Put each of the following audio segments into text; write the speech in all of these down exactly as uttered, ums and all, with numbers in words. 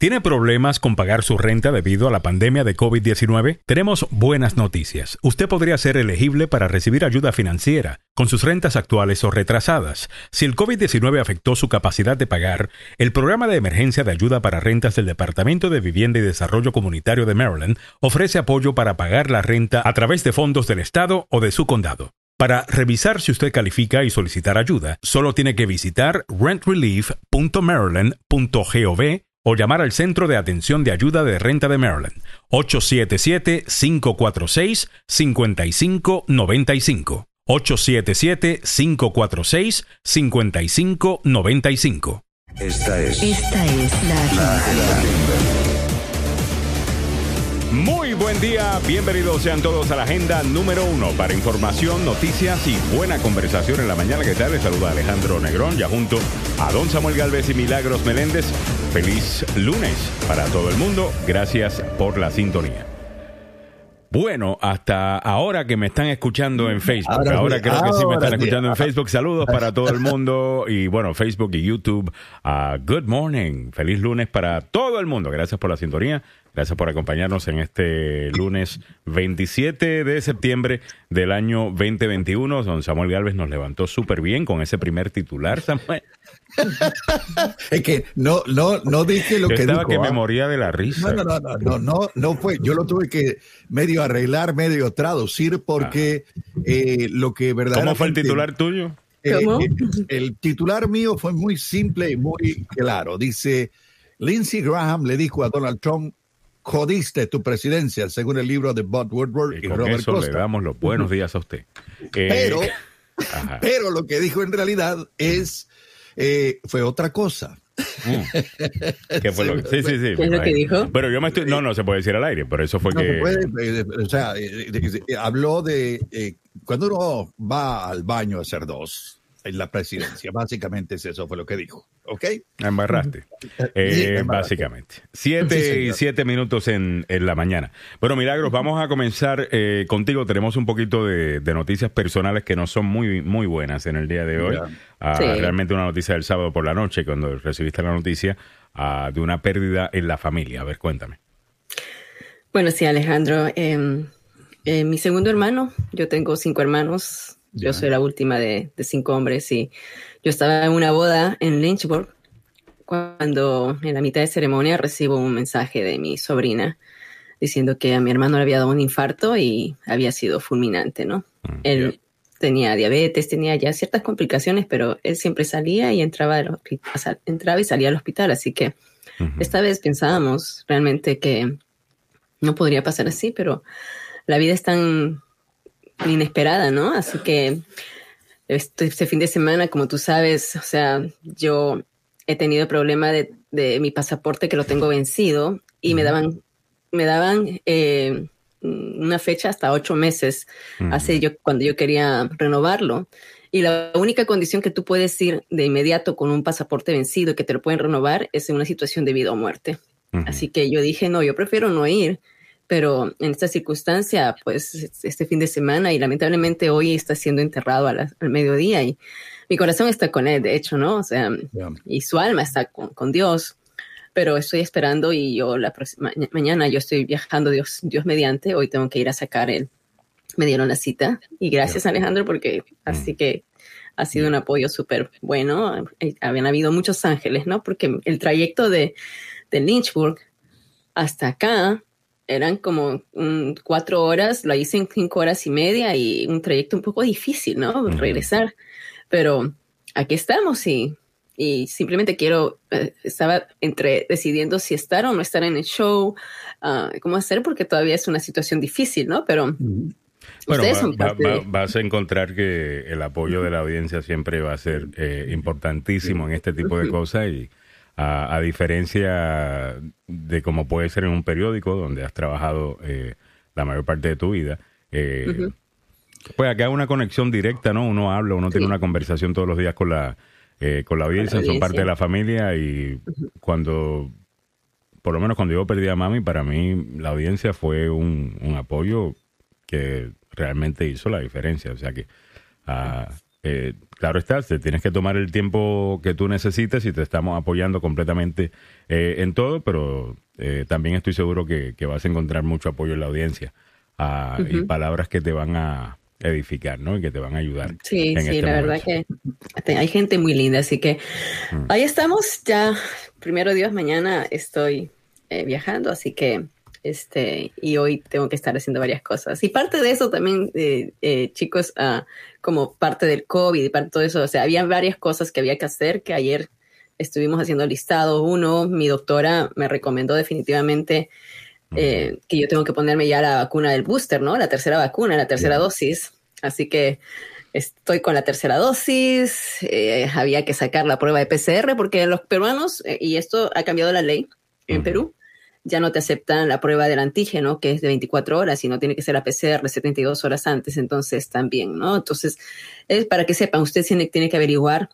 ¿Tiene problemas con pagar su renta debido a la pandemia de COVID diecinueve? Tenemos buenas noticias. Usted podría ser elegible para recibir ayuda financiera con sus rentas actuales o retrasadas. Si el COVID diecinueve afectó su capacidad de pagar, el Programa de Emergencia de Ayuda para Rentas del Departamento de Vivienda y Desarrollo Comunitario de Maryland ofrece apoyo para pagar la renta a través de fondos del estado o de su condado. Para revisar si usted califica y solicitar ayuda, solo tiene que visitar rent relief punto maryland punto gov o llamar al Centro de Atención de Ayuda de Renta de Maryland, ocho siete siete, cinco cuatro seis, cinco cinco nueve cinco, ocho siete siete, cinco cuatro seis, cinco cinco nueve cinco. Esta es, Esta es la agenda. Muy buen día, bienvenidos sean todos a la agenda número uno. Para información, noticias y buena conversación en la mañana, ¿qué tal? Les saluda Alejandro Negrón, ya junto a don Samuel Gálvez y Milagros Meléndez. Feliz lunes para todo el mundo. Gracias por la sintonía. Bueno, hasta ahora que me están escuchando en Facebook. Ahora, ahora creo ahora que sí me están escuchando en Facebook. Saludos para todo el mundo. Y bueno, Facebook y YouTube. Uh, good morning. Feliz lunes para todo el mundo. Gracias por la sintonía. Gracias por acompañarnos en este lunes veintisiete de septiembre del año veinte veintiuno. Don Samuel Gálvez nos levantó súper bien con ese primer titular, Samuel. Es que no, no, no dije lo yo que estaba dijo, que ah. me moría de la risa. No, no, no, no, no, no fue. Yo lo tuve que medio arreglar, medio traducir porque eh, lo que verdaderamente. ¿Cómo fue el titular tuyo? Eh, el, el titular mío fue muy simple y muy claro. Dice: Lindsey Graham le dijo a Donald Trump: jodiste tu presidencia, según el libro de Bob Woodward y, y con Robert eso Costa. Le damos los buenos días a usted. Eh, pero, pero lo que dijo en realidad es eh, fue otra cosa. Mm. ¿Qué fue lo que, sí, sí, sí, ¿Qué es lo que dijo? Pero yo me estoy, no, no se puede decir al aire, pero eso fue no, que... Puede, o sea, habló de... Eh, cuando uno va al baño a hacer dos... en la presidencia. Básicamente eso fue lo que dijo. ¿Ok? Embarraste. Eh, sí, embarraste. Básicamente. Siete y sí, siete minutos en, en la mañana. Bueno, Milagros, vamos a comenzar eh, contigo. Tenemos un poquito de, de noticias personales que no son muy, muy buenas en el día de hoy. Ah, sí. Realmente una noticia del sábado por la noche, cuando recibiste la noticia ah, de una pérdida en la familia. A ver, cuéntame. Bueno, sí, Alejandro. Eh, eh, mi segundo hermano, yo tengo cinco hermanos. Yo soy la última de, de cinco hombres y yo estaba en una boda en Lynchburg cuando en la mitad de ceremonia recibo un mensaje de mi sobrina diciendo que a mi hermano le había dado un infarto y había sido fulminante, ¿no? Mm, él yeah. tenía diabetes, tenía ya ciertas complicaciones, pero él siempre salía y entraba, del hospital, entraba y salía al hospital, así que uh-huh. esta vez pensábamos realmente que no podría pasar así, pero la vida es tan... inesperada, ¿no? Así que este, este fin de semana, como tú sabes, o sea, yo he tenido el problema de, de mi pasaporte que lo tengo vencido y me daban, me daban eh, una fecha hasta ocho meses mm. hace yo, cuando yo quería renovarlo. Y la única condición que tú puedes ir de inmediato con un pasaporte vencido que te lo pueden renovar es en una situación de vida o muerte. Mm. Así que yo dije, no, yo prefiero no ir. Pero en esta circunstancia, pues, este fin de semana, y lamentablemente hoy está siendo enterrado a la, al mediodía, y mi corazón está con él, de hecho, ¿no? O sea, yeah. y su alma está con, con Dios, pero estoy esperando, y yo la próxima, mañana yo estoy viajando, Dios, Dios mediante, hoy tengo que ir a sacar él. Me dieron la cita, y gracias, yeah. Alejandro, porque así que ha sido un apoyo súper bueno. Habían habido muchos ángeles, ¿no? Porque el trayecto de, de Lynchburg hasta acá, eran como um, cuatro horas, lo hice en cinco horas y media y un trayecto un poco difícil, ¿no? Uh-huh. Regresar. Pero aquí estamos y, y simplemente quiero, eh, estaba entre decidiendo si estar o no estar en el show, uh, cómo hacer, porque todavía es una situación difícil, ¿no? Pero uh-huh. bueno, va, va, va, vas a encontrar que el apoyo de la audiencia siempre va a ser eh, importantísimo uh-huh. en este tipo de cosas y... A, a diferencia de como puede ser en un periódico donde has trabajado eh, la mayor parte de tu vida, eh, uh-huh. pues acá hay una conexión directa, ¿no? Uno habla, uno sí. tiene una conversación todos los días con la, eh, con la audiencia, la audiencia, son parte de la familia y uh-huh. cuando, por lo menos cuando yo perdí a mami, para mí la audiencia fue un, un apoyo que realmente hizo la diferencia, o sea que... Uh, eh, claro está, te tienes que tomar el tiempo que tú necesites y te estamos apoyando completamente eh, en todo, pero eh, también estoy seguro que, que vas a encontrar mucho apoyo en la audiencia uh, uh-huh. y palabras que te van a edificar, ¿no? Y que te van a ayudar. Sí, en sí, este la momento. Verdad que hay gente muy linda, así que uh-huh. ahí estamos ya. Primero Dios, mañana estoy eh, viajando, así que Este, y hoy tengo que estar haciendo varias cosas. Y parte de eso también, eh, eh, chicos, uh, como parte del COVID y parte de todo eso, o sea, había varias cosas que había que hacer, que ayer estuvimos haciendo listado. Uno, mi doctora me recomendó definitivamente eh, que yo tengo que ponerme ya la vacuna del booster, ¿no? La tercera vacuna, la tercera sí. dosis. Así que estoy con la tercera dosis. Eh, había que sacar la prueba de P C R porque los peruanos, eh, y esto ha cambiado la ley uh-huh. en Perú, ya no te aceptan la prueba del antígeno, que es de veinticuatro horas, sino tiene que ser la P C R setenta y dos horas antes, entonces también, ¿no? Entonces, es para que sepan, usted tiene, tiene que averiguar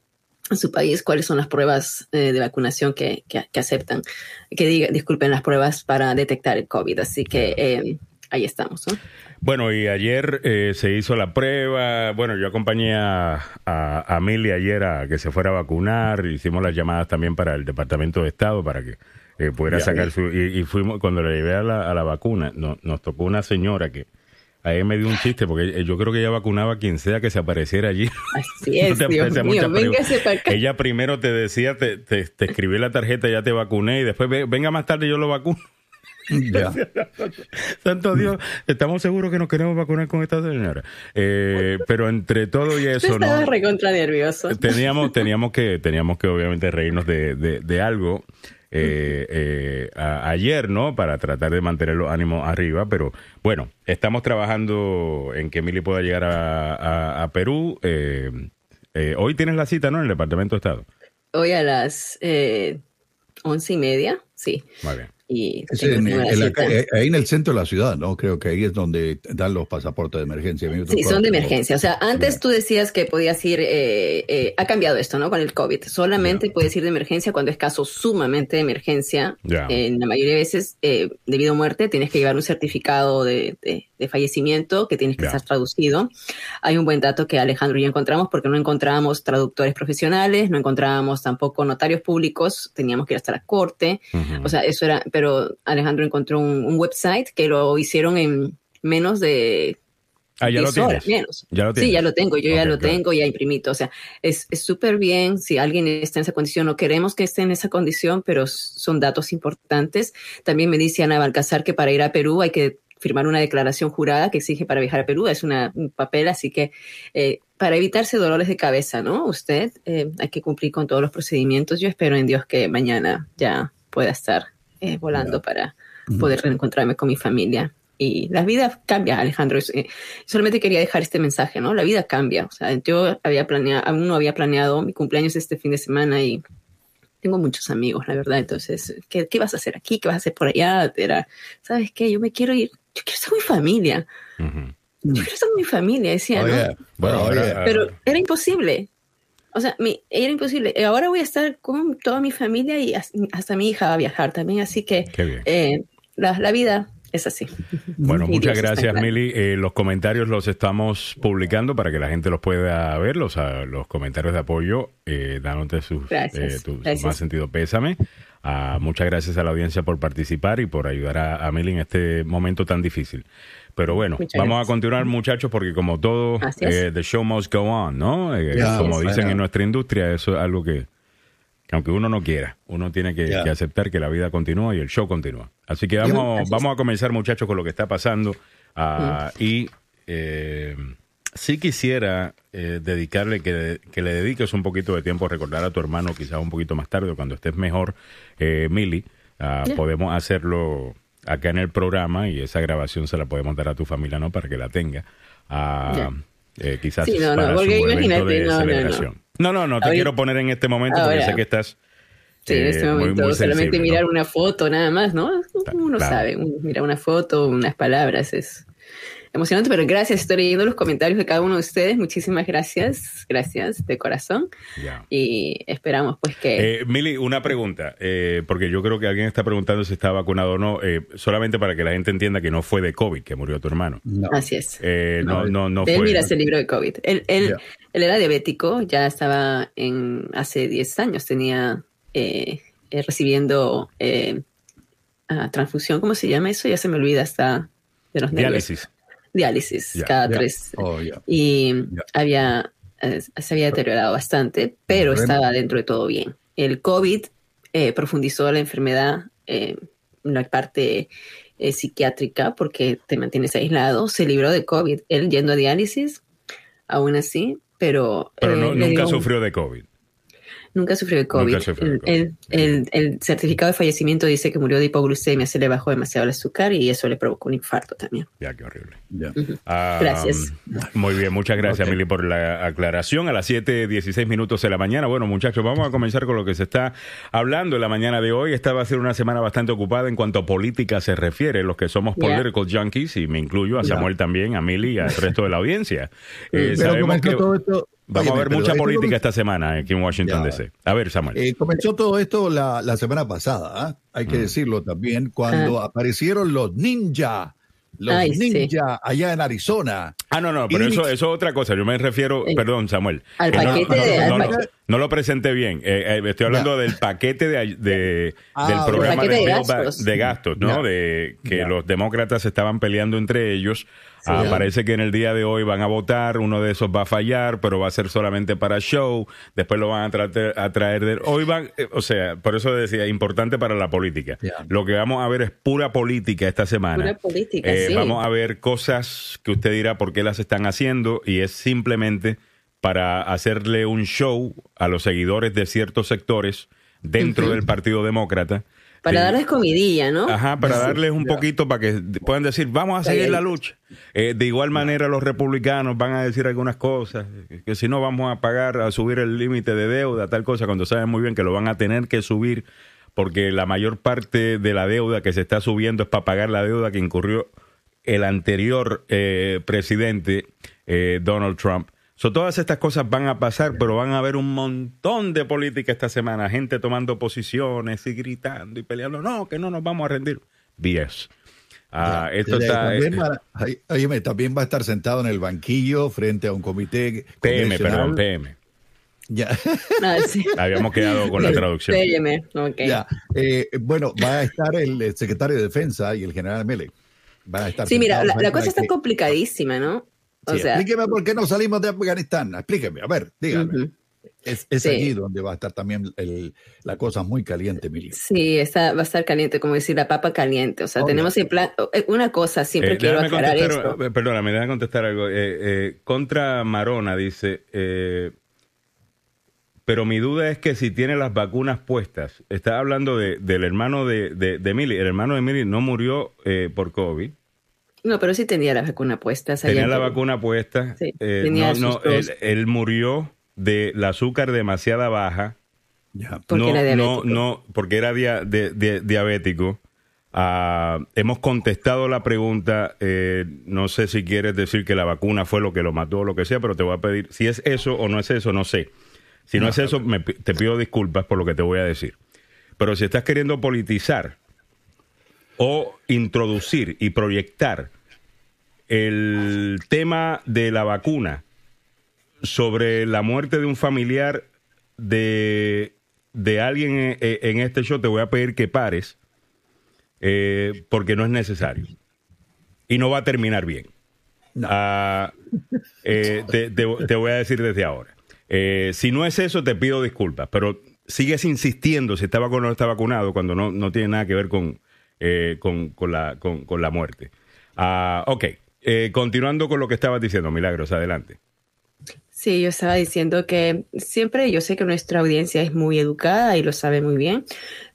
en su país cuáles son las pruebas eh, de vacunación que, que, que aceptan, que diga, disculpen, las pruebas para detectar el COVID, así que eh, ahí estamos, ¿no? Bueno, y ayer eh, se hizo la prueba, bueno, yo acompañé a, a, a Mili ayer a que se fuera a vacunar, hicimos las llamadas también para el Departamento de Estado para que Eh, pudiera ya, sacar su... Y, y fuimos, cuando le llevé a la, a la vacuna, no, nos tocó una señora que... Ahí me dio un chiste, porque yo creo que ella vacunaba a quien sea que se apareciera allí. Así es, no Dios mío, véngase para acá. Ella primero te decía, te, te, te escribí la tarjeta, ya te vacuné, y después, venga más tarde, yo lo vacuno. Ya. Santo Dios, estamos seguros que nos queremos vacunar con esta señora. Eh, pero entre todo y eso, ¿no? Estaba recontra nervioso. Teníamos, teníamos, que, teníamos que, obviamente, reírnos de, de, de algo. Eh, eh, a, ayer, ¿no? Para tratar de mantener los ánimos arriba, pero bueno, estamos trabajando en que Mili pueda llegar a, a, a Perú. Eh, eh, hoy tienes la cita, ¿no? En el Departamento de Estado. Hoy a las eh, once y media, sí. Muy bien. Y sí, en, en la, ahí en el centro de la ciudad, ¿no? Creo que ahí es donde dan los pasaportes de emergencia. Sí, son de emergencia. O sea, antes yeah. tú decías que podías ir, eh, eh, ha cambiado esto, ¿no? Con el COVID. Solamente yeah. puedes ir de emergencia cuando es caso sumamente de emergencia. Yeah. Eh, en la mayoría de veces, eh, debido a muerte, tienes que llevar un certificado de, de, de fallecimiento que tienes que yeah. estar traducido. Hay un buen dato que Alejandro y yo encontramos porque no encontrábamos traductores profesionales, no encontrábamos tampoco notarios públicos, teníamos que ir hasta la corte. Uh-huh. O sea, eso era... pero Alejandro encontró un, un website que lo hicieron en menos de ah, ya diez lo horas. Menos. ¿Ya lo tienes? Sí, ya lo tengo, yo okay, ya lo claro. tengo, ya imprimí. O sea, es súper bien si alguien está en esa condición, no queremos que esté en esa condición, pero son datos importantes. También me dice Ana Balcazar que para ir a Perú hay que firmar una declaración jurada que exige para viajar a Perú, es una, un papel, así que eh, para evitarse dolores de cabeza, ¿no? Usted eh, hay que cumplir con todos los procedimientos. Yo espero en Dios que mañana ya pueda estar Eh, volando para poder reencontrarme con mi familia. Y la vida cambia, Alejandro. Eh, solamente quería dejar este mensaje, ¿no? La vida cambia. O sea, yo había planeado, aún no había planeado mi cumpleaños este fin de semana y tengo muchos amigos, la verdad. Entonces, ¿qué, qué vas a hacer aquí? ¿Qué vas a hacer por allá? Era, ¿sabes qué? Yo me quiero ir. Yo quiero estar con mi familia. Uh-huh. Yo quiero estar con mi familia, decía, oh, ¿no? Yeah. Bueno, oh, yeah. Pero era imposible. O sea, mi, era imposible. Ahora voy a estar con toda mi familia y hasta, hasta mi hija va a viajar también. Así que eh, la, la vida es así. Bueno, muchas gracias, Mili. Eh, los comentarios los estamos publicando para que la gente los pueda ver. Los, a, los comentarios de apoyo, eh, dándote sus, eh, tu, su más sentido pésame. Ah, muchas gracias a la audiencia por participar y por ayudar a, a Mili en este momento tan difícil. Pero bueno, muchas vamos gracias. A continuar, muchachos, porque como todo, eh, the show must go on, ¿no? Eh, yeah, como dicen yeah. en nuestra industria, eso es algo que, que aunque uno no quiera, uno tiene que, yeah. que aceptar que la vida continúa y el show continúa. Así que vamos, vamos a comenzar, muchachos, con lo que está pasando. Uh, mm. Y eh, sí quisiera eh, dedicarle, que, que le dediques un poquito de tiempo a recordar a tu hermano, quizás un poquito más tarde o cuando estés mejor, eh, Mili. Uh, yeah. Podemos hacerlo acá en el programa y esa grabación se la podemos dar a tu familia, ¿no? Para que la tenga. Ah, yeah. eh, quizás sí, no, para no, su evento de no, celebración. No, no, no, no te ahora, quiero poner en este momento porque ahora. sé que estás sí, en eh, este momento, muy, muy solamente sensible, mirar ¿no? una foto nada más, ¿no? Uno claro. sabe, uno mira una foto, unas palabras, es emocionante, pero gracias, estoy leyendo los comentarios de cada uno de ustedes, muchísimas gracias, gracias de corazón, yeah. Y esperamos pues que... Eh, Mili, una pregunta, eh, porque yo creo que alguien está preguntando si está vacunado o no, eh, solamente para que la gente entienda que no fue de COVID que murió tu hermano. No. Así es. Eh, no, no, no, no él fue... mira ese libro de COVID, él, él, yeah. él era diabético, ya estaba en hace diez años, tenía eh, eh, recibiendo... Eh, Ah, transfusión, ¿cómo se llama eso? Ya se me olvida hasta de los nervios. Diálisis. Diálisis, yeah, cada yeah. tres. Oh, yeah. Y yeah. había eh, se había deteriorado bastante, pero ¿Rem? estaba dentro de todo bien. El COVID eh, profundizó la enfermedad, eh, la parte eh, psiquiátrica, porque te mantienes aislado. Se libró de COVID, él yendo a diálisis, aún así, pero... Pero eh, no, nunca sufrió de COVID. Nunca sufrió de COVID. Sufrió de COVID. El, el, el certificado de fallecimiento dice que murió de hipoglucemia, se le bajó demasiado el azúcar y eso le provocó un infarto también. Ya, qué horrible. Ya. Uh-huh. Ah, gracias. Muy bien, muchas gracias, okay. Mili, por la aclaración. A las siete dieciséis minutos de la mañana. Bueno, muchachos, vamos a comenzar con lo que se está hablando en la mañana de hoy. Esta va a ser una semana bastante ocupada en cuanto a política se refiere. Los que somos yeah. political junkies, y me incluyo, a yeah. Samuel también, a Mili y al resto de la audiencia. Eh, Pero sabemos que... todo esto... Vamos Oye, a ver mucha política comenzó... esta semana aquí en Washington ya. D C. A ver, Samuel. Eh, comenzó todo esto la, la semana pasada, ¿eh? Hay que mm. decirlo también, cuando ah. aparecieron los ninja, los Ay, ninja sí. allá en Arizona. Ah, no, no, pero y... eso, eso es otra cosa. Yo me refiero, eh, perdón, Samuel. Al eh, paquete no, de... No, no, no, no lo presenté bien. Eh, eh, estoy hablando ya. del paquete de, de ah, del programa de, de gastos, de gastos ¿no? De, que ya. los demócratas estaban peleando entre ellos. Sí, ah, parece que en el día de hoy van a votar, uno de esos va a fallar, pero va a ser solamente para show, después lo van a, tra- a traer de... Hoy van, eh, o sea, por eso decía, importante para la política. Yeah. Lo que vamos a ver es pura política esta semana. Pura política, eh, sí. Vamos a ver cosas que usted dirá por qué las están haciendo y es simplemente para hacerle un show a los seguidores de ciertos sectores dentro uh-huh. del Partido Demócrata. Para sí. darles comidilla, ¿no? Ajá, para sí, darles un yeah. poquito para que puedan decir, vamos a seguir la lucha. Eh, de igual manera, los republicanos van a decir algunas cosas, que si no vamos a pagar, a subir el límite de deuda, tal cosa, cuando saben muy bien que lo van a tener que subir, porque la mayor parte de la deuda que se está subiendo es para pagar la deuda que incurrió el anterior eh, presidente eh, Donald Trump. So, todas estas cosas van a pasar, pero van a haber un montón de política esta semana. Gente tomando posiciones y gritando y peleando. No, que no nos vamos a rendir. B S. Ah, esto está... También va, oye, también va a estar sentado en el banquillo frente a un comité... P M, perdón, P M. Ya. Ah, sí. Habíamos quedado con la traducción. P M, ok. Ya. Eh, bueno, va a estar el secretario de Defensa y el general Melec. Van a estar sí, mira, la, la cosa está que... complicadísima, ¿no? Sí, o sea, explíqueme por qué no salimos de Afganistán. Explíqueme, a ver, dígame. Uh-huh. Es, es sí. allí donde va a estar también el, la cosa muy caliente, Mili. Sí, está, va a estar caliente, como decir, la papa caliente. O sea, oh, tenemos en plan, una cosa, siempre eh, quiero aclarar esto. Perdóname, déjame contestar algo. Eh, eh, contra Marona dice, eh, pero mi duda es que si tiene las vacunas puestas, está hablando de, del hermano de, de, de Mili. El hermano de Mili no murió eh, por COVID. No, pero sí tenía la vacuna puesta. Tenía la vacuna puesta. Sí, eh, tenía no, no, él, él murió de la azúcar demasiada baja. Yeah. Porque no, era diabético. No, no, porque era dia, de, de, diabético. Uh, hemos contestado la pregunta. Eh, no sé si quieres decir que la vacuna fue lo que lo mató o lo que sea, pero te voy a pedir si es eso o no es eso, no sé. Si no, no es eso, me, te pido disculpas por lo que te voy a decir. Pero si estás queriendo politizar o introducir y proyectar el tema de la vacuna sobre la muerte de un familiar de, de alguien en, en este show, te voy a pedir que pares eh, porque no es necesario y no va a terminar bien. No. Ah, eh, te, te, te voy a decir desde ahora. Eh, si no es eso, te pido disculpas, pero sigues insistiendo si está vacunado o no está vacunado cuando no, no tiene nada que ver con... Eh, con, con, la, con, con la muerte. Uh, ok, eh, continuando con lo que estabas diciendo, Milagros, adelante. Sí, yo estaba diciendo que siempre, yo sé que nuestra audiencia es muy educada y lo sabe muy bien,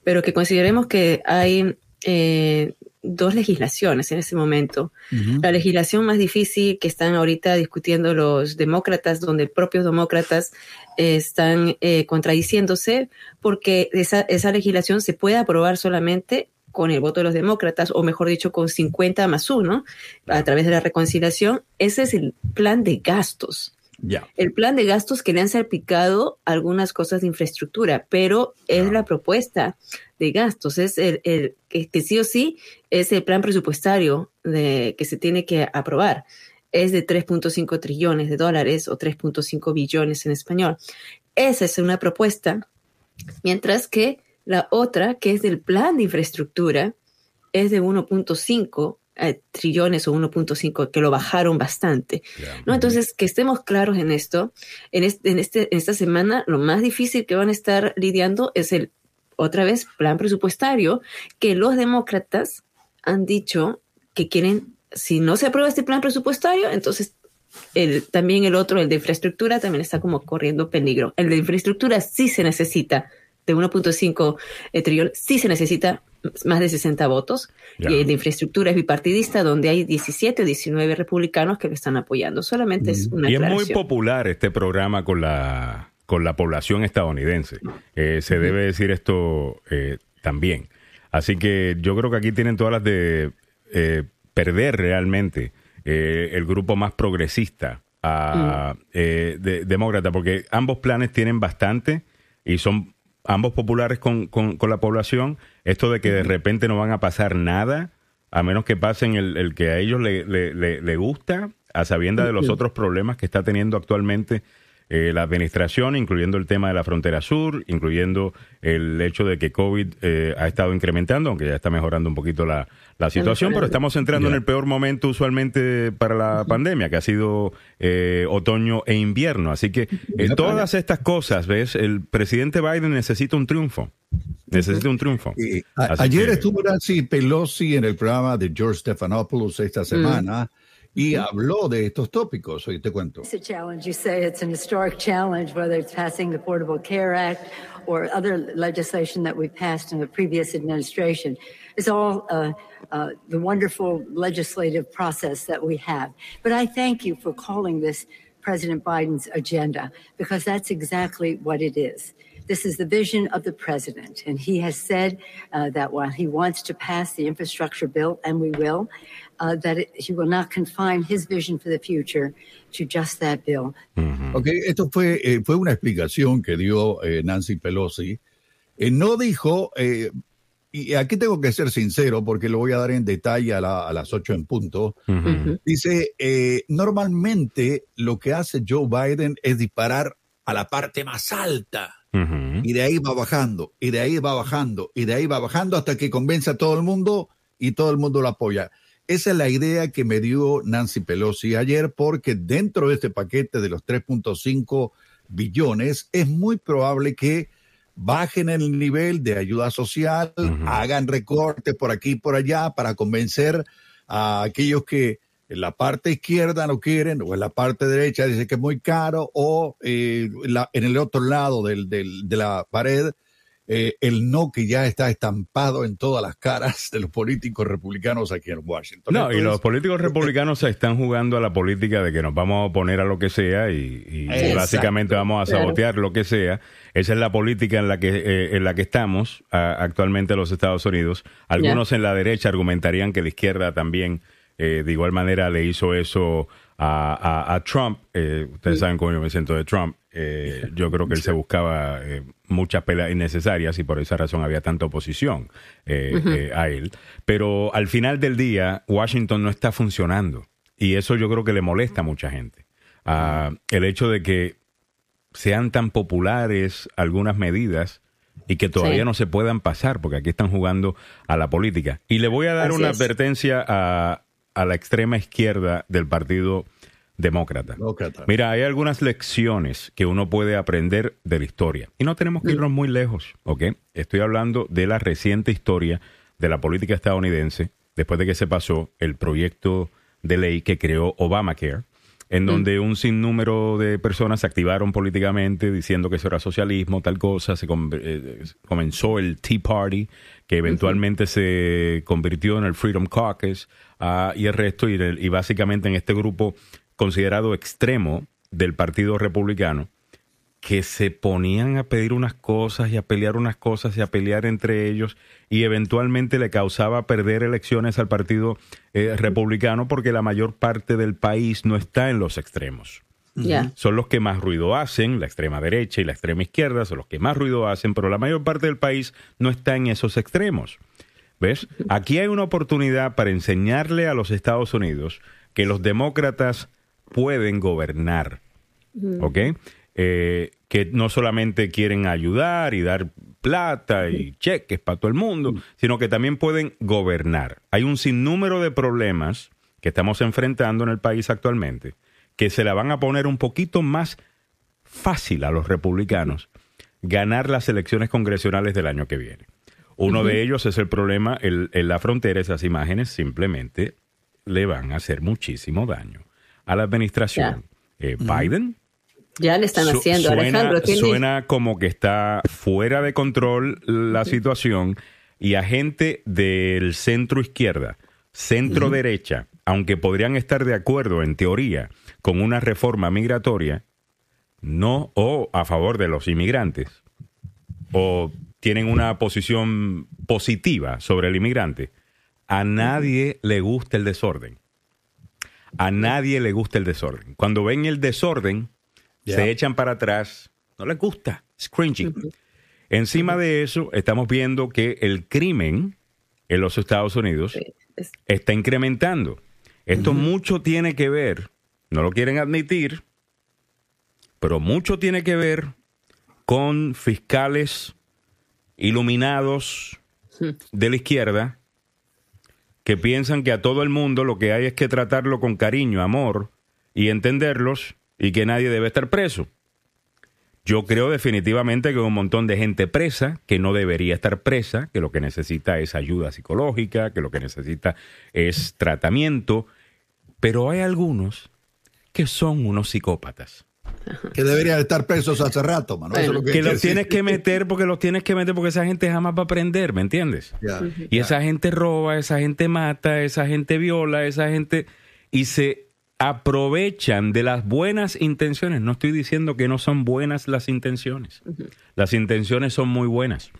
pero que consideremos que hay eh, dos legislaciones en ese momento. Uh-huh. La legislación más difícil que están ahorita discutiendo los demócratas, donde propios demócratas eh, están eh, contradiciéndose, porque esa, esa legislación se puede aprobar solamente con el voto de los demócratas, o mejor dicho, con cincuenta más uno, a través de la reconciliación. Ese es el plan de gastos. Yeah. El plan de gastos que le han salpicado algunas cosas de infraestructura, pero es yeah. la propuesta de gastos, es el, el que sí o sí es el plan presupuestario de, que se tiene que aprobar. Es de tres punto cinco trillones de dólares o tres punto cinco billones en español. Esa es una propuesta, mientras que la otra, que es del plan de infraestructura, es de uno punto cinco trillones o uno punto cinco, que lo bajaron bastante, yeah. ¿no? Entonces, que estemos claros en esto, en, este, en, este, en esta semana lo más difícil que van a estar lidiando es el, otra vez, plan presupuestario, que los demócratas han dicho que quieren, si no se aprueba este plan presupuestario, entonces el, también el otro, el de infraestructura, también está como corriendo peligro. El de infraestructura sí se necesita de uno punto cinco eh, trillón, sí se necesita más de sesenta votos, yeah. y la infraestructura es bipartidista, donde hay diecisiete o diecinueve republicanos que lo están apoyando. Solamente es una aclaración. Y es muy popular este programa con la, con la población estadounidense. Eh, se mm-hmm. debe decir esto eh, también. Así que yo creo que aquí tienen todas las de eh, perder realmente eh, el grupo más progresista a, mm. eh, de, demócrata, porque ambos planes tienen bastante y son ambos populares con, con, con la población. Esto de que de repente no van a pasar nada, a menos que pasen el, el que a ellos le, le, le, le gusta, a sabiendas de los otros problemas que está teniendo actualmente eh, la administración, incluyendo el tema de la frontera sur, incluyendo el hecho de que COVID eh, ha estado incrementando, aunque ya está mejorando un poquito la, la situación, pero estamos entrando en el peor momento usualmente para la pandemia, que ha sido eh, otoño e invierno. Así que eh, todas estas cosas, ¿ves? El presidente Biden necesita un triunfo. Necesita un triunfo. Eh, a, ayer que... estuvo Nancy Pelosi en el programa de George Stephanopoulos esta semana mm. y mm. habló de estos tópicos. Hoy te cuento. It's a challenge. You say it's an historic challenge, whether it's passing the Affordable Care Act or other legislation that we passed in the previous administration. It's all uh, uh, the wonderful legislative process that we have. But I thank you for calling this President Biden's agenda, because that's exactly what it is. This is the vision of the president, and he has said uh, that while he wants to pass the infrastructure bill, and we will, uh, that it, he will not confine his vision for the future to just that bill. Mm-hmm. Okay, esto fue eh, fue una explicación que dio eh, Nancy Pelosi. Eh, no dijo, eh, y aquí tengo que ser sincero porque lo voy a dar en detalle a, la, a las ocho en punto. Mm-hmm. Dice, eh, normalmente lo que hace Joe Biden es disparar a la parte más alta. Uh-huh. Y de ahí va bajando, y de ahí va bajando, y de ahí va bajando hasta que convence a todo el mundo y todo el mundo lo apoya. Esa es la idea que me dio Nancy Pelosi ayer, porque dentro de este paquete de los tres punto cinco billones es muy probable que bajen el nivel de ayuda social, uh-huh. hagan recortes por aquí y por allá para convencer a aquellos que en la parte izquierda no quieren, o en la parte derecha dice que es muy caro, o eh, la, en el otro lado del, del, de la pared, eh, el no que ya está estampado en todas las caras de los políticos republicanos aquí en Washington. No, entonces, y los políticos republicanos se están jugando a la política de que nos vamos a oponer a lo que sea y, y básicamente vamos a sabotear lo que sea. Esa es la política en la que, eh, en la que estamos a, actualmente en los Estados Unidos. Algunos yeah. en la derecha argumentarían que la izquierda también... Eh, de igual manera le hizo eso a, a, a Trump. Eh, ustedes sí. saben cómo yo me siento de Trump. Eh, yo creo que él se buscaba eh, muchas peleas innecesarias y por esa razón había tanta oposición eh, uh-huh. eh, a él. Pero al final del día, Washington no está funcionando. Y eso yo creo que le molesta a mucha gente. Ah, el hecho de que sean tan populares algunas medidas y que todavía sí. no se puedan pasar, porque aquí están jugando a la política. Y le voy a dar Así una es. advertencia a... a la extrema izquierda del Partido Demócrata. Demócrata. Mira, hay algunas lecciones que uno puede aprender de la historia. Y no tenemos que irnos muy lejos, ¿ok? Estoy hablando de la reciente historia de la política estadounidense, después de que se pasó el proyecto de ley que creó Obamacare, en donde un sinnúmero de personas se activaron políticamente diciendo que eso era socialismo, tal cosa. Se com- eh, comenzó el Tea Party, que eventualmente uh-huh. se convirtió en el Freedom Caucus uh, y el resto, y, y básicamente en este grupo considerado extremo del Partido Republicano, que se ponían a pedir unas cosas y a pelear unas cosas y a pelear entre ellos, y eventualmente le causaba perder elecciones al partido eh, republicano, porque la mayor parte del país no está en los extremos. Yeah. Son los que más ruido hacen, la extrema derecha y la extrema izquierda son los que más ruido hacen, pero la mayor parte del país no está en esos extremos. ¿Ves? Aquí hay una oportunidad para enseñarle a los Estados Unidos que los demócratas pueden gobernar, ¿ok? Eh, que no solamente quieren ayudar y dar plata y cheques para todo el mundo, sino que también pueden gobernar. Hay un sinnúmero de problemas que estamos enfrentando en el país actualmente, que se la van a poner un poquito más fácil a los republicanos ganar las elecciones congresionales del año que viene. Uno uh-huh. de ellos es el problema el, en la frontera. Esas imágenes simplemente le van a hacer muchísimo daño a la administración. Yeah. Eh, uh-huh. Biden. Ya le están su- haciendo, suena, Alejandro. Suena como que está fuera de control la uh-huh. situación, y a gente del centro izquierda, centro uh-huh. derecha, aunque podrían estar de acuerdo en teoría con una reforma migratoria, no, o a favor de los inmigrantes, o tienen una posición positiva sobre el inmigrante. A nadie le gusta el desorden. A nadie le gusta el desorden. Cuando ven el desorden, yeah. se echan para atrás. No les gusta. Es cringy. Encima de eso, estamos viendo que el crimen en los Estados Unidos está incrementando. Esto uh-huh. mucho tiene que ver, no lo quieren admitir, pero mucho tiene que ver con fiscales iluminados de la izquierda que piensan que a todo el mundo lo que hay es que tratarlo con cariño, amor y entenderlos, y que nadie debe estar preso. Yo creo definitivamente que hay un montón de gente presa que no debería estar presa, que lo que necesita es ayuda psicológica, que lo que necesita es tratamiento, pero hay algunos que son unos psicópatas. Que deberían estar presos hace rato, mano. Bueno, eso es lo que que los decir. tienes que meter porque los tienes que meter porque esa gente jamás va a aprender, ¿me entiendes? Yeah, y yeah. esa gente roba, esa gente mata, esa gente viola, esa gente... Y se aprovechan de las buenas intenciones. No estoy diciendo que no son buenas las intenciones. Uh-huh. Las intenciones son muy buenas.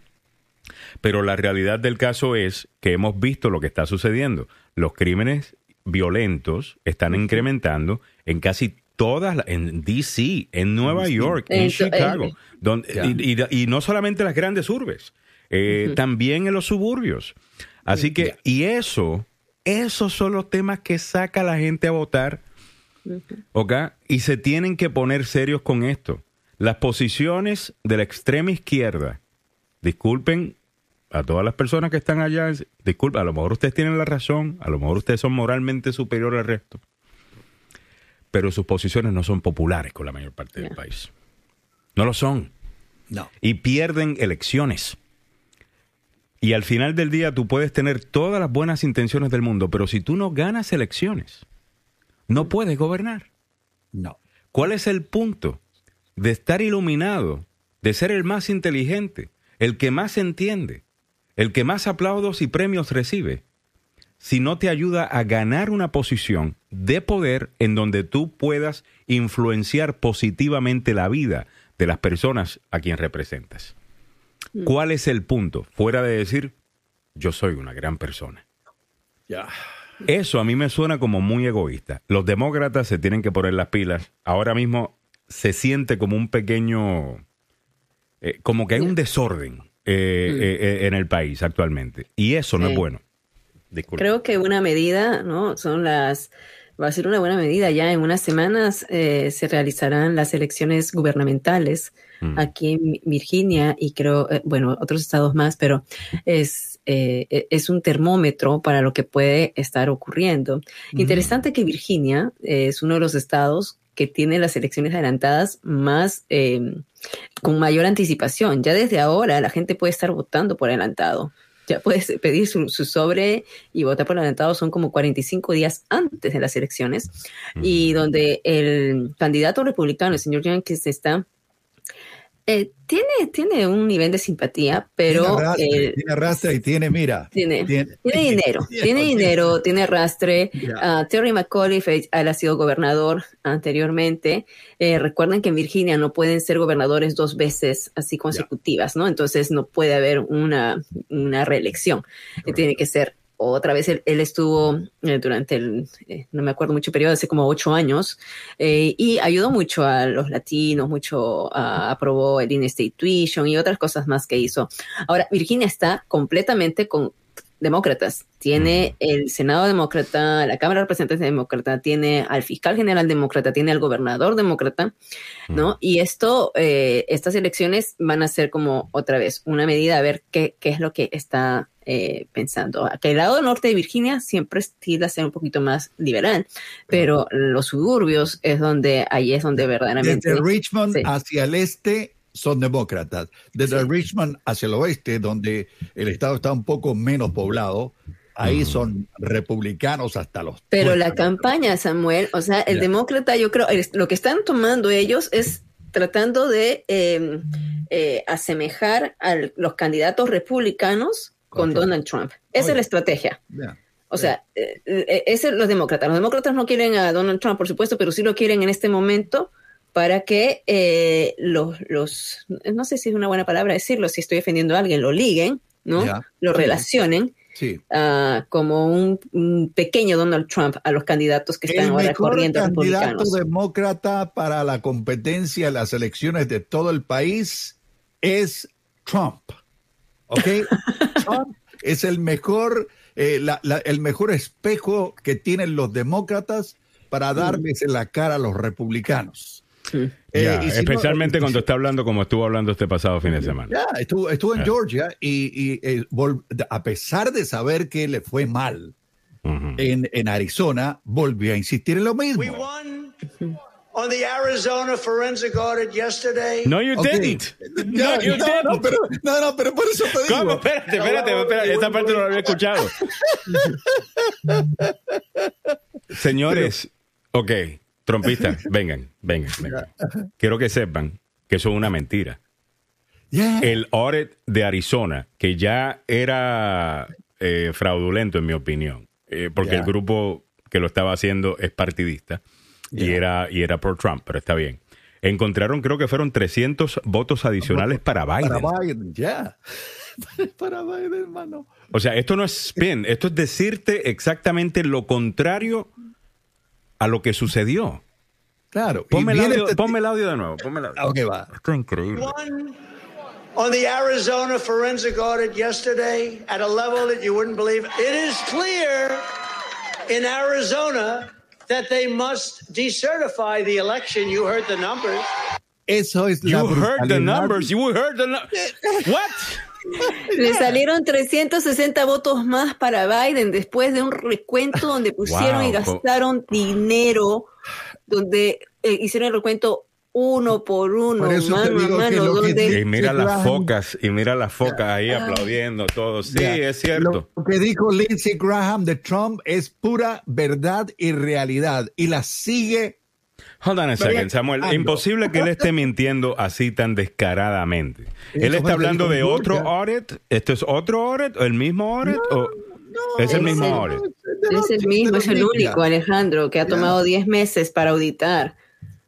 Pero la realidad del caso es que hemos visto lo que está sucediendo. Los crímenes violentos están uh-huh. incrementando en casi todas, en D C, en Nueva York, en, en Chicago, en, donde, yeah. y, y, y no solamente las grandes urbes, eh, uh-huh. también en los suburbios. Así que, y eso, esos son los temas que saca la gente a votar, uh-huh. ¿ok? Y se tienen que poner serios con esto. Las posiciones de la extrema izquierda, disculpen a todas las personas que están allá, disculpen, a lo mejor ustedes tienen la razón, a lo mejor ustedes son moralmente superiores al resto, pero sus posiciones no son populares con la mayor parte del no. país. No lo son. No. Y pierden elecciones. Y al final del día tú puedes tener todas las buenas intenciones del mundo, pero si tú no ganas elecciones, no puedes gobernar. No. ¿Cuál es el punto de estar iluminado, de ser el más inteligente, el que más entiende, el que más aplausos y premios recibe, si no te ayuda a ganar una posición de poder en donde tú puedas influenciar positivamente la vida de las personas a quien representas? Mm. ¿Cuál es el punto? Fuera de decir, yo soy una gran persona. Yeah. Eso a mí me suena como muy egoísta. Los demócratas se tienen que poner las pilas. Ahora mismo se siente como un pequeño... Eh, como que hay un desorden eh, mm. eh, eh, en el país actualmente. Y eso no sí. es bueno. Disculpa. Creo que una medida, ¿no? Son las, va a ser una buena medida. Ya en unas semanas eh, se realizarán las elecciones gubernamentales mm. aquí en Virginia y creo, eh, bueno, otros estados más, pero es, eh, es un termómetro para lo que puede estar ocurriendo. Mm. Interesante que Virginia eh, es uno de los estados que tiene las elecciones adelantadas más eh, con mayor anticipación. Ya desde ahora la gente puede estar votando por adelantado. Ya puedes pedir su, su sobre y votar por adelantado, son como cuarenta y cinco días antes de las elecciones, y donde el candidato republicano, el señor Jenkins, está Eh, tiene, tiene un nivel de simpatía, pero... Tiene arrastre, eh, tiene arrastre y tiene, mira... Tiene, tiene, tiene dinero, tiene, tiene dinero, tiene arrastre. Yeah. Uh, Terry McAuliffe, él ha sido gobernador anteriormente. Eh, recuerden que en Virginia no pueden ser gobernadores dos veces así consecutivas, yeah, ¿no? Entonces no puede haber una, una reelección. Correcto. Tiene que ser... Otra vez él, él estuvo eh, durante el, eh, no me acuerdo mucho periodo, hace como ocho años, eh, y ayudó mucho a los latinos, mucho uh, aprobó el in-state tuition y otras cosas más que hizo. Ahora, Virginia está completamente con demócratas. Tiene el Senado demócrata, la Cámara de Representantes demócrata, tiene al fiscal general demócrata, tiene al gobernador demócrata, ¿no? Y esto, eh, estas elecciones van a ser como otra vez una medida a ver qué, qué es lo que está... Eh, pensando que el lado norte de Virginia siempre tiende a ser un poquito más liberal, pero los suburbios es donde, ahí es donde verdaderamente... Desde Richmond, sí, hacia el este son demócratas. Desde, sí, Richmond hacia el oeste, donde el estado está un poco menos poblado, ahí son republicanos hasta los... Pero la campaña, Samuel, o sea, el, yeah, demócrata, yo creo, el, lo que están tomando ellos es tratando de eh, eh, asemejar a los candidatos republicanos con Donald Trump. Esa, oye, es la estrategia. Yeah. O sea, eh, eh, es el, los demócratas. Los demócratas no quieren a Donald Trump, por supuesto, pero sí lo quieren en este momento para que eh, los, los, no sé si es una buena palabra decirlo, si estoy defendiendo a alguien, lo liguen, ¿no? Yeah. Lo relacionen, sí, uh, como un, un pequeño Donald Trump a los candidatos que están el ahora corriendo republicanos. El candidato demócrata para la competencia en las elecciones de todo el país es Trump. Okay, Trump es el mejor, eh, la, la, el mejor espejo que tienen los demócratas para darles en la cara a los republicanos. Sí. Eh, yeah, y si especialmente no, cuando está hablando como estuvo hablando este pasado fin de semana. Yeah, estuvo, estuvo en, yeah, Georgia y, y eh, vol- a pesar de saber que le fue mal, uh-huh, en, en Arizona, volvió a insistir en lo mismo. We won on the Arizona forensic audit yesterday. No, you okay. didn't. No, no, you no, didn't. No, pero, no, no, pero por eso te digo. ¿Cómo? Espérate, espérate, espérate. Esta parte no la había escuchado. Señores, ok, trumpistas, vengan, vengan, vengan. Quiero que sepan que eso es una mentira. Yeah. El audit de Arizona, que ya era eh, fraudulento en mi opinión, eh, porque, yeah, el grupo que lo estaba haciendo es partidista, y yeah. era y era por Trump, pero está bien. Encontraron, creo que fueron trescientos votos adicionales para Biden. Para Biden, ya. Yeah. Para Biden, hermano. O sea, esto no es spin, esto es decirte exactamente lo contrario a lo que sucedió. Claro. Ponme, el audio, este... ponme el audio de nuevo. Ponme el audio. Okay, va. Esto es increíble. One on the Arizona forensic audit yesterday at a level that you wouldn't believe. It is clear in Arizona that they must decertify the election. You heard the numbers. Eso es you la heard the numbers. You heard the numbers. What? Le salieron trescientos sesenta votos más para Biden después de un recuento donde pusieron wow. y gastaron dinero, donde eh, hicieron el recuento uno por uno, por mano a mano. Donde... Y mira las focas, y mira las focas ahí ah. aplaudiendo todos. Sí, yeah. es cierto. Lo que dijo Lindsey Graham de Trump es pura verdad y realidad, y la sigue... Hold on a second, Samuel. Ando. Imposible que él esté mintiendo así tan descaradamente. Él está hablando de otro audit. ¿Esto es otro audit? ¿O el mismo audit? No. ¿O... No, es el mismo audit? Es el mismo, es el único, Alejandro, que ha tomado diez meses para auditar.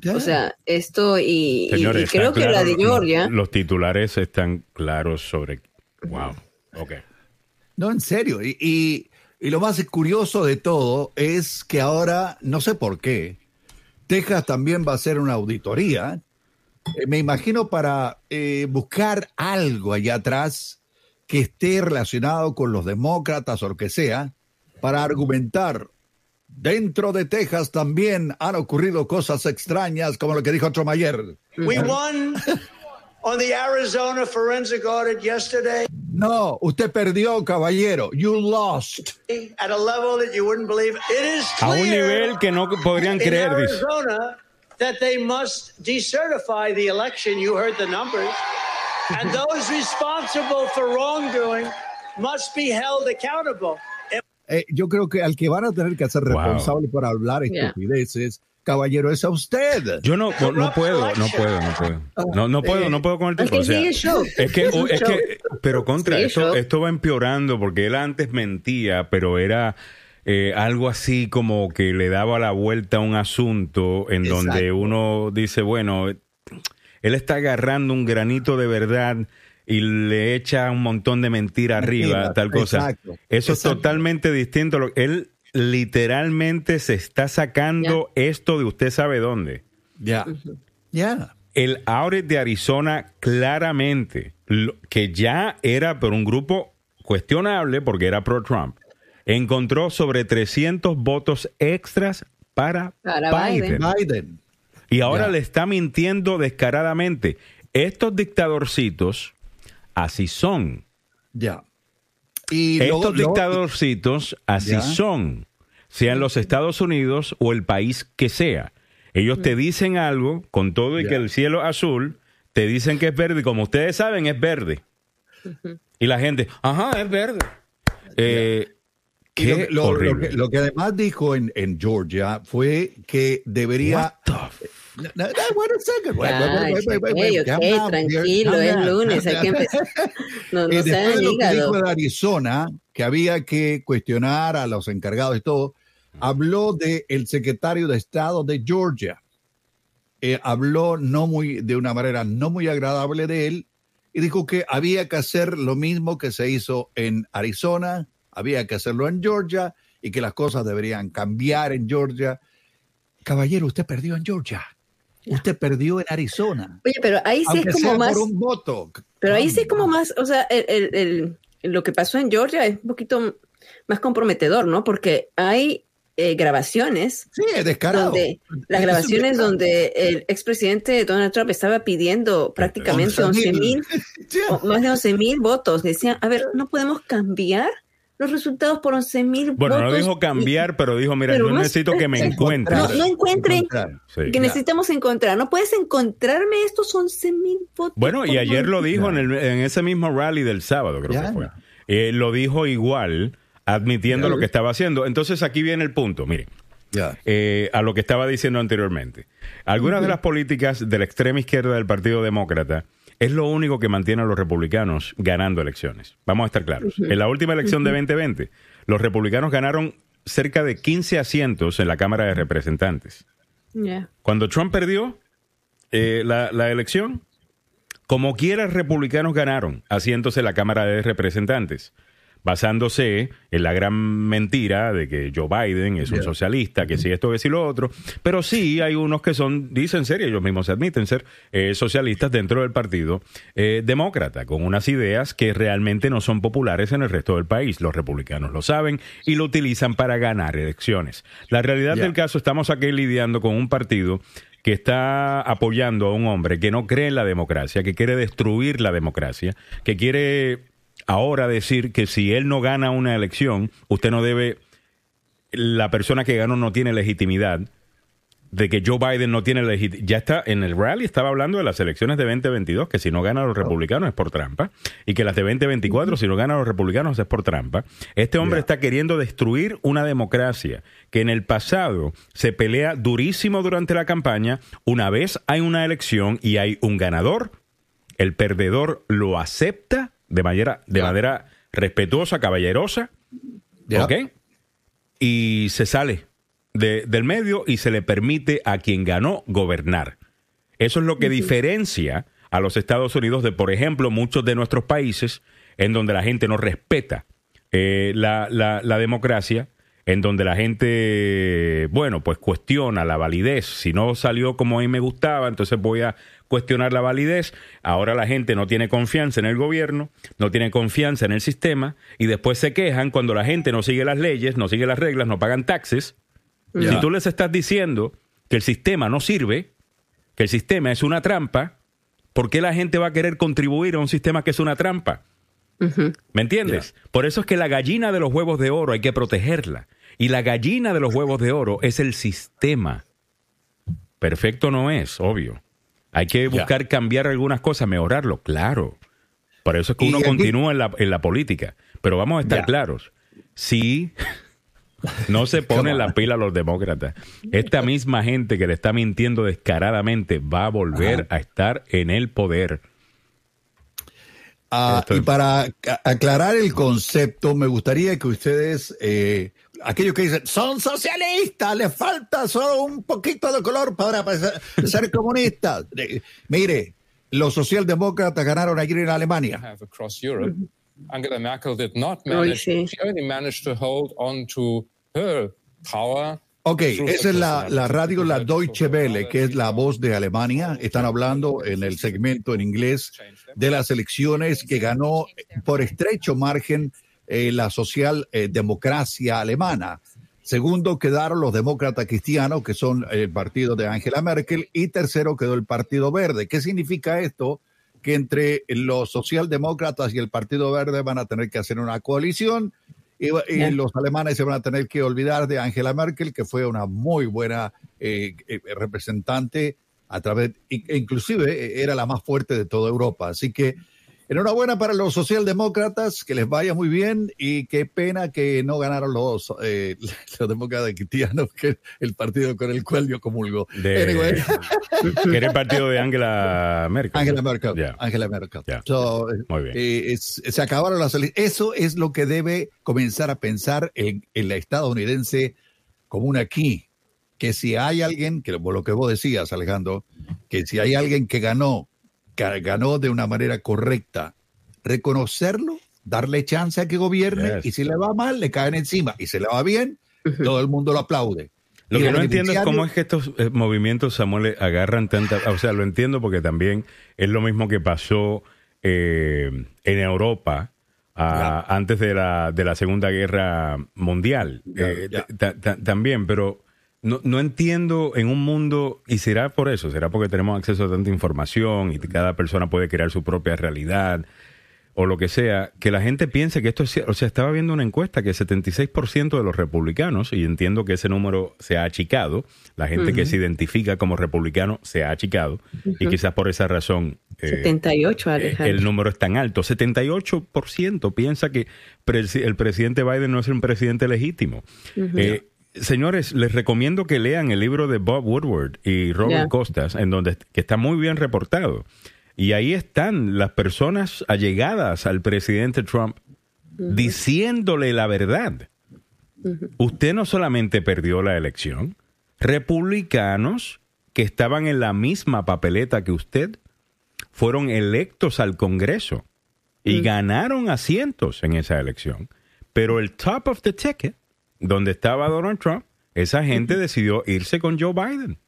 Yeah. O sea, esto y, Señores, y creo que claro, la de Georgia... Los titulares están claros sobre... Wow, ok. No, en serio. Y, y, y lo más curioso de todo es que ahora, no sé por qué, Texas también va a hacer una auditoría, eh, me imagino para eh, buscar algo allá atrás que esté relacionado con los demócratas o lo que sea, para argumentar... Dentro de Texas también han ocurrido cosas extrañas, como lo que dijo Trump ayer. We won on the Arizona forensic audit yesterday. No, usted perdió, caballero. You lost. At a level that you wouldn't believe. It is clear. A un nivel que no podrían creer. In Arizona, that they must decertify the election. You heard the numbers. And those responsible for wrongdoing must be held accountable. Eh, yo creo que al que van a tener que hacer responsable wow. por hablar estupideces caballero es a usted. Yo no, no, no puedo, no puedo, no puedo. No, no puedo, no puedo con el tipo. O sea, es que, es que, pero contra, esto, esto va empeorando porque él antes mentía, pero era eh, algo así como que le daba la vuelta a un asunto en Exacto. donde uno dice, bueno, él está agarrando un granito de verdad y le echa un montón de mentira arriba, tal cosa. Exacto. Eso Exacto. es totalmente distinto. A lo, él literalmente se está sacando yeah. esto de usted sabe dónde. Ya. Yeah. Ya. Yeah. El audit de Arizona claramente, lo, que ya era por un grupo cuestionable porque era pro-Trump, encontró sobre trescientos votos extras para, para Biden. Biden. Y ahora yeah. le está mintiendo descaradamente. Estos dictadorcitos así son. Ya. Yeah. Y Estos lo, dictadorcitos lo, así yeah. son, sean los Estados Unidos o el país que sea. Ellos te dicen algo, con todo y yeah. que el cielo azul, te dicen que es verde. Como ustedes saben, es verde. Uh-huh. Y la gente, ajá, es verde. Eh, yeah. Qué lo, horrible. Lo, lo, que, lo que además dijo en, en Georgia fue que debería... What the f- No, no, no, wait a second. Wait, wait, wait, wait, wait, wait. Okay, okay, tranquilo, es lunes, hay que empezar. No, no se hagan hígado. De Arizona, que había que cuestionar a los encargados y todo, habló de el secretario de Estado de Georgia. Eh, habló no muy, de una manera no muy agradable de él y dijo que había que hacer lo mismo que se hizo en Arizona, había que hacerlo en Georgia y que las cosas deberían cambiar en Georgia. Caballero, usted perdió en Georgia. Usted perdió en Arizona. Oye, pero ahí sí es como más. Por un voto. Pero ahí sí es como más, o sea, el, el, el, lo que pasó en Georgia es un poquito más comprometedor, ¿no? Porque hay eh, grabaciones. Sí, descarado. Donde, las grabaciones donde el expresidente Donald Trump estaba pidiendo prácticamente once mil, más de once mil votos. Decían, a ver, no podemos cambiar los resultados por once mil bueno, votos. Bueno, no dijo cambiar, pero dijo, mira, pero yo más, necesito que me encuentren. No, no encuentren, sí, que ya. necesitamos encontrar. No puedes encontrarme estos once mil votos. Bueno, y ayer lo dijo en, el, en ese mismo rally del sábado, creo ya. que fue. Eh, lo dijo igual, admitiendo ya. lo que estaba haciendo. Entonces, aquí viene el punto, mire, ya. Eh, a lo que estaba diciendo anteriormente. Algunas uh-huh. de las políticas de la extrema izquierda del Partido Demócrata es lo único que mantiene a los republicanos ganando elecciones. Vamos a estar claros. En la última elección de veinte veinte, los republicanos ganaron cerca de quince asientos en la Cámara de Representantes. Yeah. Cuando Trump perdió eh, la, la elección, como quiera, republicanos ganaron asientos en la Cámara de Representantes, basándose en la gran mentira de que Joe Biden es un yeah. socialista, que si sí, esto, que si sí, lo otro, pero sí hay unos que son, dicen ser, y ellos mismos se admiten ser eh, socialistas dentro del partido eh, demócrata, con unas ideas que realmente no son populares en el resto del país. Los republicanos lo saben y lo utilizan para ganar elecciones. La realidad yeah. del caso, estamos aquí lidiando con un partido que está apoyando a un hombre que no cree en la democracia, que quiere destruir la democracia, que quiere... ahora decir que si él no gana una elección, usted no debe, la persona que ganó no tiene legitimidad, de que Joe Biden no tiene legitimidad. Ya está, en el rally estaba hablando de las elecciones de veinte veintidós, que si no ganan los republicanos es por trampa, y que las de veinte veinticuatro, si no ganan los republicanos es por trampa. Este hombre yeah. está queriendo destruir una democracia que en el pasado se pelea durísimo durante la campaña. Una vez hay una elección y hay un ganador, el perdedor lo acepta de manera, de yeah. manera respetuosa, caballerosa, yeah. ¿ok? Y se sale de, del medio y se le permite a quien ganó gobernar. Eso es lo que uh-huh. diferencia a los Estados Unidos de, por ejemplo, muchos de nuestros países en donde la gente no respeta eh, la, la, la democracia, en donde la gente, bueno, pues cuestiona la validez. Si no salió como a mí me gustaba, entonces voy a cuestionar la validez. Ahora la gente no tiene confianza en el gobierno, no tiene confianza en el sistema, y después se quejan cuando la gente no sigue las leyes, no sigue las reglas, no pagan taxes. Yeah. Si tú les estás diciendo que el sistema no sirve, que el sistema es una trampa, ¿por qué la gente va a querer contribuir a un sistema que es una trampa? Uh-huh. ¿Me entiendes? Yeah. Por eso es que la gallina de los huevos de oro hay que protegerla. Y la gallina de los huevos de oro es el sistema. Perfecto no es, obvio. Hay que buscar yeah. cambiar algunas cosas, mejorarlo, claro. Por eso es que uno aquí continúa en la, en la política. Pero vamos a estar yeah. claros. Sí, No se ponen la pila los demócratas. Esta misma gente que le está mintiendo descaradamente va a volver Ajá. a estar en el poder. Ah, y para aclarar el concepto, me gustaría que ustedes, eh, aquellos que dicen, son socialistas, les falta solo un poquito de color para, para ser comunistas. Eh, mire, los socialdemócratas ganaron ayer en Alemania. Angela Merkel did not manage, sí. she only managed to hold on to her power. Ok, esa es la, la radio La Deutsche Welle, que es la voz de Alemania. Están hablando en el segmento en inglés de las elecciones que ganó por estrecho margen eh, la socialdemocracia alemana. Segundo quedaron los demócratas cristianos, que son el partido de Angela Merkel, y tercero quedó el Partido Verde. ¿Qué significa esto? Que entre los socialdemócratas y el Partido Verde van a tener que hacer una coalición. Y, y los alemanes se van a tener que olvidar de Angela Merkel, que fue una muy buena eh, eh, representante a través, e inclusive era la más fuerte de toda Europa. Así que enhorabuena para los socialdemócratas, que les vaya muy bien, y qué pena que no ganaron los, eh, los demócratas cristianos, que el partido con el cual yo comulgo. De, anyway. Que era el partido de Angela Merkel. Angela Merkel. Yeah. Angela Merkel. Yeah. So, muy bien. Eh, es, se acabaron las elecciones. Eso es lo que debe comenzar a pensar el, el estadounidense común aquí. Que si hay alguien, que lo que vos decías, Alejandro, que si hay alguien que ganó, que ganó de una manera correcta, reconocerlo, darle chance a que gobierne, yes. y si le va mal, le caen encima, y si le va bien, todo el mundo lo aplaude. Lo y que no entiendo es cómo es que estos eh, movimientos, Samuel, agarran tanta... O sea, lo entiendo porque también es lo mismo que pasó eh, en Europa a, yeah. antes de la, de la Segunda Guerra Mundial. Yeah, eh, yeah. Ta, ta, también, pero... No, no entiendo en un mundo, y será por eso, será porque tenemos acceso a tanta información y cada persona puede crear su propia realidad o lo que sea, que la gente piense que esto es... O sea, estaba viendo una encuesta que el setenta y seis por ciento de los republicanos, y entiendo que ese número se ha achicado, la gente uh-huh. que se identifica como republicano se ha achicado, uh-huh. y quizás por esa razón eh, setenta y ocho, Alejandro. El número es tan alto. setenta y ocho por ciento piensa que pre- el presidente Biden no es un presidente legítimo. Uh-huh. Eh, Señores, les recomiendo que lean el libro de Bob Woodward y Robert yeah. Costas, en donde que está muy bien reportado. Y ahí están las personas allegadas al presidente Trump uh-huh. diciéndole la verdad. Uh-huh. Usted no solamente perdió la elección, republicanos que estaban en la misma papeleta que usted fueron electos al Congreso y uh-huh. ganaron asientos en esa elección. Pero el top of the ticket, donde estaba Donald Trump, esa gente decidió irse con Joe Biden.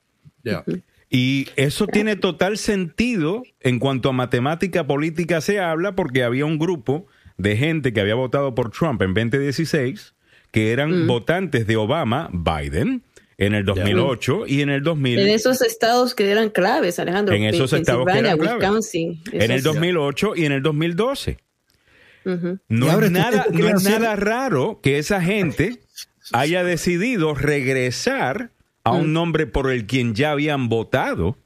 Yeah. Y eso tiene total sentido en cuanto a matemática política se habla, porque había un grupo de gente que había votado por Trump en veinte dieciséis, que eran mm. votantes de Obama, Biden, en el dos mil ocho yeah. y en el dos mil. En esos estados que eran claves, Alejandro. En esos estados que eran claves. En el dos mil ocho y en el dos mil doce. Uh-huh. No es nada, no es nada raro que esa gente haya decidido regresar a un nombre por el quien ya habían votado,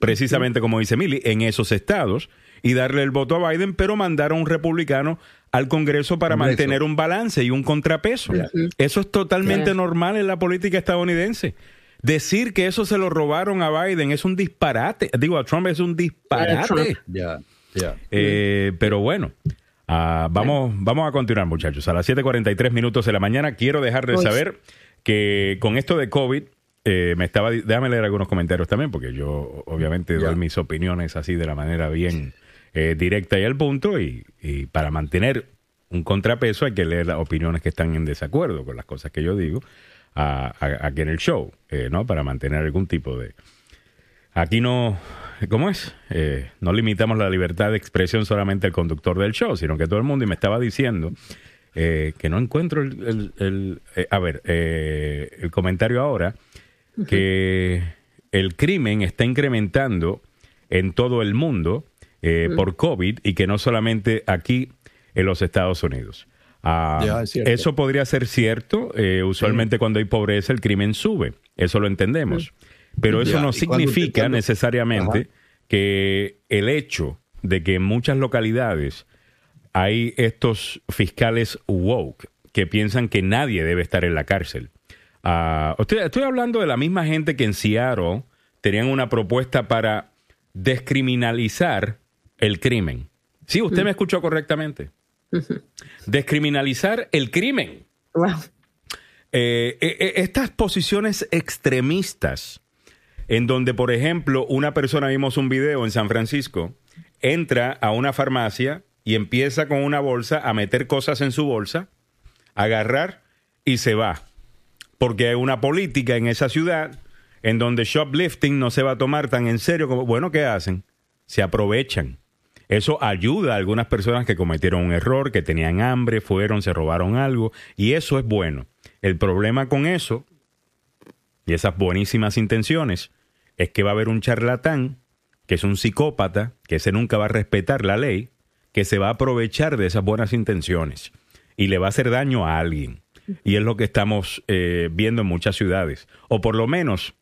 precisamente como dice Mili, en esos estados, y darle el voto a Biden, pero mandar a un republicano al Congreso para Congreso. mantener un balance y un contrapeso. Uh-huh. Eso es totalmente yeah. normal en la política estadounidense. Decir que eso se lo robaron a Biden es un disparate. Digo, a Trump es un disparate. Yeah, yeah. Eh, pero bueno. Uh, vamos, vamos a continuar, muchachos. A las siete cuarenta y tres minutos de la mañana. Quiero dejarles saber que con esto de COVID, eh, me estaba... Déjame leer algunos comentarios también, porque yo obviamente doy yeah. mis opiniones así de la manera bien eh, directa y al punto. Y, y para mantener un contrapeso hay que leer las opiniones que están en desacuerdo con las cosas que yo digo a, a, aquí en el show, eh, ¿no? Para mantener algún tipo de... Aquí no... ¿Cómo es? Eh, no limitamos la libertad de expresión solamente al conductor del show, sino que todo el mundo, y me estaba diciendo eh, que no encuentro el... el, el eh, a ver, eh, el comentario ahora, que el crimen está incrementando en todo el mundo eh, uh-huh. por COVID, y que no solamente aquí en los Estados Unidos. Ah, yeah, es eso podría ser cierto. Eh, usualmente uh-huh. cuando hay pobreza el crimen sube, eso lo entendemos. Uh-huh. Pero eso yeah. no significa cuando... necesariamente Ajá. que el hecho de que en muchas localidades hay estos fiscales woke que piensan que nadie debe estar en la cárcel. Uh, estoy, estoy hablando de la misma gente que en Seattle tenían una propuesta para descriminalizar el crimen. Sí, usted me escuchó correctamente. Descriminalizar el crimen. Wow. Eh, eh, estas posiciones extremistas, en donde, por ejemplo, una persona, vimos un video en San Francisco, entra a una farmacia y empieza con una bolsa a meter cosas en su bolsa, agarrar y se va. Porque hay una política en esa ciudad en donde shoplifting no se va a tomar tan en serio como, bueno, ¿qué hacen? Se aprovechan. Eso ayuda a algunas personas que cometieron un error, que tenían hambre, fueron, se robaron algo, y eso es bueno. El problema con eso y esas buenísimas intenciones es que va a haber un charlatán, que es un psicópata, que ese nunca va a respetar la ley, que se va a aprovechar de esas buenas intenciones y le va a hacer daño a alguien. Y es lo que estamos eh, viendo en muchas ciudades. O por lo menos,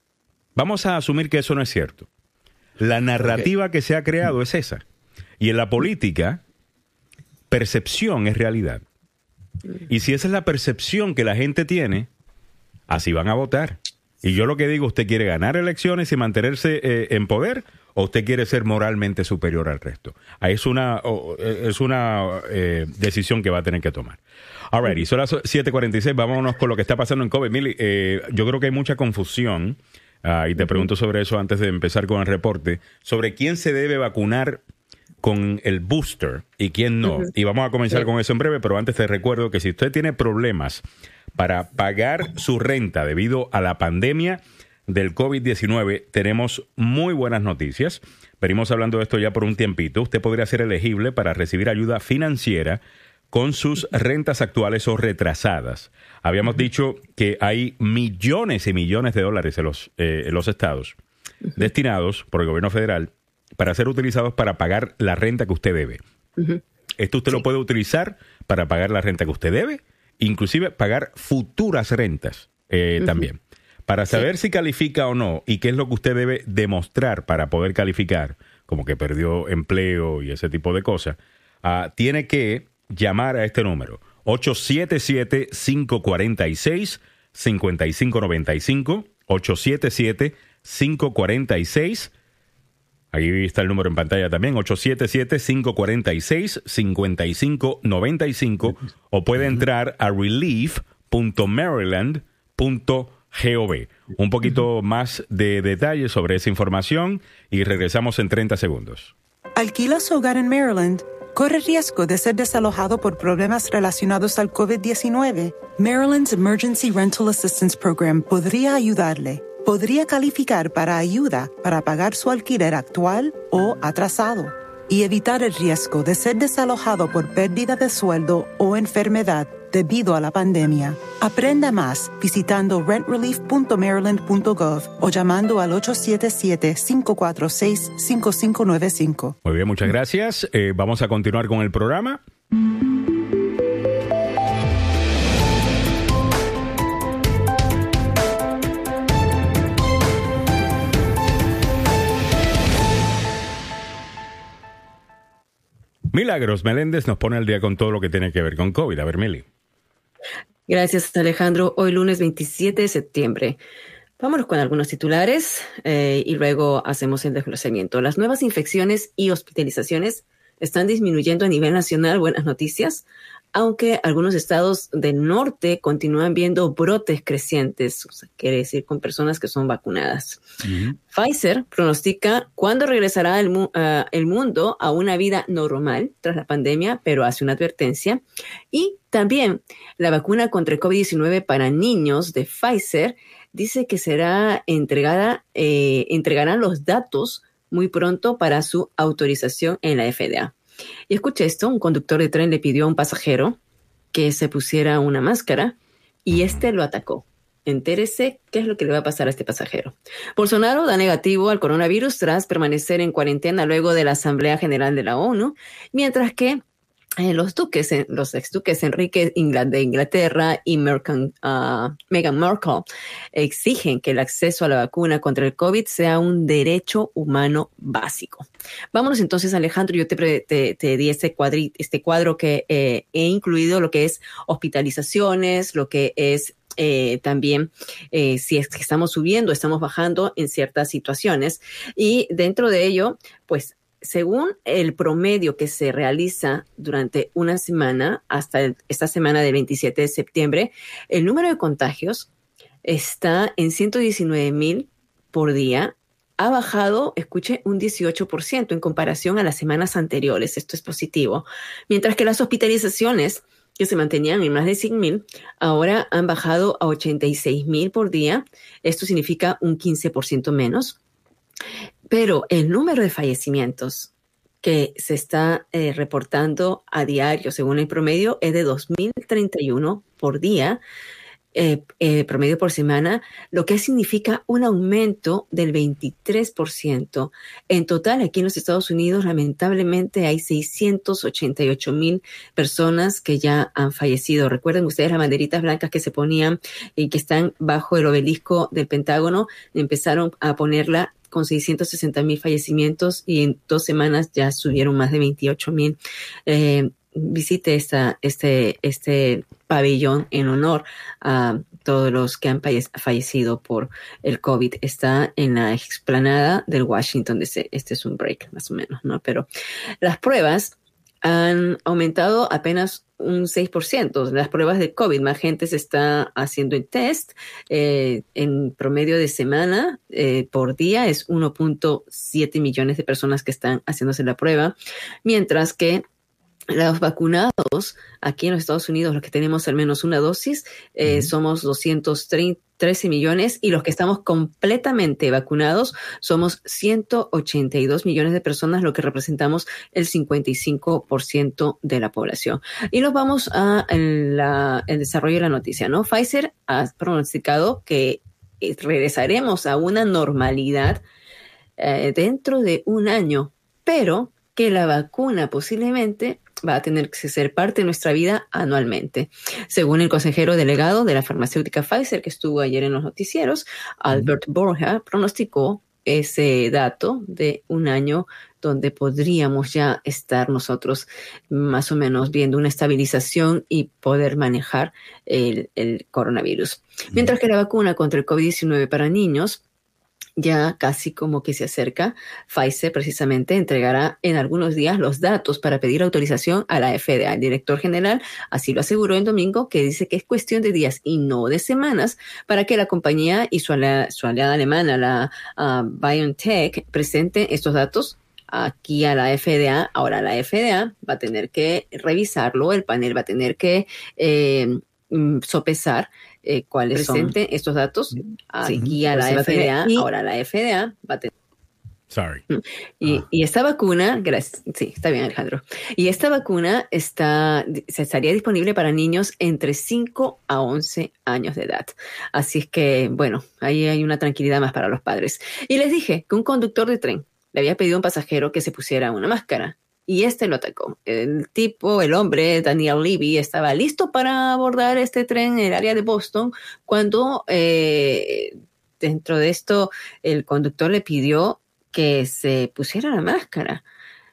vamos a asumir que eso no es cierto. La narrativa okay. que se ha creado es esa. Y en la política, percepción es realidad. Y si esa es la percepción que la gente tiene, así van a votar. Y yo lo que digo, ¿usted quiere ganar elecciones y mantenerse eh, en poder? ¿O usted quiere ser moralmente superior al resto? Es una, oh, es una eh, decisión que va a tener que tomar. All righty, son las siete cuarenta y seis. Vámonos con lo que está pasando en COVID. Mili, eh, yo creo que hay mucha confusión, uh, y te pregunto sobre eso antes de empezar con el reporte, sobre quién se debe vacunar con el booster y quién no. Uh-huh. Y vamos a comenzar sí. con eso en breve, pero antes te recuerdo que si usted tiene problemas para pagar su renta debido a la pandemia del COVID diecinueve, tenemos muy buenas noticias. Venimos hablando de esto ya por un tiempito. Usted podría ser elegible para recibir ayuda financiera con sus rentas actuales o retrasadas. Habíamos dicho que hay millones y millones de dólares en los, eh, en los estados uh-huh. destinados por el gobierno federal para ser utilizados para pagar la renta que usted debe. Uh-huh. Esto usted sí. lo puede utilizar para pagar la renta que usted debe, inclusive pagar futuras rentas eh, uh-huh. también. Para saber sí. si califica o no y qué es lo que usted debe demostrar para poder calificar, como que perdió empleo y ese tipo de cosas, uh, tiene que llamar a este número, ocho siete siete, cinco cuatro seis, cinco cinco nueve cinco, ocho siete siete, cinco cuatro seis, cinco cinco nueve cinco. Ahí está el número en pantalla también, ocho siete siete, cinco cuatro seis, cinco cinco nueve cinco, o puede entrar a relief punto maryland punto gov. Un poquito más de detalle sobre esa información y regresamos en treinta segundos. ¿Alquila su hogar en Maryland? ¿Corre riesgo de ser desalojado por problemas relacionados al COVID diecinueve? Maryland's Emergency Rental Assistance Program podría ayudarle. Podría calificar para ayuda para pagar su alquiler actual o atrasado y evitar el riesgo de ser desalojado por pérdida de sueldo o enfermedad debido a la pandemia. Aprenda más visitando rent relief punto maryland punto gov o llamando al ocho siete siete, cinco cuatro seis, cinco cinco nueve cinco. Muy bien, muchas gracias. Eh, vamos a continuar con el programa. Milagros Meléndez nos pone al día con todo lo que tiene que ver con COVID. A ver, Mili. Gracias, Alejandro. Hoy lunes veintisiete de septiembre. Vámonos con algunos titulares eh, y luego hacemos el desglosamiento. Las nuevas infecciones y hospitalizaciones están disminuyendo a nivel nacional. Buenas noticias. Aunque algunos estados del norte continúan viendo brotes crecientes, o sea, quiere decir con personas que son vacunadas. Uh-huh. Pfizer pronostica cuándo regresará el, mu- uh, el mundo a una vida normal tras la pandemia, pero hace una advertencia. Y también la vacuna contra el COVID diecinueve para niños de Pfizer dice que será entregada, eh, entregarán los datos muy pronto para su autorización en la F D A. Y escuché esto, un conductor de tren le pidió a un pasajero que se pusiera una máscara y este lo atacó. Entérese qué es lo que le va a pasar a este pasajero. Bolsonaro da negativo al coronavirus tras permanecer en cuarentena luego de la Asamblea General de la ONU, mientras que Eh, los duques, los exduques Enrique de Inglaterra y Mercan, uh, Meghan Markle exigen que el acceso a la vacuna contra el COVID sea un derecho humano básico. Vámonos entonces, Alejandro, yo te, te, te di este, cuadri, este cuadro que eh, he incluido lo que es hospitalizaciones, lo que es Eh, también eh, si es que estamos subiendo, estamos bajando en ciertas situaciones. Y dentro de ello, pues según el promedio que se realiza durante una semana hasta el, esta semana del veintisiete de septiembre, el número de contagios está en ciento diecinueve mil por día. Ha bajado, escuche, un dieciocho por ciento en comparación a las semanas anteriores. Esto es positivo. Mientras que las hospitalizaciones, que se mantenían en más de cien mil, ahora han bajado a ochenta y seis mil por día. Esto significa un quince por ciento menos. Pero el número de fallecimientos que se está eh, reportando a diario, según el promedio, es de dos mil treinta y uno por día, eh, eh, promedio por semana, lo que significa un aumento del veintitrés por ciento. En total, aquí en los Estados Unidos, lamentablemente, hay seiscientos ochenta y ocho mil personas que ya han fallecido. Recuerden ustedes las banderitas blancas que se ponían y que están bajo el obelisco del Pentágono, empezaron a ponerla con seiscientos sesenta mil fallecimientos y en dos semanas ya subieron más de veintiocho mil. Eh, visite esta, este, este pabellón en honor a todos los que han fallecido por el COVID. Está en la explanada del Washington D C. Este es un break más o menos, ¿no? Pero las pruebas han aumentado apenas un seis por ciento. Las pruebas de COVID, más gente se está haciendo el test. Eh, en promedio de semana eh, por día es uno punto siete millones de personas que están haciéndose la prueba. Mientras que los vacunados aquí en los Estados Unidos, los que tenemos al menos una dosis, eh, mm. somos doscientos trece millones y los que estamos completamente vacunados somos ciento ochenta y dos millones de personas, lo que representamos el cincuenta y cinco por ciento de la población. Y nos vamos a la, el desarrollo de la noticia, ¿no? Pfizer ha pronosticado que regresaremos a una normalidad eh, dentro de un año, pero que la vacuna posiblemente va a tener que ser parte de nuestra vida anualmente. Según el consejero delegado de la farmacéutica Pfizer, que estuvo ayer en los noticieros, Albert Bourla pronosticó ese dato de un año donde podríamos ya estar nosotros más o menos viendo una estabilización y poder manejar el, el coronavirus. Mientras que la vacuna contra el COVID diecinueve para niños ya casi como que se acerca, Pfizer precisamente entregará en algunos días los datos para pedir autorización a la F D A. El director general así lo aseguró el domingo, que dice que es cuestión de días y no de semanas para que la compañía y su, ala, su aliada alemana, la uh, BioNTech, presenten estos datos aquí a la F D A. Ahora la F D A va a tener que revisarlo, el panel va a tener que eh, sopesar Eh, cuáles son estos datos aquí sí. a la F D A. Tener, y, ahora la F D A va a tener. Sorry. Y, ah. y esta vacuna, gracias. Sí, está bien, Alejandro. Y esta vacuna está, se estaría disponible para niños entre cinco a once años de edad. Así es que, bueno, ahí hay una tranquilidad más para los padres. Y les dije que un conductor de tren le había pedido a un pasajero que se pusiera una máscara. Y este lo atacó. El tipo, el hombre, Daniel Levy, estaba listo para abordar este tren en el área de Boston cuando eh, dentro de esto el conductor le pidió que se pusiera la máscara.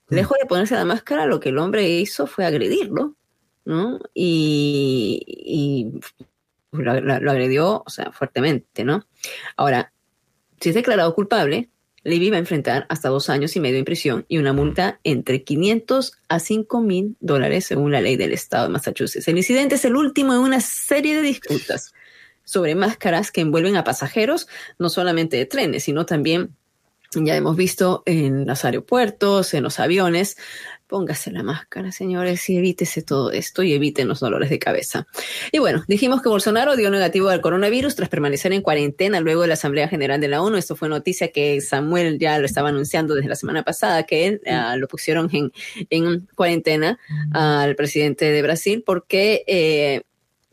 Mm. Lejos de ponerse la máscara, lo que el hombre hizo fue agredirlo, ¿no? Y, y lo, lo agredió, o sea, fuertemente, ¿no? Ahora, si es declarado culpable, Levy va a enfrentar hasta dos años y medio en prisión y una multa entre quinientos a cinco mil dólares, según la ley del estado de Massachusetts. El incidente es el último de una serie de disputas sobre máscaras que envuelven a pasajeros, no solamente de trenes, sino también, ya hemos visto, en los aeropuertos, en los aviones. Póngase la máscara, señores, y evítese todo esto y eviten los dolores de cabeza. Y bueno, dijimos que Bolsonaro dio negativo al coronavirus tras permanecer en cuarentena luego de la Asamblea General de la ONU. Esto fue noticia que Samuel ya lo estaba anunciando desde la semana pasada, que él uh, lo pusieron en, en cuarentena uh, al presidente de Brasil porque eh,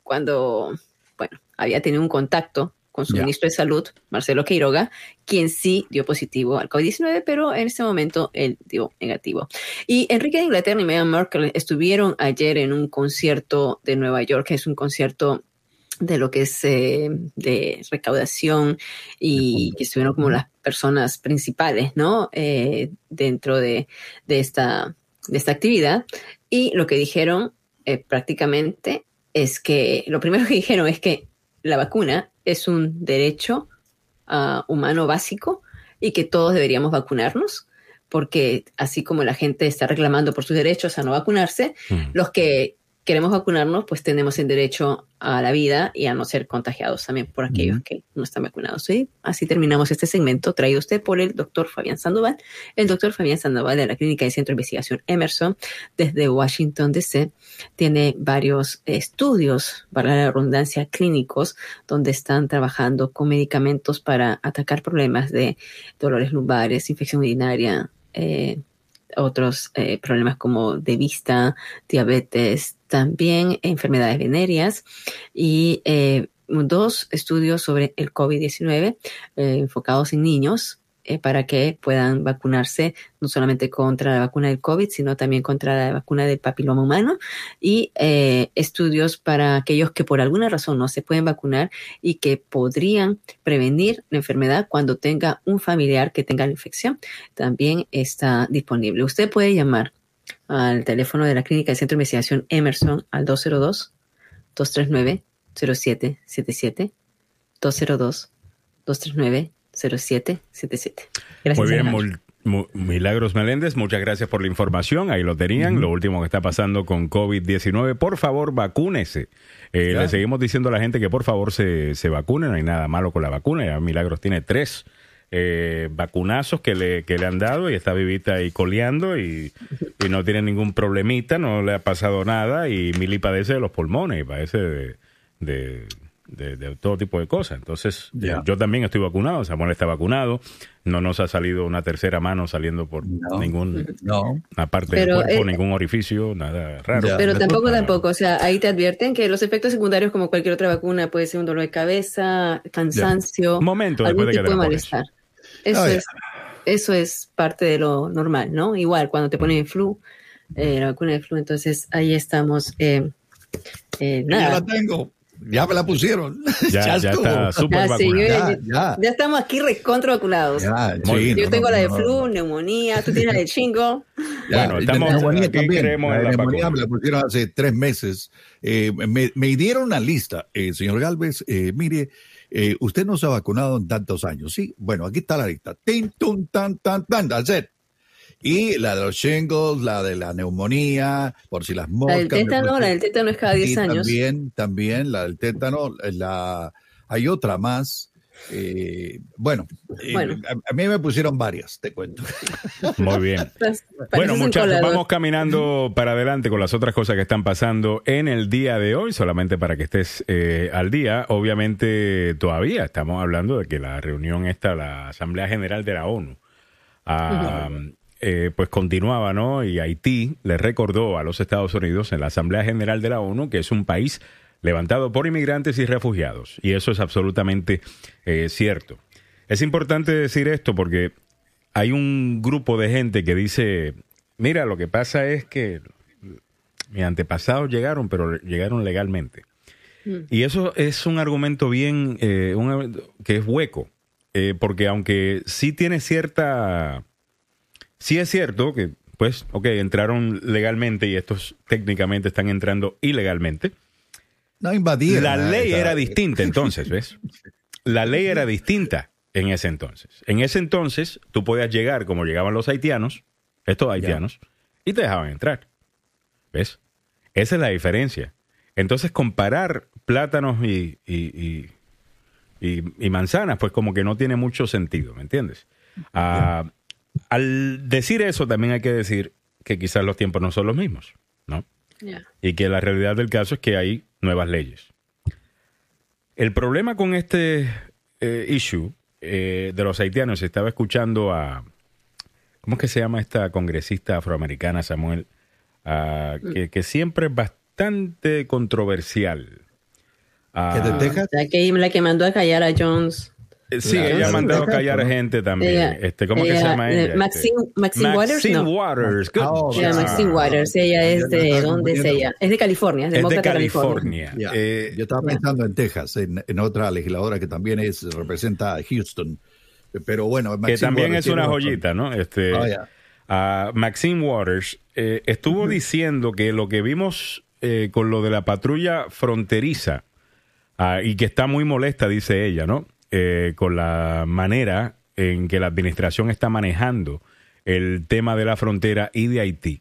cuando, bueno, había tenido un contacto con su yeah. ministro de Salud, Marcelo Queiroga, quien sí dio positivo al COVID diecinueve, pero en este momento él dio negativo. Y Enrique de Inglaterra y Meghan Markle estuvieron ayer en un concierto de Nueva York, que es un concierto de lo que es eh, de recaudación, y que estuvieron como las personas principales, ¿no? Eh, dentro de, de, esta, de esta actividad. Y lo que dijeron eh, prácticamente es que, lo primero que dijeron es que la vacuna es un derecho uh, humano básico y que todos deberíamos vacunarnos, porque así como la gente está reclamando por sus derechos a no vacunarse, mm. los que queremos vacunarnos, pues tenemos el derecho a la vida y a no ser contagiados también por aquellos que no están vacunados. ¿Sí? Así terminamos este segmento traído a usted por el doctor Fabián Sandoval, el doctor Fabián Sandoval de la Clínica y Centro de Investigación Emerson desde Washington, D C. Tiene varios estudios, para la redundancia, clínicos, donde están trabajando con medicamentos para atacar problemas de dolores lumbares, infección urinaria, eh, otros eh, problemas como de vista, diabetes, también enfermedades venéreas, y eh, dos estudios sobre el COVID diecinueve eh, enfocados en niños eh, para que puedan vacunarse no solamente contra la vacuna del COVID, sino también contra la vacuna del papiloma humano, y eh, estudios para aquellos que por alguna razón no se pueden vacunar y que podrían prevenir la enfermedad cuando tenga un familiar que tenga la infección. También está disponible. Usted puede llamar al teléfono de la Clínica del Centro de Investigación Emerson al dos cero dos, dos tres nueve, cero siete siete siete, dos cero dos, dos tres nueve, cero siete siete siete. Gracias. Muy bien, Mul- Mul- Milagros Meléndez, muchas gracias por la información. Ahí lo tenían, uh-huh. lo último que está pasando con COVID diecinueve. Por favor, vacúnese. Eh, claro. Le seguimos diciendo a la gente que por favor se, se vacunen, no hay nada malo con la vacuna. Ya Milagros tiene tres Eh, vacunazos que le, que le han dado y está vivita ahí coleando y, y no tiene ningún problemita, no le ha pasado nada, y Mili padece de los pulmones y padece de, de, de, de todo tipo de cosas. Entonces yeah. yo también estoy vacunado, Samuel está vacunado, no nos ha salido una tercera mano saliendo por no, ninguna no. parte pero del cuerpo, eh, ningún orificio, nada raro. Yeah. Pero tampoco, tampoco, o sea, ahí te advierten que los efectos secundarios, como cualquier otra vacuna, puede ser un dolor de cabeza, cansancio, yeah. un momento algún después de que te malestar. Eso, oh, es, yeah. eso es parte de lo normal, ¿no? Igual, cuando te ponen el flu, eh, la vacuna de flu, entonces ahí estamos. Eh, eh, nada. Ya la tengo, ya me la pusieron. Ya, ya, ya está súper ah, sí, ya, ya. ya estamos aquí recontra vacunados. Ya, sí, yo no, tengo no, la de no, flu, no. neumonía, tú tienes la de chingo. Ya, bueno, estamos neumonía también. Queremos la, la, la neumonía me la pusieron hace tres meses. Eh, me, me dieron una lista, eh, señor Gálvez, eh, mire, Eh, usted no se ha vacunado en tantos años, ¿sí? Bueno, aquí está la lista. Tin, tun, tan, tan, tan, that's it. Y la de los shingles, la de la neumonía, por si las moscas. La del tétano, la del tétano es cada diez años. También, también, la del tétano, la... hay otra más. Eh, bueno, bueno. Eh, a, a mí me pusieron varias, te cuento. Muy bien. Bueno, muchachos, vamos caminando para adelante con las otras cosas que están pasando en el día de hoy, solamente para que estés eh, al día. Obviamente todavía estamos hablando de que la reunión esta, la Asamblea General de la ONU, ah, uh-huh. eh, pues continuaba, ¿no? Y Haití le recordó a los Estados Unidos en la Asamblea General de la ONU que es un país levantado por inmigrantes y refugiados. Y eso es absolutamente eh, cierto. Es importante decir esto porque hay un grupo de gente que dice, mira, lo que pasa es que mis antepasados llegaron, pero llegaron legalmente. Mm. Y eso es un argumento bien, eh, un, que es hueco, eh, porque aunque sí tiene cierta... Sí es cierto que, pues, ok, entraron legalmente y estos técnicamente están entrando ilegalmente. No invadieron. La ley era distinta entonces, ¿ves? La ley era distinta en ese entonces. En ese entonces, tú podías llegar como llegaban los haitianos, estos haitianos, yeah. y te dejaban entrar. ¿Ves? Esa es la diferencia. Entonces, comparar plátanos y, y, y, y, y manzanas, pues como que no tiene mucho sentido, ¿me entiendes? Ah, yeah. Al decir eso, también hay que decir que quizás los tiempos no son los mismos, ¿no? Yeah. Y que la realidad del caso es que hay nuevas leyes. El problema con este eh, issue eh, de los haitianos, estaba escuchando a... ¿Cómo es que se llama esta congresista afroamericana, Samuel? Uh, que, que siempre es bastante controversial. Ah, ¿que de Texas? La que, la que mandó a callar a Jones. Sí, claro. Ella ha mandado a callar a gente también. Ella, este, ¿Cómo ella, que se llama ella? Maxine, Maxine, Maxine Waters. Maxine no. Waters. Oh, yeah, Maxine Waters. Ella es de... ¿Dónde es ella? Es de California. Es, es de California. California. Yeah. Eh, Yo estaba yeah. pensando en Texas, en, en otra legisladora que también es representa a Houston. Pero bueno, Maxine que también Waters es una joyita, ¿no? Este, oh, yeah. uh, Maxine Waters eh, estuvo mm-hmm. diciendo que lo que vimos eh, con lo de la patrulla fronteriza uh, y que está muy molesta, dice ella, ¿no? Eh, con la manera en que la administración está manejando el tema de la frontera y de Haití.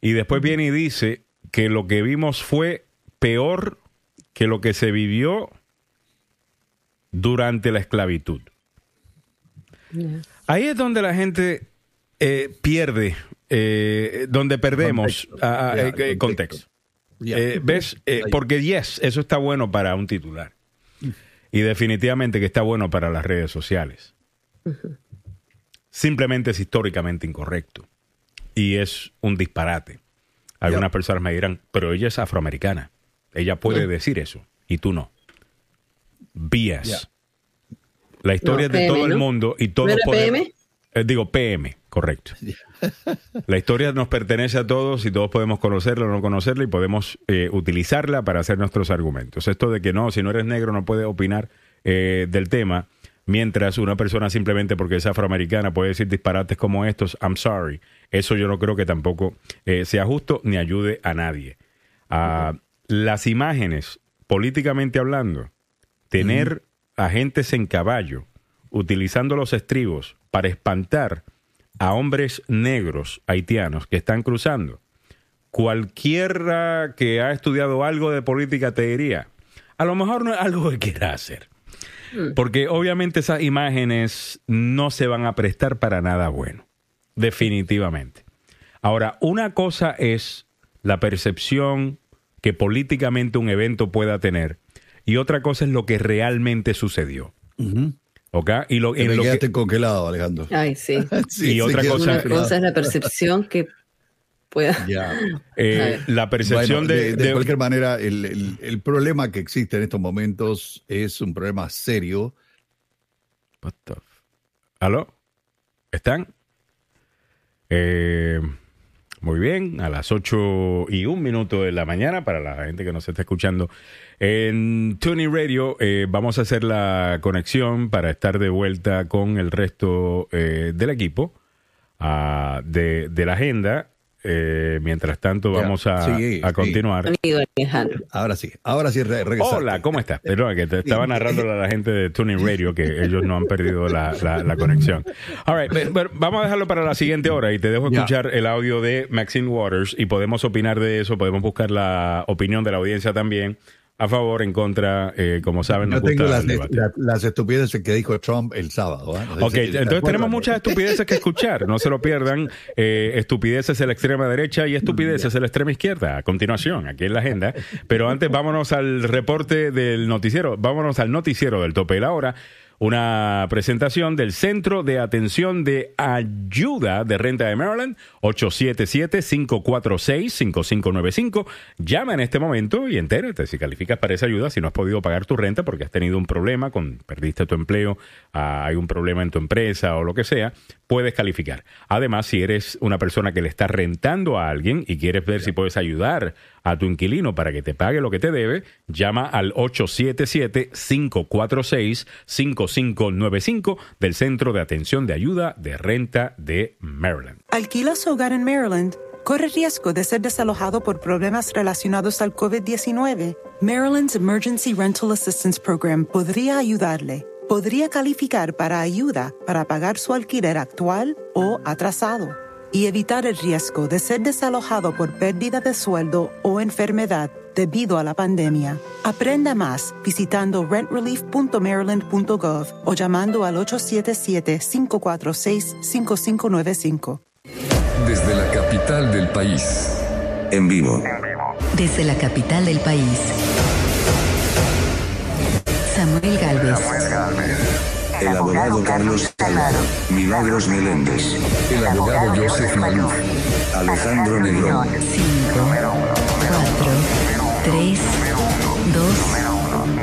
Y después viene y dice que lo que vimos fue peor que lo que se vivió durante la esclavitud. Yeah. Ahí es donde la gente eh, pierde, eh, donde perdemos contexto. Ah, yeah, eh, contexto. contexto. Yeah. Eh, ¿Ves? Eh, porque yes, eso está bueno para un titular. Y definitivamente que está bueno para las redes sociales. Uh-huh. Simplemente es históricamente incorrecto. Y es un disparate. Algunas yeah. personas me dirán, pero ella es afroamericana. Ella puede yeah. decir eso. Y tú no. B S. Yeah. La historia no, P M, es de todo ¿no? el mundo. Y todos ¿No era podemos, P M? Eh, digo, P M, correcto. Yeah. La historia nos pertenece a todos y todos podemos conocerla o no conocerla y podemos eh, utilizarla para hacer nuestros argumentos. Esto de que no, si no eres negro no puedes opinar eh, del tema, mientras una persona simplemente porque es afroamericana puede decir disparates como estos, I'm sorry. Eso yo no creo que tampoco eh, sea justo ni ayude a nadie. Ah, uh-huh. Las imágenes, políticamente hablando, tener uh-huh. agentes en caballo utilizando los estribos para espantar a hombres negros haitianos que están cruzando, cualquiera que ha estudiado algo de política te diría, a lo mejor no es algo que quiera hacer. Porque obviamente esas imágenes no se van a prestar para nada bueno, definitivamente. Ahora, una cosa es la percepción que políticamente un evento pueda tener y otra cosa es lo que realmente sucedió. Uh-huh. Okay. Y lo, en lo que... congelado, Alejandro. Ay, sí. sí y otra cosa... Una cosa es la percepción que pueda... Yeah. Eh, la percepción bueno, de, de... De cualquier manera, el, el, el problema que existe en estos momentos es un problema serio. What the... ¿Aló? ¿Están? Eh, muy bien, a las ocho y un minuto de la mañana, para la gente que nos está escuchando... En TuneIn Radio eh, vamos a hacer la conexión para estar de vuelta con el resto eh, del equipo uh, de, de la agenda. Eh, mientras tanto vamos yeah. a, sí, a continuar. Sí. Ahora sí, ahora sí re- regresamos. Hola, ¿cómo estás? Perdón, que te estaba narrando a la gente de TuneIn Radio que ellos no han perdido la, la, la conexión. All right, pero, pero vamos a dejarlo para la siguiente hora y te dejo escuchar yeah. el audio de Maxine Waters y podemos opinar de eso, podemos buscar la opinión de la audiencia también. A favor, en contra, eh, como saben, no tengo las, la, las estupideces que dijo Trump el sábado. ¿eh? No sé ok, si entonces tenemos muchas estupideces que escuchar, no se lo pierdan. Eh, estupideces en la extrema derecha y estupideces en la extrema izquierda. A continuación, aquí en la agenda. Pero antes, vámonos al reporte del noticiero. Vámonos al noticiero del tope de la hora. Una presentación del Centro de Atención de Ayuda de Renta de Maryland, ocho siete siete, cinco cuatro seis, cinco cinco nueve cinco. Llama en este momento y entérate si calificas para esa ayuda, si no has podido pagar tu renta porque has tenido un problema, con, perdiste tu empleo, ah, hay un problema en tu empresa o lo que sea, puedes calificar. Además, si eres una persona que le está rentando a alguien y quieres ver si puedes ayudar a tu inquilino para que te pague lo que te debe, llama al ocho siete siete, cinco cuatro seis, cinco cinco nueve cinco del Centro de Atención de Ayuda de Renta de Maryland. ¿Alquilas su hogar en Maryland? ¿Corre riesgo de ser desalojado por problemas relacionados al covid diecinueve? Maryland's Emergency Rental Assistance Program podría ayudarle. Podría calificar para ayuda para pagar su alquiler actual o atrasado y evitar el riesgo de ser desalojado por pérdida de sueldo o enfermedad debido a la pandemia. Aprenda más visitando rent relief punto maryland punto gov o llamando al ocho siete siete, cinco cuatro seis, cinco cinco nueve cinco. Desde la capital del país. En vivo. Desde la capital del país. Samuel Gálvez. Samuel Gálvez. El abogado Carlos Salvado, Milagros Meléndez, el abogado Joseph Maluf, Alejandro Negrón. cinco, cuatro, tres, dos,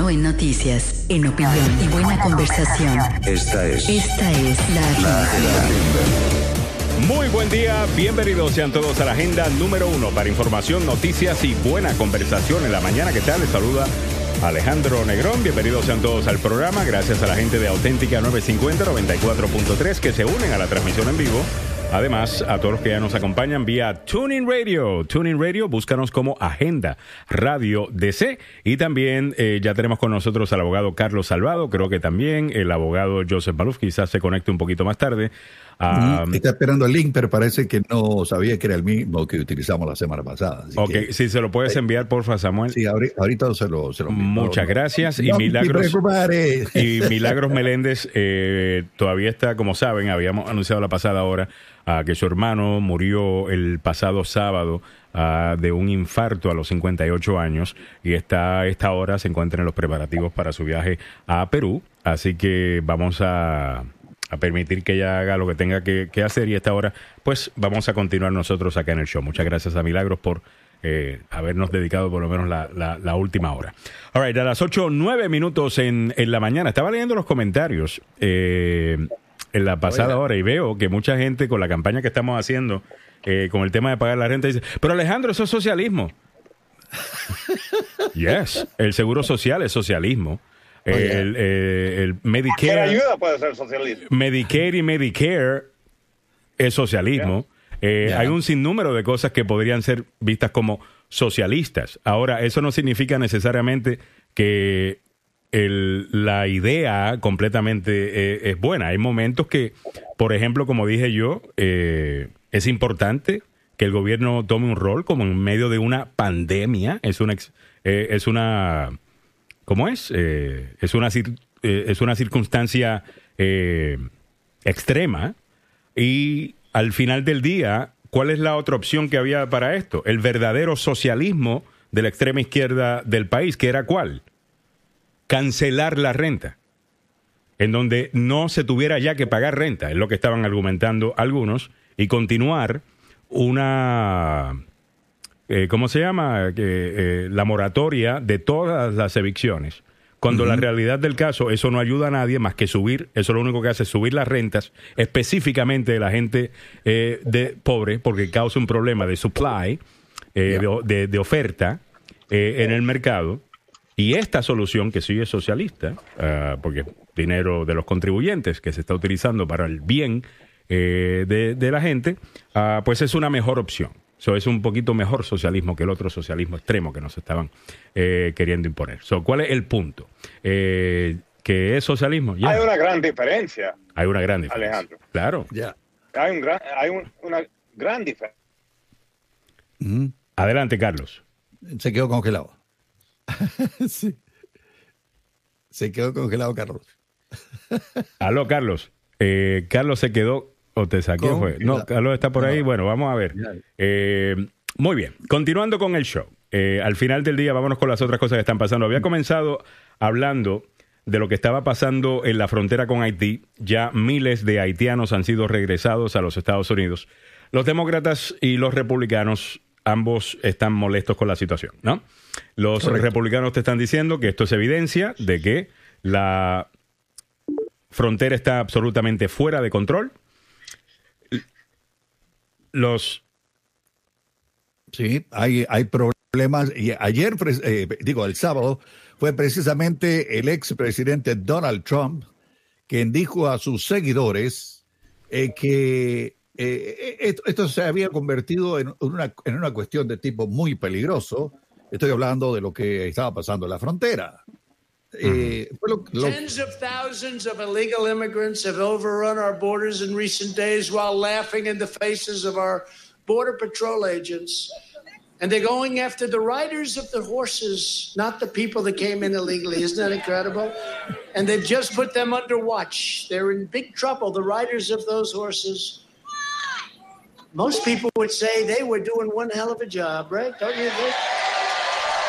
Uno en noticias, en opinión y buena conversación. Esta es. Esta es La Agenda. Muy buen día, bienvenidos sean todos a La Agenda número uno para información, noticias y buena conversación en la mañana. ¿Qué tal? Les saluda Alejandro Negrón, bienvenidos sean todos al programa. Gracias a la gente de Auténtica novecientos cincuenta, noventa y cuatro punto tres que se unen a la transmisión en vivo. Además, a todos los que ya nos acompañan vía TuneIn Radio. TuneIn Radio, búscanos como Agenda Radio D C. Y también eh, ya tenemos con nosotros al abogado Carlos Salvado. Creo que también el abogado Joseph Maluf quizás se conecte un poquito más tarde. Um, Está esperando el link, pero parece que no sabía que era el mismo que utilizamos la semana pasada. Así ok, que, si se lo puedes enviar, porfa, Samuel. Sí, ahorita se lo envío. Muchas gracias. Y no, Milagros y Milagros Meléndez eh, todavía está, como saben, habíamos anunciado la pasada hora uh, que su hermano murió el pasado sábado uh, de un infarto a los cincuenta y ocho años y está, esta hora se encuentra en los preparativos para su viaje a Perú. Así que vamos a... a permitir que ella haga lo que tenga que, que hacer y a esta hora, pues vamos a continuar nosotros acá en el show. Muchas gracias a Milagros por eh, habernos dedicado por lo menos la, la, la última hora. All right, a las ocho, nueve minutos en, en la mañana. Estaba leyendo los comentarios eh, en la pasada Oye. hora y veo que mucha gente con la campaña que estamos haciendo eh, con el tema de pagar la renta dice, pero Alejandro, eso es socialismo. Yes, el seguro social es socialismo. El, el, el Medicare ayuda puede ser socialismo. Medicare y Medicare es socialismo. Yeah. Eh, yeah. Hay un sinnúmero de cosas que podrían ser vistas como socialistas. Ahora, eso no significa necesariamente que el, la idea completamente eh, es buena. Hay momentos que, por ejemplo, como dije yo, eh, es importante que el gobierno tome un rol como en medio de una pandemia. Es una... Ex, eh, es una ¿Cómo es? Eh, es, una, eh, es una circunstancia eh, extrema y al final del día, ¿cuál es la otra opción que había para esto? El verdadero socialismo de la extrema izquierda del país, ¿qué era cuál? Cancelar la renta, en donde no se tuviera ya que pagar renta, es lo que estaban argumentando algunos, y continuar una... Eh, ¿cómo se llama? Eh, eh, la moratoria de todas las evicciones. Cuando uh-huh. la realidad del caso, eso no ayuda a nadie más que subir, eso lo único que hace es subir las rentas, específicamente de la gente eh, de pobre, porque causa un problema de supply, eh, yeah. de, de, de oferta eh, en el mercado. Y esta solución, que sí es socialista, uh, porque es dinero de los contribuyentes que se está utilizando para el bien eh, de, de la gente, uh, pues es una mejor opción. So, es un poquito mejor socialismo que el otro socialismo extremo que nos estaban eh, queriendo imponer. So, ¿cuál es el punto? Eh, ¿Qué es socialismo? Yeah. Hay una gran diferencia. Hay una gran diferencia. Alejandro. Claro. Yeah. Hay, un gran, hay un, una gran diferencia. Mm. Adelante, Carlos. Se quedó congelado. Sí. Se quedó congelado, Carlos. Aló, Carlos. Eh, Carlos se quedó... ¿O te saqué? Fue? No, Carlos está por ahí. Bueno, vamos a ver. Eh, muy bien. Continuando con el show. Eh, al final del día, vámonos con las otras cosas que están pasando. Había comenzado hablando de lo que estaba pasando en la frontera con Haití. Ya miles de haitianos han sido regresados a los Estados Unidos. Los demócratas y los republicanos, ambos están molestos con la situación, ¿no? Los Correcto. republicanos te están diciendo que esto es evidencia de que la frontera está absolutamente fuera de control. Los sí, hay, hay problemas. Y ayer, eh, digo, el sábado, fue precisamente el expresidente Donald Trump quien dijo a sus seguidores eh, que eh, esto, esto se había convertido en una, en una cuestión de tipo muy peligroso. Estoy hablando de lo que estaba pasando en la frontera. Eh, lo, lo... Tens of thousands of illegal immigrants have overrun our borders in recent days while laughing in the faces of our Border Patrol agents. And they're going after the riders of the horses, not the people that came in illegally. Isn't that incredible? And they've just put them under watch. They're in big trouble, the riders of those horses. Most people would say they were doing one hell of a job, right? Don't you think?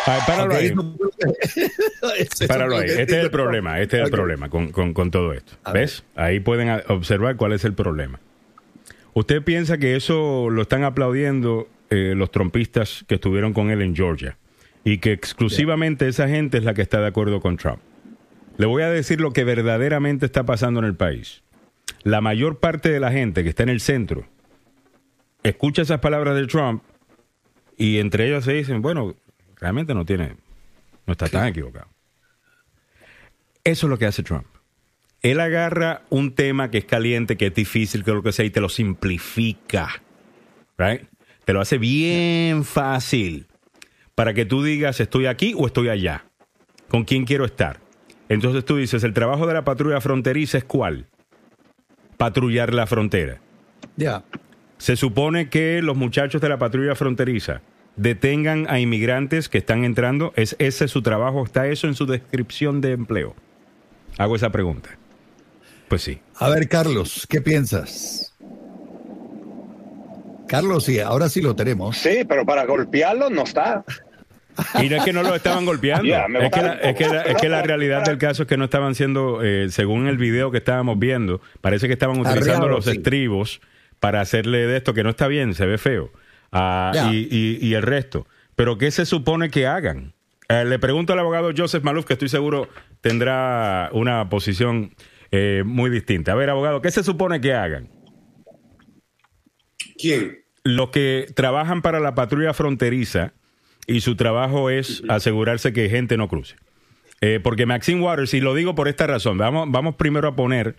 Ay, páralo ahí. Páralo ahí. Este es el problema, este es el problema con, con, con todo esto. ¿Ves? Ahí pueden observar cuál es el problema. ¿Usted piensa que eso lo están aplaudiendo eh, los trumpistas que estuvieron con él en Georgia? y que exclusivamente esa gente es la que está de acuerdo con Trump. Le voy a decir lo que verdaderamente está pasando en el país. La mayor parte de la gente que está en el centro escucha esas palabras de Trump y entre ellos se dicen, bueno, realmente no tiene, no está tan equivocado. Eso es lo que hace Trump. Él agarra un tema que es caliente, que es difícil, que lo que sea, y te lo simplifica. Right? Te lo hace bien fácil para que tú digas, estoy aquí o estoy allá. ¿Con quién quiero estar? Entonces tú dices, el trabajo de la patrulla fronteriza es ¿cuál? Patrullar la frontera. Ya. Yeah. Se supone que los muchachos de la patrulla fronteriza detengan a inmigrantes que están entrando. ¿Es ese su trabajo? ¿Está eso en su descripción de empleo? Hago esa pregunta. Pues sí. A ver, Carlos, ¿qué piensas? Carlos, sí, ahora sí lo tenemos. Sí, pero para golpearlo no está. Y no es que no lo estaban golpeando. Yeah, es, que la, es, que la, es que la realidad del caso es que no estaban siendo, eh, según el video que estábamos viendo, parece que estaban utilizando Arreado, los sí. estribos para hacerle de esto, que no está bien, se ve feo. Uh, yeah. y, y, y el resto. Pero ¿qué se supone que hagan? Eh, le pregunto al abogado Joseph Maluf, que estoy seguro tendrá una posición eh, muy distinta. A ver, abogado, ¿qué se supone que hagan? ¿Quién? Los que trabajan para la patrulla fronteriza y su trabajo es asegurarse que gente no cruce. Eh, porque Maxine Waters, y lo digo por esta razón, vamos, vamos primero a poner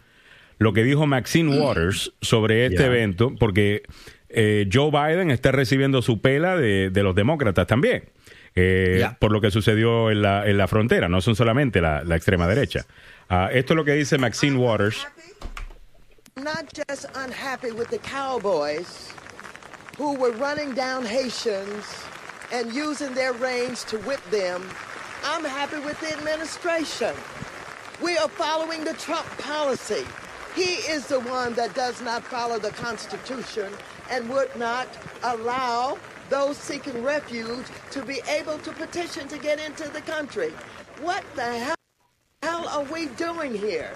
lo que dijo Maxine Waters sobre este yeah. evento, porque eh, Joe Biden está recibiendo su pela de, de los demócratas también. Eh, yeah. por lo que sucedió en la, en la frontera, no son solamente la, la extrema derecha. Uh, esto es lo que dice Maxine Waters. Not just unhappy with the cowboys who were running down Haitians and using their reins to whip them. I'm happy with the administration. We are following the Trump policy. He is the one that does not follow the Constitution and would not allow those seeking refuge to be able to petition to get into the country. What the hell, hell are we doing here?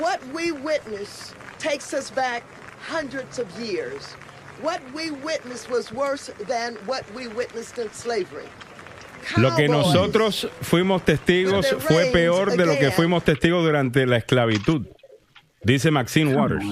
What we witnessed takes us back hundreds of years. What we witnessed was worse than what we witnessed in slavery. Lo que nosotros fuimos testigos fue peor de lo que fuimos testigos durante la esclavitud, dice Maxine Waters.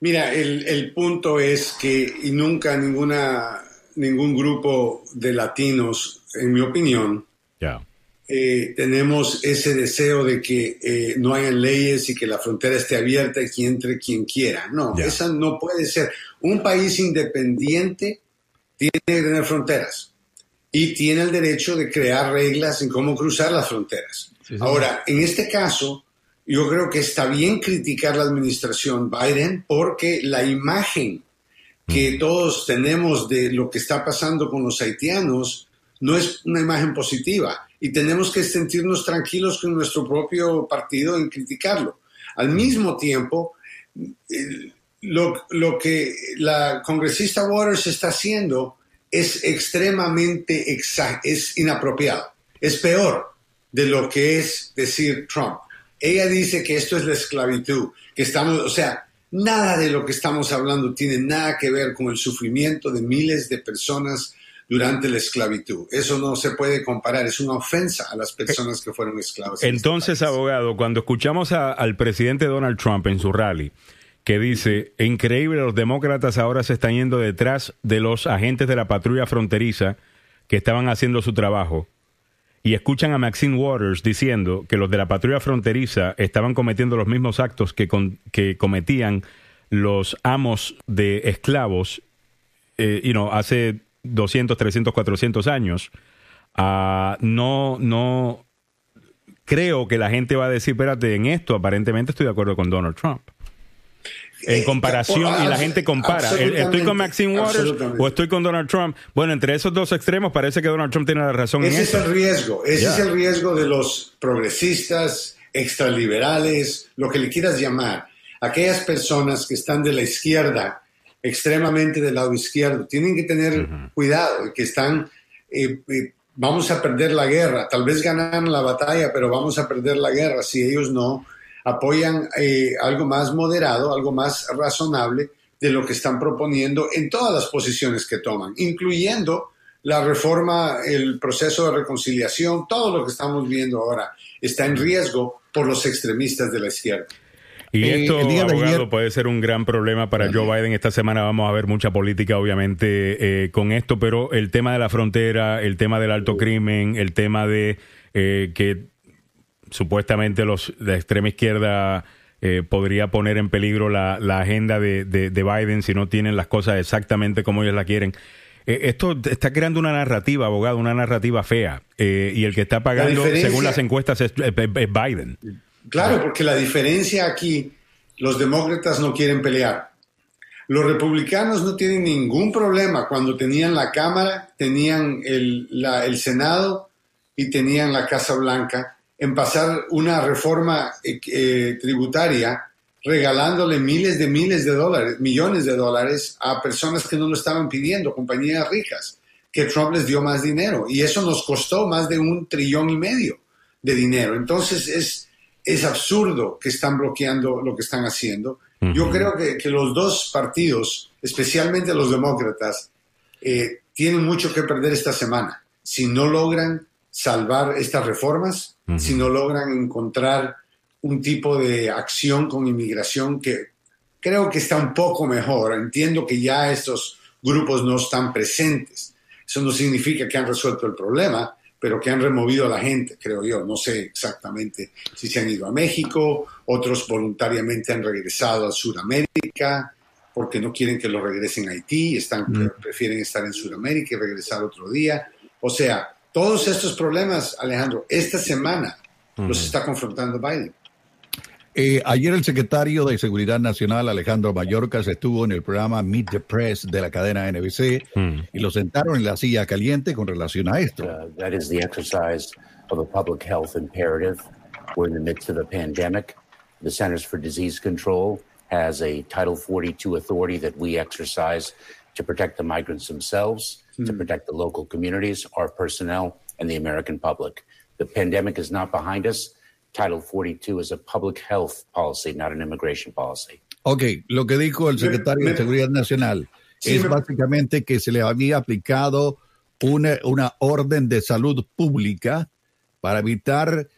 Mira, el, el punto es que y nunca ninguna... ningún grupo de latinos, en mi opinión, yeah. eh, tenemos ese deseo de que eh, no hayan leyes y que la frontera esté abierta y que entre quien quiera. No, yeah. esa no puede ser. Un país independiente tiene que tener fronteras y tiene el derecho de crear reglas en cómo cruzar las fronteras. Sí, sí. Ahora, en este caso, yo creo que está bien criticar la administración Biden porque la imagen que todos tenemos de lo que está pasando con los haitianos no es una imagen positiva y tenemos que sentirnos tranquilos con nuestro propio partido en criticarlo. Al mismo tiempo, lo, lo que la congresista Waters está haciendo es extremadamente exa- es inapropiado. Es peor de lo que es decir Trump. Ella dice que esto es la esclavitud, que estamos, o sea, nada de lo que estamos hablando tiene nada que ver con el sufrimiento de miles de personas durante la esclavitud. Eso no se puede comparar, es una ofensa a las personas que fueron esclavas. Entonces, abogado, cuando escuchamos a, al presidente Donald Trump en su rally, que dice, increíble, los demócratas ahora se están yendo detrás de los agentes de la patrulla fronteriza que estaban haciendo su trabajo, y escuchan a Maxine Waters diciendo que los de la patrulla fronteriza estaban cometiendo los mismos actos que, con, que cometían los amos de esclavos eh, you know, hace doscientos, trescientos, cuatrocientos años, uh, no, no creo que la gente va a decir, espérate, en esto aparentemente estoy de acuerdo con Donald Trump. En comparación, eh, por, y la gente compara, ¿estoy con Maxine Waters o estoy con Donald Trump? Bueno, entre esos dos extremos parece que Donald Trump tiene la razón. Ese en es eso. el riesgo, ese yeah. es el riesgo de los progresistas, extraliberales, lo que le quieras llamar. Aquellas personas que están de la izquierda, extremadamente del lado izquierdo, tienen que tener uh-huh. cuidado, que están, eh, eh, vamos a perder la guerra, tal vez ganan la batalla, pero vamos a perder la guerra si ellos no apoyan eh, algo más moderado, algo más razonable de lo que están proponiendo en todas las posiciones que toman, incluyendo la reforma, el proceso de reconciliación, todo lo que estamos viendo ahora está en riesgo por los extremistas de la izquierda. Y esto, eh, abogado, ayer... puede ser un gran problema para Joe Biden. Esta semana vamos a ver mucha política, obviamente, eh, con esto, pero el tema de la frontera, el tema del alto crimen, el tema de eh, que supuestamente los de extrema izquierda eh, podría poner en peligro la, la agenda de, de, de Biden si no tienen las cosas exactamente como ellos la quieren. Eh, esto está creando una narrativa, abogado, una narrativa fea. Eh, y el que está pagando, la según las encuestas, es, es, es Biden. Claro, porque la diferencia aquí, los demócratas no quieren pelear. Los republicanos no tienen ningún problema. Cuando tenían la Cámara, tenían el, la, el Senado y tenían la Casa Blanca, en pasar una reforma eh, tributaria regalándole miles de miles de dólares, millones de dólares a personas que no lo estaban pidiendo, compañías ricas, que Trump les dio más dinero. Y eso nos costó más de un trillón y medio de dinero. Entonces es... Es absurdo que están bloqueando lo que están haciendo. Uh-huh. Yo creo que, que los dos partidos, especialmente los demócratas, eh, tienen mucho que perder esta semana. Si no logran salvar estas reformas, uh-huh. si no logran encontrar un tipo de acción con inmigración que creo que está un poco mejor. Entiendo que ya estos grupos no están presentes. Eso no significa que han resuelto el problema, pero que han removido a la gente, creo yo. No sé exactamente si se han ido a México, otros voluntariamente han regresado a Sudamérica porque no quieren que los regresen a Haití, están, mm. prefieren estar en Sudamérica y regresar otro día. O sea, todos estos problemas, Alejandro, esta semana mm. los está confrontando Biden. Eh, ayer el secretario de Seguridad Nacional, Alejandro Mayorkas, estuvo en el programa Meet the Press de la cadena N B C mm. y lo sentaron en la silla caliente con relación a esto. Uh, that is the exercise of a public health imperative. We're in the midst of a pandemic. The Centers for Disease Control has a Title forty-two authority that we exercise to protect the migrants themselves, mm. to protect the local communities, our personnel, and the American public. The pandemic is not behind us. Title forty-two is a public health policy, not an immigration policy. Okay, lo que dijo el secretario me, me, de Seguridad Nacional sí, es me, básicamente que se le había aplicado una, una orden de salud pública para evitar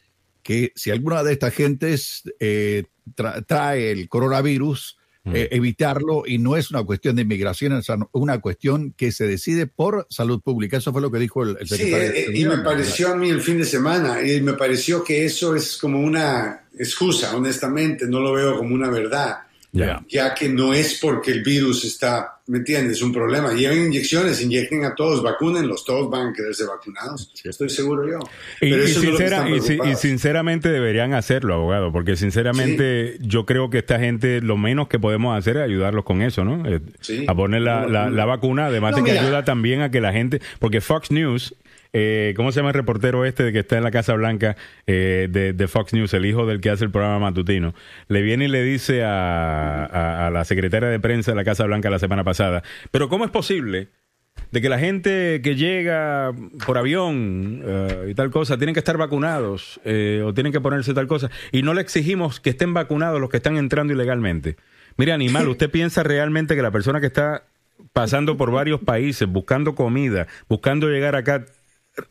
que si alguna de estas gentes eh, tra, trae el coronavirus, mm. eh, evitarlo, y no es una cuestión de inmigración, es una cuestión que se decide por salud pública. Eso fue lo que dijo el, el secretario. Sí, de Seguridad y me Nacional. Pareció a mí el fin de semana, y me pareció que eso es como una excusa, honestamente, no lo veo como una verdad, yeah. ya que no es porque el virus está, ¿me entiendes?, un problema. Lleven inyecciones, inyecten a todos, vacúnenlos, todos van a quedarse vacunados, estoy seguro yo. Pero y, eso y, sincera, no y, y sinceramente deberían hacerlo, abogado, porque sinceramente sí. yo creo que esta gente, lo menos que podemos hacer es ayudarlos con eso, ¿no? Sí. A poner la, la, la vacuna, además no, de que mira. ayuda también a que la gente, porque Fox News... Eh, ¿Cómo se llama el reportero este de que está en la Casa Blanca eh, de, de Fox News, el hijo del que hace el programa matutino? Le viene y le dice a, a, a la secretaria de prensa de la Casa Blanca la semana pasada, pero ¿cómo es posible de que la gente que llega por avión uh, y tal cosa tienen que estar vacunados eh, o tienen que ponerse tal cosa y no le exigimos que estén vacunados los que están entrando ilegalmente? Mire, animal, ¿usted piensa realmente que la persona que está pasando por varios países, buscando comida, buscando llegar acá,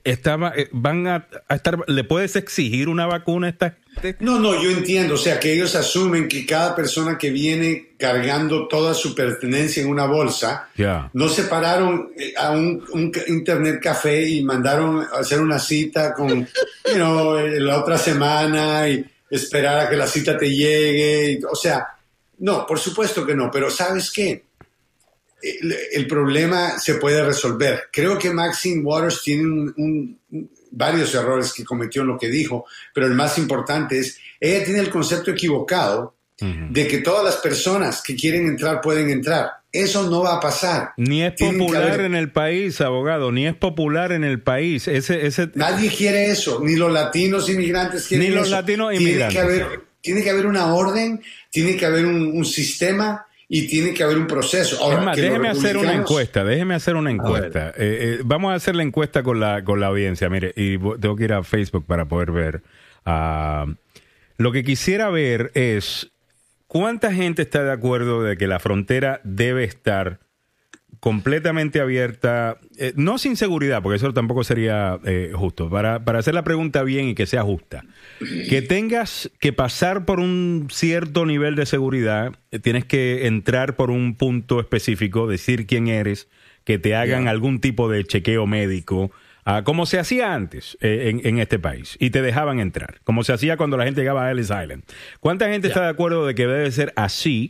Estaba, van a, a estar, ¿le puedes exigir una vacuna a esta gente? No, no, yo entiendo, o sea, que ellos asumen que cada persona que viene cargando toda su pertenencia en una bolsa, yeah. no se pararon a un, un internet café y mandaron a hacer una cita con, you know, la otra semana y esperar a que la cita te llegue, o sea, no, por supuesto que no, pero ¿sabes qué? El, el problema se puede resolver. Creo que Maxine Waters tiene un, un, varios errores que cometió en lo que dijo, pero el más importante es, ella tiene el concepto equivocado uh-huh. de que todas las personas que quieren entrar pueden entrar. Eso no va a pasar. Ni es Tienen popular en el país, abogado, ni es popular en el país. Ese, ese... Nadie quiere eso, ni los latinos inmigrantes quieren eso. Ni los eso. latinos inmigrantes. Tiene que, haber, tiene que haber una orden, tiene que haber un, un sistema... Y tiene que haber un proceso. Ahora, es más, déjeme hacer una encuesta, déjeme hacer una encuesta. A eh, eh, vamos a hacer la encuesta con la con la audiencia. Mire, y tengo que ir a Facebook para poder ver. Uh, lo que quisiera ver es cuánta gente está de acuerdo de que la frontera debe estar completamente abierta, eh, no sin seguridad, porque eso tampoco sería eh, justo, para, para hacer la pregunta bien y que sea justa. Que tengas que pasar por un cierto nivel de seguridad, eh, tienes que entrar por un punto específico, decir quién eres, que te hagan yeah. algún tipo de chequeo médico, ah, como se hacía antes eh, en, en este país, y te dejaban entrar, como se hacía cuando la gente llegaba a Ellis Island. ¿Cuánta gente yeah. está de acuerdo de que debe ser así?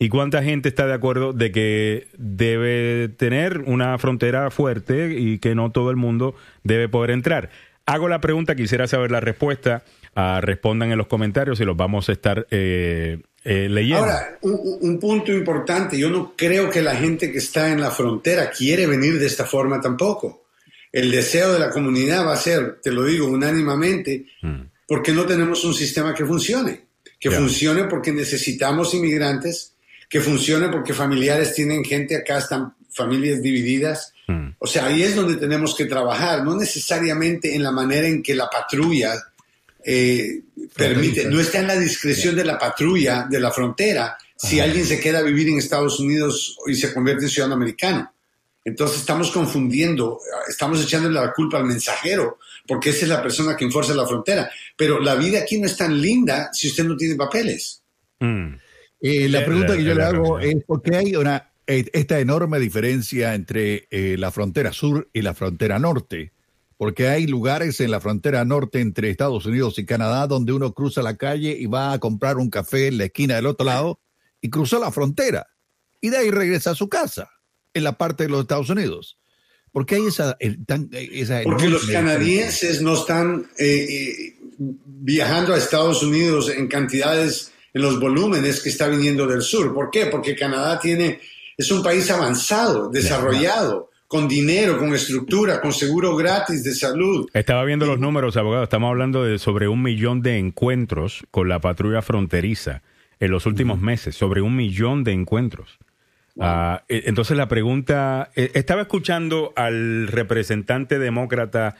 ¿Y cuánta gente está de acuerdo de que debe tener una frontera fuerte y que no todo el mundo debe poder entrar? Hago la pregunta, quisiera saber la respuesta. Uh, respondan en los comentarios y los vamos a estar eh, eh, leyendo. Ahora, un, un punto importante. Yo no creo que la gente que está en la frontera quiere venir de esta forma tampoco. El deseo de la comunidad va a ser, te lo digo unánimemente, mm. porque no tenemos un sistema que funcione. Que yeah. funcione porque necesitamos inmigrantes, que funcione porque familiares tienen gente acá, están familias divididas. Mm. O sea, ahí es donde tenemos que trabajar, no necesariamente en la manera en que la patrulla eh, permite. No está en la discreción de la patrulla de la frontera si Ajá. alguien se queda a vivir en Estados Unidos y se convierte en ciudadano americano. Entonces estamos confundiendo, estamos echando la culpa al mensajero, porque esa es la persona que enforza la frontera. Pero la vida aquí no es tan linda si usted no tiene papeles. Mm. Eh, la pregunta que yo le hago es por qué hay una, esta enorme diferencia entre eh, la frontera sur y la frontera norte, porque hay lugares en la frontera norte entre Estados Unidos y Canadá donde uno cruza la calle y va a comprar un café en la esquina del otro lado y cruzó la frontera y de ahí regresa a su casa en la parte de los Estados Unidos. ¿Por qué hay esa, tan, esa Porque los canadienses no están eh, eh, viajando a Estados Unidos en cantidades, en los volúmenes que está viniendo del sur. ¿Por qué? Porque Canadá tiene, es un país avanzado, desarrollado, con dinero, con estructura, con seguro gratis de salud. Estaba viendo y, los números, abogado. Estamos hablando de sobre un millón de encuentros con la patrulla fronteriza en los últimos uh-huh. meses. Sobre un millón de encuentros. Wow. Uh, entonces la pregunta... Estaba escuchando al representante demócrata,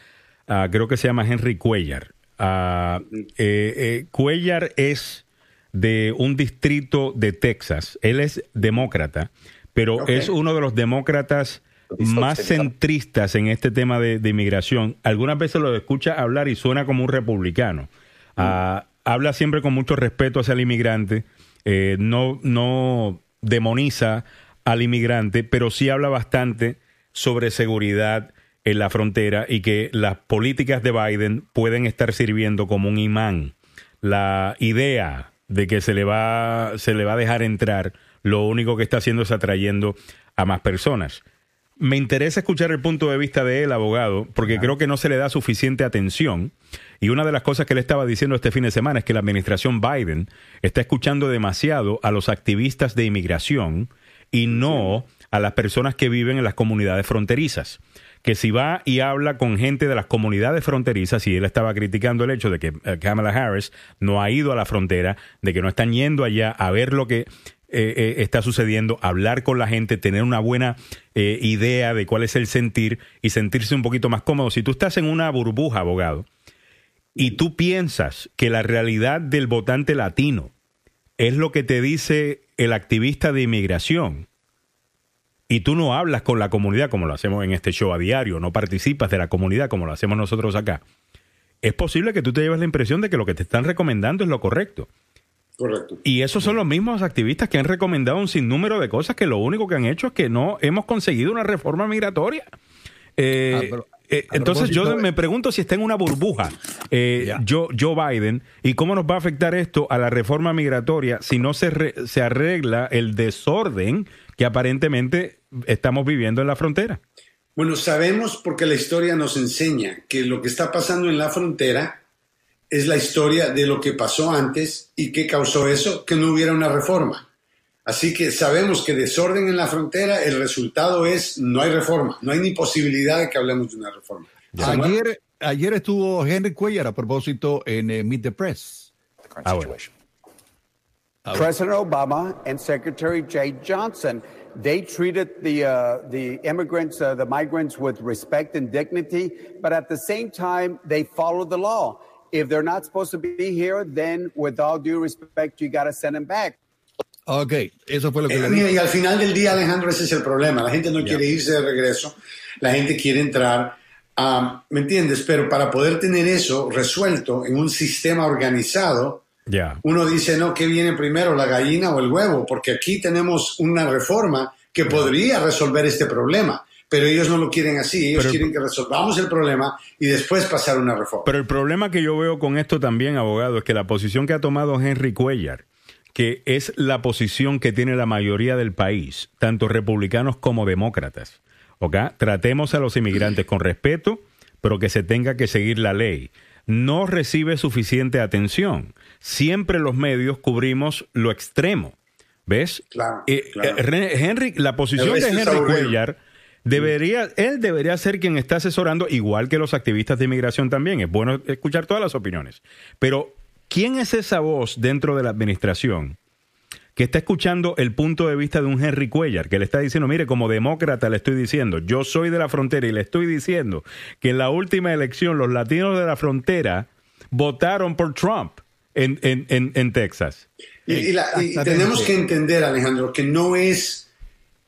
uh, creo que se llama Henry Cuellar. Uh, eh, eh, Cuellar es... de un distrito de Texas. Él es demócrata, pero okay. es uno de los demócratas más centristas en este tema de, de inmigración. Algunas veces lo escucha hablar y suena como un republicano. Mm. Uh, habla siempre con mucho respeto hacia el inmigrante, eh, no, no demoniza al inmigrante, pero sí habla bastante sobre seguridad en la frontera y que las políticas de Biden pueden estar sirviendo como un imán. La idea... de que se le va se le va a dejar entrar, lo único que está haciendo es atrayendo a más personas. Me interesa escuchar el punto de vista del abogado, porque ah. creo que no se le da suficiente atención. Y una de las cosas que le estaba diciendo este fin de semana es que la administración Biden está escuchando demasiado a los activistas de inmigración y no a las personas que viven en las comunidades fronterizas. Que si va y habla con gente de las comunidades fronterizas, y él estaba criticando el hecho de que Kamala Harris no ha ido a la frontera, de que no están yendo allá a ver lo que eh, eh, está sucediendo, hablar con la gente, tener una buena eh, idea de cuál es el sentir y sentirse un poquito más cómodo. Si tú estás en una burbuja, abogado, y tú piensas que la realidad del votante latino es lo que te dice el activista de inmigración, y tú no hablas con la comunidad como lo hacemos en este show a diario, no participas de la comunidad como lo hacemos nosotros acá, es posible que tú te lleves la impresión de que lo que te están recomendando es lo correcto. Correcto. Y esos son los mismos activistas que han recomendado un sinnúmero de cosas que lo único que han hecho es que no hemos conseguido una reforma migratoria. Eh, ah, pero, eh, entonces yo me pregunto si está en una burbuja eh, yeah. Joe, Joe Biden, y cómo nos va a afectar esto a la reforma migratoria si no se, re, se arregla el desorden que aparentemente estamos viviendo en la frontera. Bueno, sabemos porque la historia nos enseña que lo que está pasando en la frontera es la historia de lo que pasó antes y qué causó eso, que no hubiera una reforma. Así que sabemos que desorden en la frontera, el resultado es no hay reforma, no hay ni posibilidad de que hablemos de una reforma. Ayer, ayer estuvo Henry Cuellar a propósito en eh, Meet the Press. Ah, bueno. President Obama and Secretary Jay Johnson, they treated the uh, the immigrants, uh, the migrants with respect and dignity, but at the same time, they followed the law. If they're not supposed to be here, then with all due respect, you got to send them back. Ok, eso fue lo que eh, le dije. Y al final del día, Alejandro, ese es el problema. La gente no yeah. quiere irse de regreso, la gente quiere entrar, a, ¿me entiendes? Pero para poder tener eso resuelto en un sistema organizado, yeah. uno dice, no, ¿qué viene primero, la gallina o el huevo? Porque aquí tenemos una reforma que podría resolver este problema. Pero ellos no lo quieren así, ellos pero, quieren que resolvamos el problema y después pasar una reforma. Pero el problema que yo veo con esto también, abogado, es que la posición que ha tomado Henry Cuellar, que es la posición que tiene la mayoría del país, tanto republicanos como demócratas, ¿ok? Tratemos a los inmigrantes con respeto, pero que se tenga que seguir la ley. No recibe suficiente atención. Siempre los medios cubrimos lo extremo, ¿ves? Claro, eh, claro. Henry, la posición de Henry Cuellar... Debería, él debería ser quien está asesorando, igual que los activistas de inmigración también. Es bueno escuchar todas las opiniones. Pero, ¿quién es esa voz dentro de la administración que está escuchando el punto de vista de un Henry Cuellar, que le está diciendo, mire, como demócrata le estoy diciendo, yo soy de la frontera y le estoy diciendo que en la última elección los latinos de la frontera votaron por Trump en, en, en, en Texas? Y, y, la, y tenemos que entender, Alejandro, que no es...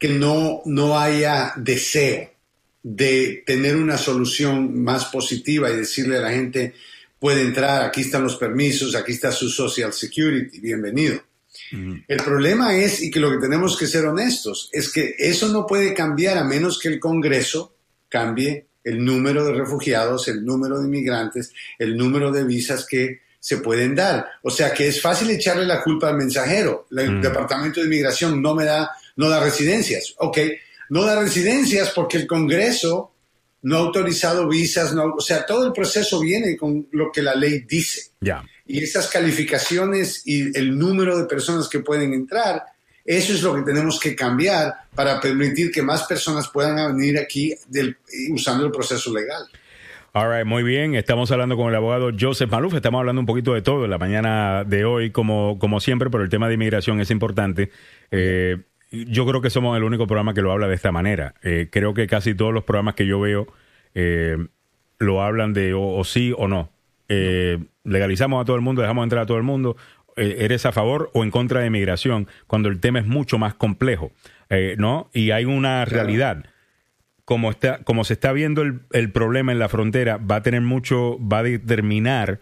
que no, no haya deseo de tener una solución más positiva y decirle a la gente, puede entrar, aquí están los permisos, aquí está su Social Security, bienvenido. Mm-hmm. El problema es, y que lo que tenemos que ser honestos, es que eso no puede cambiar a menos que el Congreso cambie el número de refugiados, el número de inmigrantes, el número de visas que se pueden dar. O sea que es fácil echarle la culpa al mensajero. El mm-hmm. Departamento de Inmigración no me da... No da residencias. Ok, no da residencias porque el Congreso no ha autorizado visas. No, o sea, todo el proceso viene con lo que la ley dice. Yeah. Y esas calificaciones y el número de personas que pueden entrar, eso es lo que tenemos que cambiar para permitir que más personas puedan venir aquí del, usando el proceso legal. All right, muy bien. Estamos hablando con el abogado Joseph Maluf. Estamos hablando un poquito de todo en la mañana de hoy, como, como siempre, pero el tema de inmigración es importante. Eh, Yo creo que somos el único programa que lo habla de esta manera. Eh, creo que casi todos los programas que yo veo eh, lo hablan de o, o sí o no. Eh, legalizamos a todo el mundo, dejamos entrar a todo el mundo. Eh, ¿Eres a favor o en contra de inmigración? Cuando el tema es mucho más complejo, eh, ¿no? Y hay una claro. realidad. Como está, como se está viendo el, el problema en la frontera, va a tener mucho, va a determinar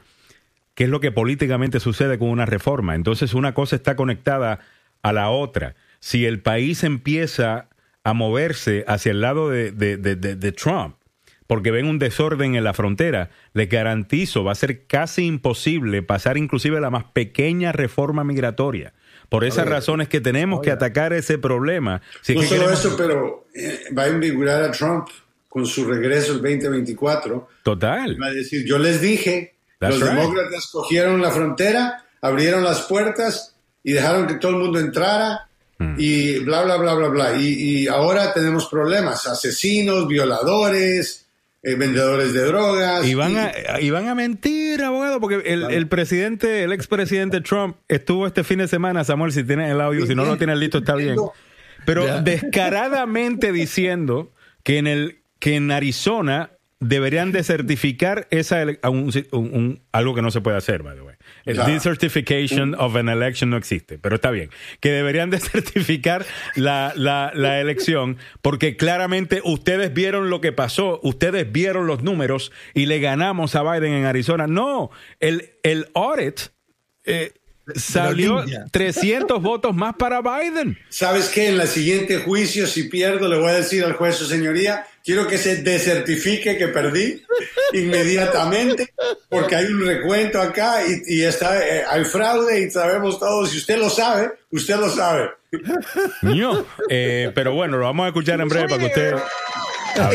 qué es lo que políticamente sucede con una reforma. Entonces una cosa está conectada a la otra. Si el país empieza a moverse hacia el lado de, de, de, de, de Trump, porque ven un desorden en la frontera, les garantizo, va a ser casi imposible pasar inclusive la más pequeña reforma migratoria. Por esas Oye. razones que tenemos Oye. que atacar ese problema. Si no es que solo queremos... eso, pero eh, va a inaugurar a Trump con su regreso el veinte veinticuatro. Total. Va a decir, yo les dije, That's los right. demócratas cogieron la frontera, abrieron las puertas y dejaron que todo el mundo entrara. Y bla, bla, bla, bla, bla. Y, y ahora tenemos problemas. Asesinos, violadores, eh, vendedores de drogas. Y van, y... A, y van a mentir, abogado, porque el, claro. el presidente, el expresidente Trump estuvo este fin de semana, Samuel, si tienes el audio, si no lo tienes listo está bien. Pero ya. descaradamente diciendo que en, el, que en Arizona... deberían de certificar esa ele- un, un, un, algo que no se puede hacer, by the way. El claro. decertification of an election no existe, pero está bien. Que deberían de certificar la, la, la elección, porque claramente ustedes vieron lo que pasó, ustedes vieron los números y le ganamos a Biden en Arizona. No, el, el audit eh, salió trescientos votos más para Biden. ¿Sabes qué? En el siguiente juicio, si pierdo, le voy a decir al juez, su señoría, quiero que se desertifique que perdí inmediatamente, porque hay un recuento acá y, y está, eh, hay fraude y sabemos todos. Si usted lo sabe, usted lo sabe. No, eh, pero bueno, lo vamos a escuchar en breve para que usted...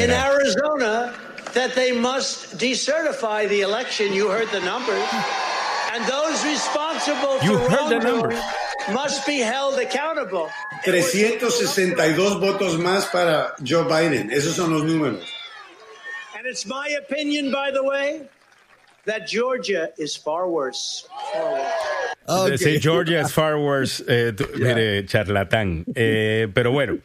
In Arizona, that they must decertify the election. You heard the numbers. And those responsible for wrongdoing must be held accountable. trescientos sesenta y dos votos más para Joe Biden. Esos son los números. And it's my opinion, by the way, that Georgia is far worse. Far worse. Okay. Sí, Georgia is far worse. Eh, tú, yeah. Mire, charlatán. Eh, pero bueno,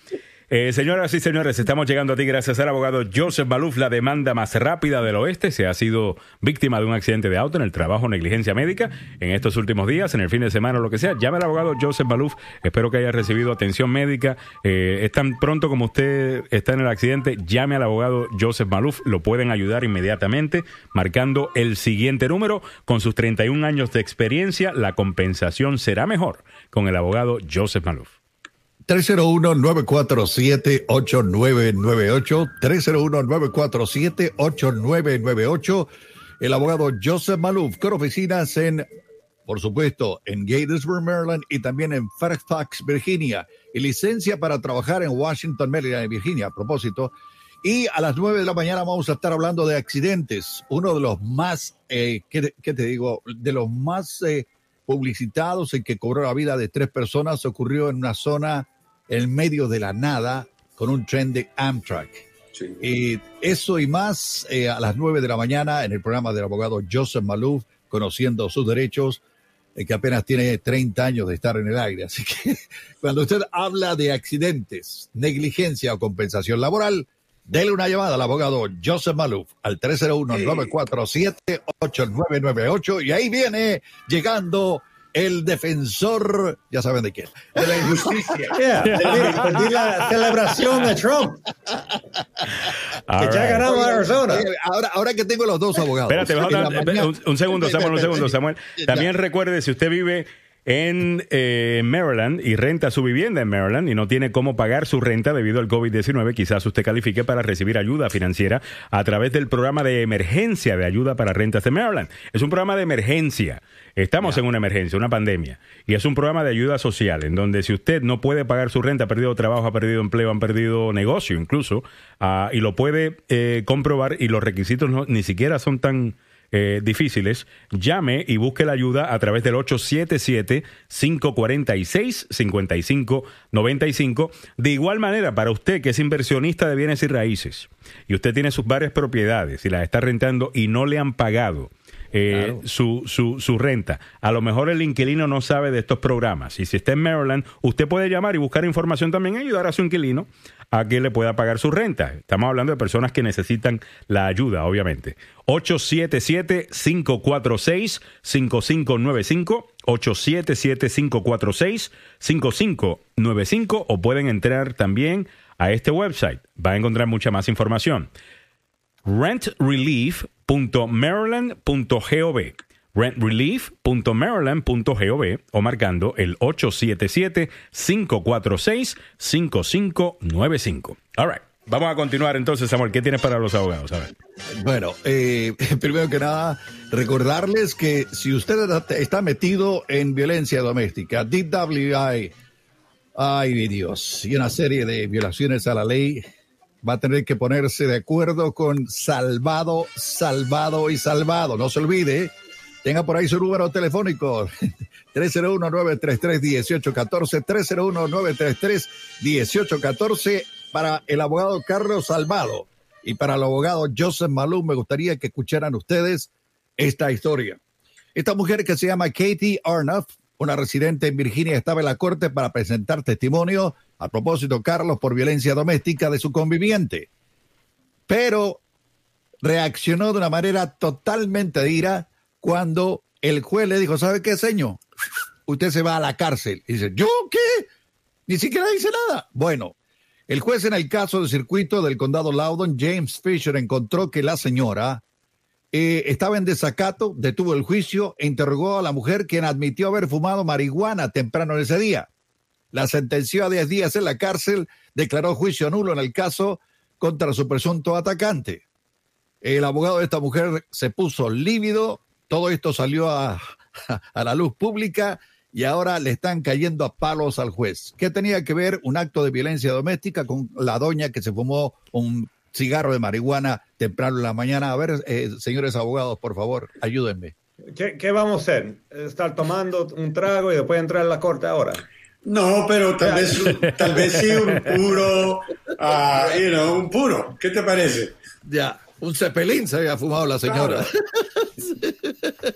Eh, señoras y señores, estamos llegando a ti gracias al abogado Joseph Maluf, la demanda más rápida del oeste. Se ha sido víctima de un accidente de auto en el trabajo, negligencia médica, en estos últimos días, en el fin de semana o lo que sea. Llame al abogado Joseph Maluf. Espero que haya recibido atención médica. Eh, es tan pronto como usted está en el accidente, llame al abogado Joseph Maluf. Lo pueden ayudar inmediatamente marcando el siguiente número. Con sus treinta y un años de experiencia, la compensación será mejor con el abogado Joseph Maluf. tres cero uno, nueve cuatro siete, ocho nueve nueve ocho, tres cero uno, nueve cuatro siete, ocho nueve nueve ocho, el abogado Joseph Maluf, con oficinas en, por supuesto, en Gaithersburg, Maryland, y también en Fairfax, Virginia, y licencia para trabajar en Washington, Maryland y Virginia, a propósito. Y a las nueve de la mañana vamos a estar hablando de accidentes, uno de los más, eh, ¿qué, qué te digo?, de los más eh, publicitados, en que cobró la vida de tres personas, ocurrió en una zona en medio de la nada, con un tren de Amtrak. Sí. Y eso y más eh, a las nueve de la mañana en el programa del abogado Joseph Maluf, conociendo sus derechos, eh, que apenas tiene treinta años de estar en el aire. Así que cuando usted habla de accidentes, negligencia o compensación laboral, dele una llamada al abogado Joseph Maluf al tres cero uno, nueve cuatro siete, ocho nueve nueve ocho, y ahí viene llegando el defensor, ya saben de quién, de la injusticia. Yeah. Yeah. De, de, de la celebración de Trump. All que right. Ya ganamos a Arizona. Ahora, ahora que tengo los dos abogados. Espérate, mañana... un, un segundo, Samuel, un segundo, Samuel. También recuerde, si usted vive en eh, Maryland y renta su vivienda en Maryland y no tiene cómo pagar su renta debido al COVID diecinueve, quizás usted califique para recibir ayuda financiera a través del programa de emergencia de ayuda para rentas de Maryland. Es un programa de emergencia. Estamos yeah. en una emergencia, una pandemia, y es un programa de ayuda social en donde si usted no puede pagar su renta, ha perdido trabajo, ha perdido empleo, han perdido negocio incluso, uh, y lo puede eh, comprobar, y los requisitos no, ni siquiera son tan... Eh, difíciles, llame y busque la ayuda a través del ocho siete siete, cinco cuatro seis, cinco cinco nueve cinco. De igual manera, para usted que es inversionista de bienes y raíces y usted tiene sus varias propiedades y las está rentando y no le han pagado Eh, claro. su, su, su renta. A lo mejor el inquilino no sabe de estos programas, y si está en Maryland, usted puede llamar y buscar información también y ayudar a su inquilino a que le pueda pagar su renta. Estamos hablando de personas que necesitan la ayuda, obviamente. ocho siete siete, cinco cuatro seis, cinco cinco nueve cinco, ocho siete siete, cinco cuatro seis, cinco cinco nueve cinco, o pueden entrar también a este website. Va a encontrar mucha más información. rent relief punto maryland punto gov, rent relief punto maryland punto gov, o marcando el ocho siete siete, cinco cuatro seis, cinco cinco nueve cinco. All right, vamos a continuar entonces, Samuel. ¿Qué tienes para los abogados? A ver. Bueno, eh, primero que nada, recordarles que si usted está metido en violencia doméstica, D W I, ay Dios, y una serie de violaciones a la ley, va a tener que ponerse de acuerdo con Salvado, Salvado y Salvado. No se olvide, tenga por ahí su número telefónico, tres cero uno, nueve tres tres, uno ocho uno cuatro, tres cero uno, nueve tres tres, uno ocho uno cuatro, para el abogado Carlos Salvado. Y para el abogado Joseph Maluf, me gustaría que escucharan ustedes esta historia. Esta mujer, que se llama Katie Arnuff, una residente en Virginia, estaba en la corte para presentar testimonio, a propósito, Carlos, por violencia doméstica de su conviviente. Pero reaccionó de una manera totalmente de ira cuando el juez le dijo: ¿sabe qué, señor? Usted se va a la cárcel. Y dice: ¿yo qué? Ni siquiera dice nada. Bueno, el juez en el caso de circuito del condado Loudoun, James Fisher, encontró que la señora eh, estaba en desacato, detuvo el juicio e interrogó a la mujer, quien admitió haber fumado marihuana temprano en ese día. La sentenció a diez días en la cárcel, declaró juicio nulo en el caso contra su presunto atacante. El abogado de esta mujer se puso lívido, todo esto salió a, a la luz pública, y ahora le están cayendo a palos al juez. ¿Qué tenía que ver un acto de violencia doméstica con la doña que se fumó un cigarro de marihuana temprano en la mañana? A ver, eh, señores abogados, por favor, ayúdenme. ¿Qué, qué vamos a hacer? ¿Estar tomando un trago y después entrar a la corte ahora? No, pero tal vez, tal vez sí un puro, uh, you know, un puro. ¿Qué te parece? Ya, un cepelín se había fumado la señora. Claro.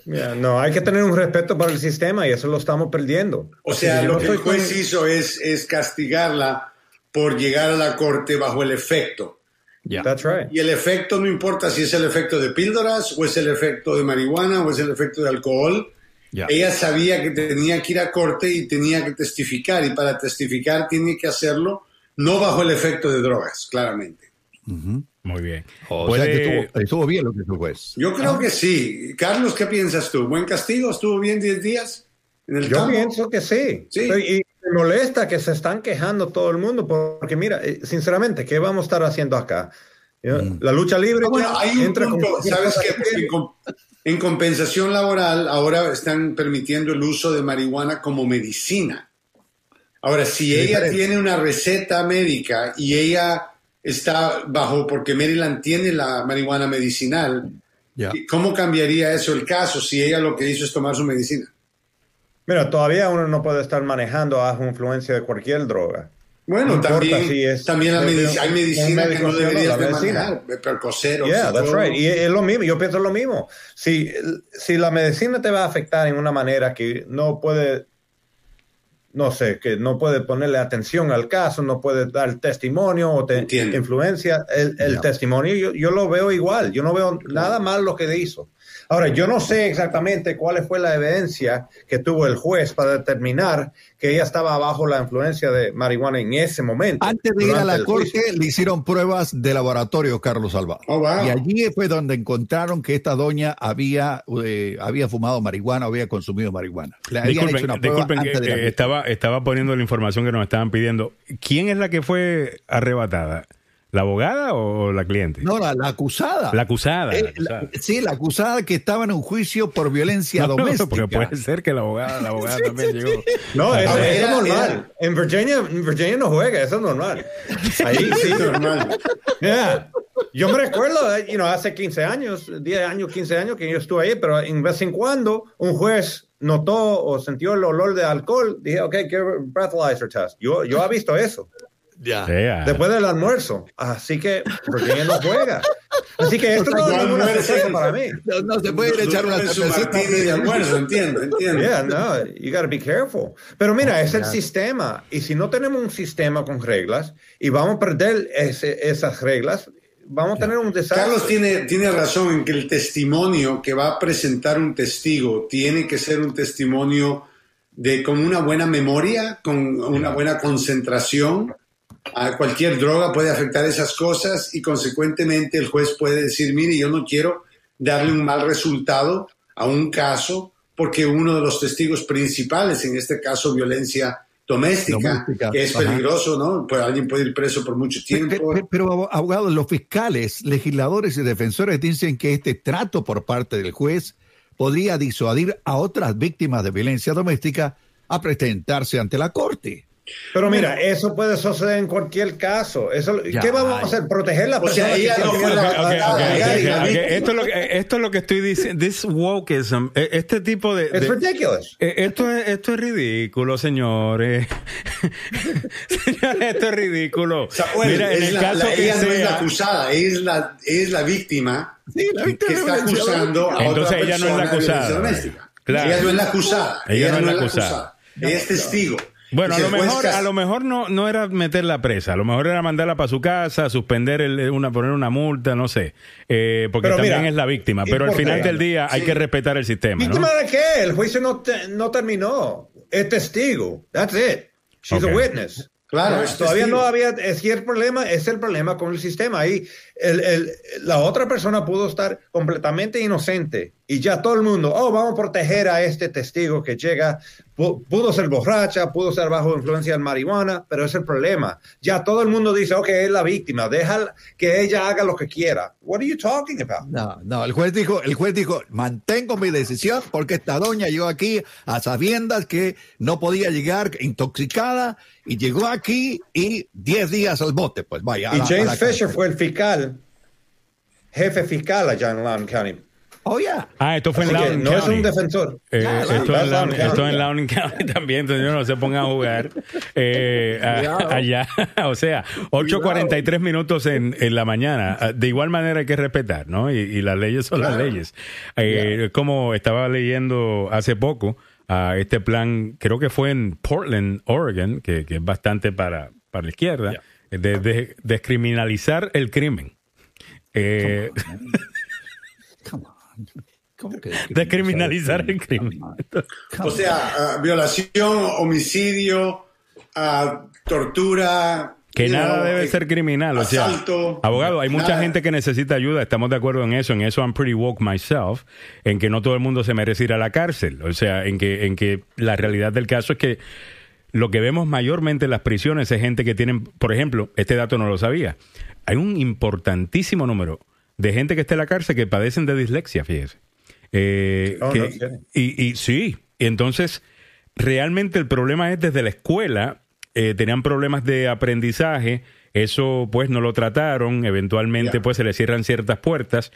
Yeah, no, hay que tener un respeto para el sistema y eso lo estamos perdiendo. O sea, o sea lo que el juez con... hizo es, es castigarla por llegar a la corte bajo el efecto. Yeah. That's right. Y el efecto no importa si es el efecto de píldoras o es el efecto de marihuana o es el efecto de alcohol. Yeah. Ella sabía que tenía que ir a corte y tenía que testificar, y para testificar tiene que hacerlo no bajo el efecto de drogas, claramente. Uh-huh. Muy bien. O ¿Puede... sea que estuvo, estuvo bien lo que tú juez. Yo creo ah. que sí. Carlos, ¿qué piensas tú? ¿Buen castigo? ¿Estuvo bien diez días? En el Yo campo? pienso que sí. sí. Y me molesta que se están quejando todo el mundo, porque mira, sinceramente, ¿qué vamos a estar haciendo acá? La lucha libre... Ah, bueno, hay un entra punto, con... ¿sabes qué? En compensación laboral ahora están permitiendo el uso de marihuana como medicina. Ahora, si ella tiene una receta médica y ella... está bajo, porque Maryland tiene la marihuana medicinal. Yeah. ¿Cómo cambiaría eso el caso si ella lo que hizo es tomar su medicina? Mira, todavía uno no puede estar manejando bajo influencia de cualquier droga. Bueno, no también, si es, también hay, medic- hay medicina que no deberías de manejar, percoceros. Yeah, that's right. Y es lo mismo, yo pienso lo mismo. Si, si la medicina te va a afectar en una manera que no puede... no sé, que no puede ponerle atención al caso, no puede dar testimonio o te influencia el, el no. testimonio. Yo, yo lo veo igual, yo no veo nada mal lo que hizo. Ahora, yo no sé exactamente cuál fue la evidencia que tuvo el juez para determinar que ella estaba bajo la influencia de marihuana en ese momento. Antes de ir a la corte, juicio. le hicieron pruebas de laboratorio, Carlos Salvado. Oh, wow. Y allí fue donde encontraron que esta doña había, eh, había fumado marihuana, había consumido marihuana. Le habían disculpen, hecho una prueba disculpen antes que, de la eh, estaba, estaba poniendo la información que nos estaban pidiendo. ¿Quién es la que fue arrebatada? ¿La abogada o la cliente? No, la, la acusada. La acusada. Eh, la acusada. La, sí, la acusada que estaba en un juicio por violencia no, doméstica. No, porque puede ser que la abogada, la abogada sí, también sí, llegó. Sí. No, eso es normal. Era. En Virginia, en Virginia no juega, eso es normal. Ahí sí es normal. Yeah. Yo me recuerdo, you know, hace quince años, diez años, quince años que yo estuve ahí, pero en vez en cuando un juez notó o sintió el olor de alcohol, dije, ok, quiero breathalyzer test. Yo, yo he visto eso. Yeah. Yeah. Después del almuerzo, así que Virginia no juega, así que esto no, no es ninguna sorpresa para mí. No, no se puede no, echar no, una cervecita de almuerzo, entiendo, entiendo. Yeah, no, you gotta be careful. Pero mira, oh, es yeah. el sistema, y si no tenemos un sistema con reglas y vamos a perder ese, esas reglas, vamos yeah. a tener un desastre. Carlos tiene tiene razón en que el testimonio que va a presentar un testigo tiene que ser un testimonio de con una buena memoria, con una buena concentración. A cualquier droga puede afectar esas cosas y consecuentemente el juez puede decir, mire, yo no quiero darle un mal resultado a un caso porque uno de los testigos principales, en este caso violencia doméstica, doméstica. que es Ajá. peligroso, ¿no? Pues alguien puede ir preso por mucho tiempo. Pero, pero abogados, los fiscales, legisladores y defensores dicen que este trato por parte del juez podría disuadir a otras víctimas de violencia doméstica a presentarse ante la corte. Pero mira, bueno, eso puede suceder en cualquier caso. Eso, ya, ¿qué vamos a hacer? Proteger la persona. Esto es lo que estoy diciendo. This wokeism, este tipo de. It's de, ridiculous. Esto es, esto es ridículo, señores. Señores, esto es ridículo. O sea, bueno, mira, es en el la, caso la, que ella sea, no es la acusada, es la, es la víctima, sí, la víctima que está acusando a Entonces, otra ella no es la acusada. Claro. Ella no es la acusada. Ella, ella no, no es la acusada. Ella es testigo. Bueno, a lo mejor, a lo mejor no, no era meterla presa, a lo mejor era mandarla para su casa, suspender el, una, poner una multa, no sé, eh, porque pero también mira, es la víctima. Pero al final del día hay sí. que respetar el sistema. ¿Víctima ¿no? de qué? El juicio no, te, no terminó. Es testigo. That's it. She's okay. a witness. Claro, no, es todavía testigo. no había. Es que el problema es el problema con el sistema. Ahí el, el, la otra persona pudo estar completamente inocente y ya todo el mundo, oh, vamos a proteger a este testigo que llega. Pudo ser borracha, pudo ser bajo influencia de marihuana, pero es el problema. Ya todo el mundo dice, ok, es la víctima, deja que ella haga lo que quiera. What are you talking about? No, no, el juez dijo, el juez dijo, mantengo mi decisión porque esta doña llegó aquí a sabiendas que no podía llegar intoxicada y llegó aquí y diez días al bote, pues vaya. Y la, James Fisher fue el fiscal, jefe fiscal allá en Loudoun County. Oh, yeah. Ah, esto fue Así en Loudoun County. No es un defensor. Eh, yeah, esto es Loudoun, esto en Loudoun County también, señor, no se pongan a jugar eh, a, allá. O sea, ocho cuarenta y tres minutos en, en la mañana. De igual manera hay que respetar, ¿no? Y, y las leyes son claro. las leyes. Eh, yeah. Como estaba leyendo hace poco, uh, este plan, creo que fue en Portland, Oregon, que, que es bastante para, para la izquierda, yeah. de, de descriminalizar el crimen. Eh, Come on, ¿Cómo que descriminalizar el crimen? Come on. Come on. O sea, uh, violación, homicidio, uh, tortura... Que no, nada debe ser criminal, asalto, o sea, abogado, hay mucha nada. gente que necesita ayuda, estamos de acuerdo en eso, en eso I'm pretty woke myself, en que no todo el mundo se merece ir a la cárcel, o sea, en que, en que la realidad del caso es que lo que vemos mayormente en las prisiones es gente que tienen, por ejemplo, este dato no lo sabía, hay un importantísimo número de gente que está en la cárcel que padecen de dislexia, fíjese. Eh, oh, que, no sé. y, y sí, entonces realmente el problema es desde la escuela. Eh, tenían problemas de aprendizaje, eso pues no lo trataron, eventualmente yeah. pues se les cierran ciertas puertas,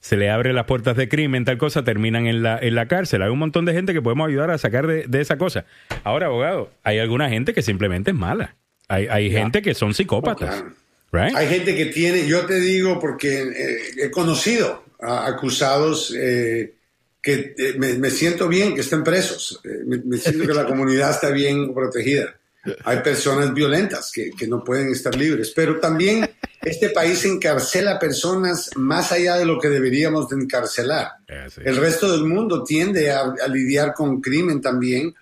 se le abren las puertas de crimen, tal cosa, terminan en la, en la cárcel. Hay un montón de gente que podemos ayudar a sacar de, de esa cosa. Ahora, abogado, hay alguna gente que simplemente es mala. Hay, hay yeah. gente que son psicópatas. Okay. Right? Hay gente que tiene, yo te digo porque eh, he conocido a acusados eh, que eh, me, me siento bien que estén presos, eh, me, me siento que la comunidad está bien protegida. Hay personas violentas que, que no pueden estar libres, pero también este país encarcela personas más allá de lo que deberíamos de encarcelar. Sí. El resto del mundo tiende a, a lidiar con crimen también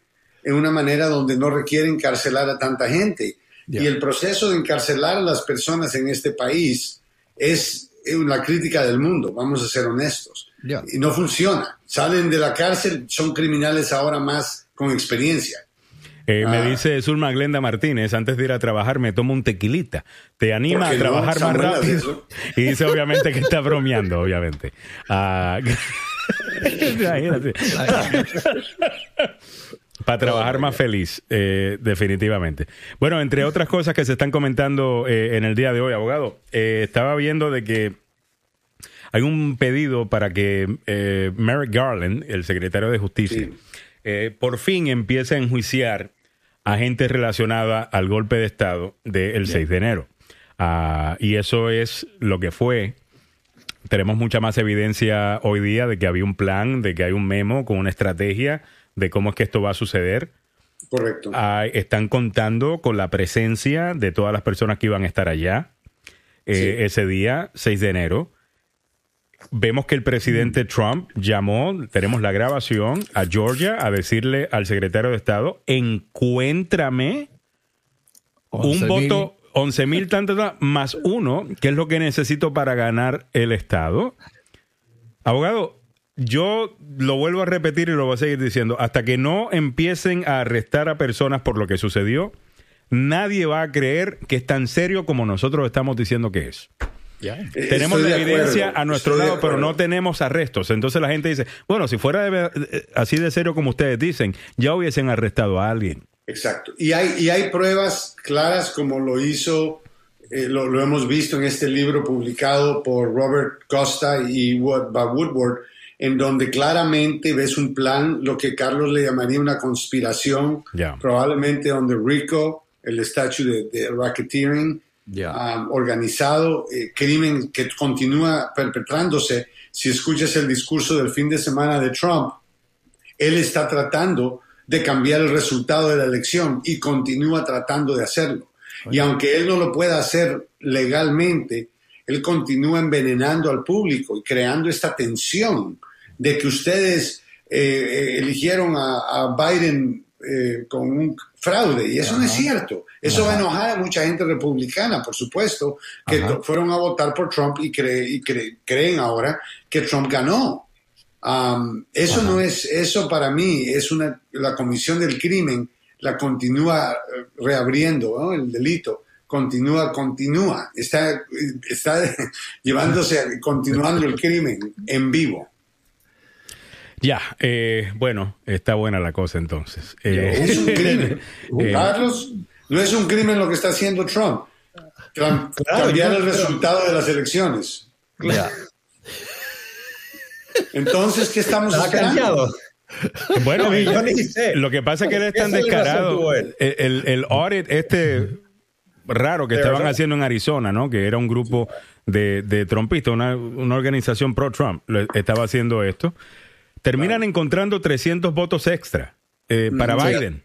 en una manera donde no requiere encarcelar a tanta gente. Yeah. Y el proceso de encarcelar a las personas en este país es la crítica del mundo, vamos a ser honestos. Yeah. Y no funciona. Salen de la cárcel, son criminales ahora más con experiencia. Eh, ah. Me dice Zulma Glenda Martínez, antes de ir a trabajar me tomo un tequilita. ¿Te anima a trabajar no, más rápido? Y dice obviamente que está bromeando, obviamente. Ah, para trabajar más feliz, eh, definitivamente. Bueno, entre otras cosas que se están comentando eh, en el día de hoy, abogado, eh, estaba viendo de que hay un pedido para que eh, Merrick Garland, el secretario de Justicia, sí. eh, por fin empiece a enjuiciar a gente relacionada al golpe de Estado del seis de enero. Uh, y eso es lo que fue. Tenemos mucha más evidencia hoy día de que había un plan, de que hay un memo con una estrategia de cómo es que esto va a suceder. Correcto. Uh, están contando con la presencia de todas las personas que iban a estar allá eh, sí. ese día, seis de enero. Vemos que el presidente Trump llamó, tenemos la grabación, a Georgia a decirle al secretario de Estado, encuéntrame un voto, once mil tantas más uno, que es lo que necesito para ganar el Estado. Abogado, yo lo vuelvo a repetir y lo voy a seguir diciendo, hasta que no empiecen a arrestar a personas por lo que sucedió, nadie va a creer que es tan serio como nosotros estamos diciendo que es. Yeah. Tenemos la evidencia a nuestro lado, pero no tenemos arrestos. Entonces la gente dice, bueno, si fuera de, así de serio como ustedes dicen, ya hubiesen arrestado a alguien. Exacto. Y hay, y hay pruebas claras como lo hizo, eh, lo, lo hemos visto en este libro publicado por Robert Costa y Bob Woodward, en donde claramente ves un plan, lo que Carlos le llamaría una conspiración, yeah. probablemente donde Rico, el statue de, de racketeering, Yeah. Um, organizado, eh, crimen que continúa perpetrándose. Si escuchas el discurso del fin de semana de Trump, él está tratando de cambiar el resultado de la elección y continúa tratando de hacerlo. Oye. Y aunque él no lo pueda hacer legalmente, él continúa envenenando al público y creando esta tensión de que ustedes eh, eligieron a, a Biden eh, con un fraude, y eso Ajá. no es cierto. Eso Ajá. va a enojar a mucha gente republicana, por supuesto, que Ajá. fueron a votar por Trump y, cre- y cre- creen ahora que Trump ganó. Um, eso Ajá. no es, eso para mí es una, la comisión del crimen la continúa reabriendo, ¿no? El delito continúa, continúa, está, está llevándose, continuando el crimen en vivo. Ya, eh, bueno, está buena la cosa entonces. Eh, es un crimen. eh, Carlos, no es un crimen lo que está haciendo Trump. Trump claro, cambiar el resultado de las elecciones. Claro. Entonces, ¿qué estamos haciendo? Bueno, no, yo ni sé. Lo que pasa es que él es tan descarado. El, el, el audit este raro que Pero estaban no. haciendo en Arizona, ¿no? Que era un grupo de, de trumpistas, una, una organización pro-Trump, estaba haciendo esto. Terminan encontrando trescientos votos extra eh, para Biden.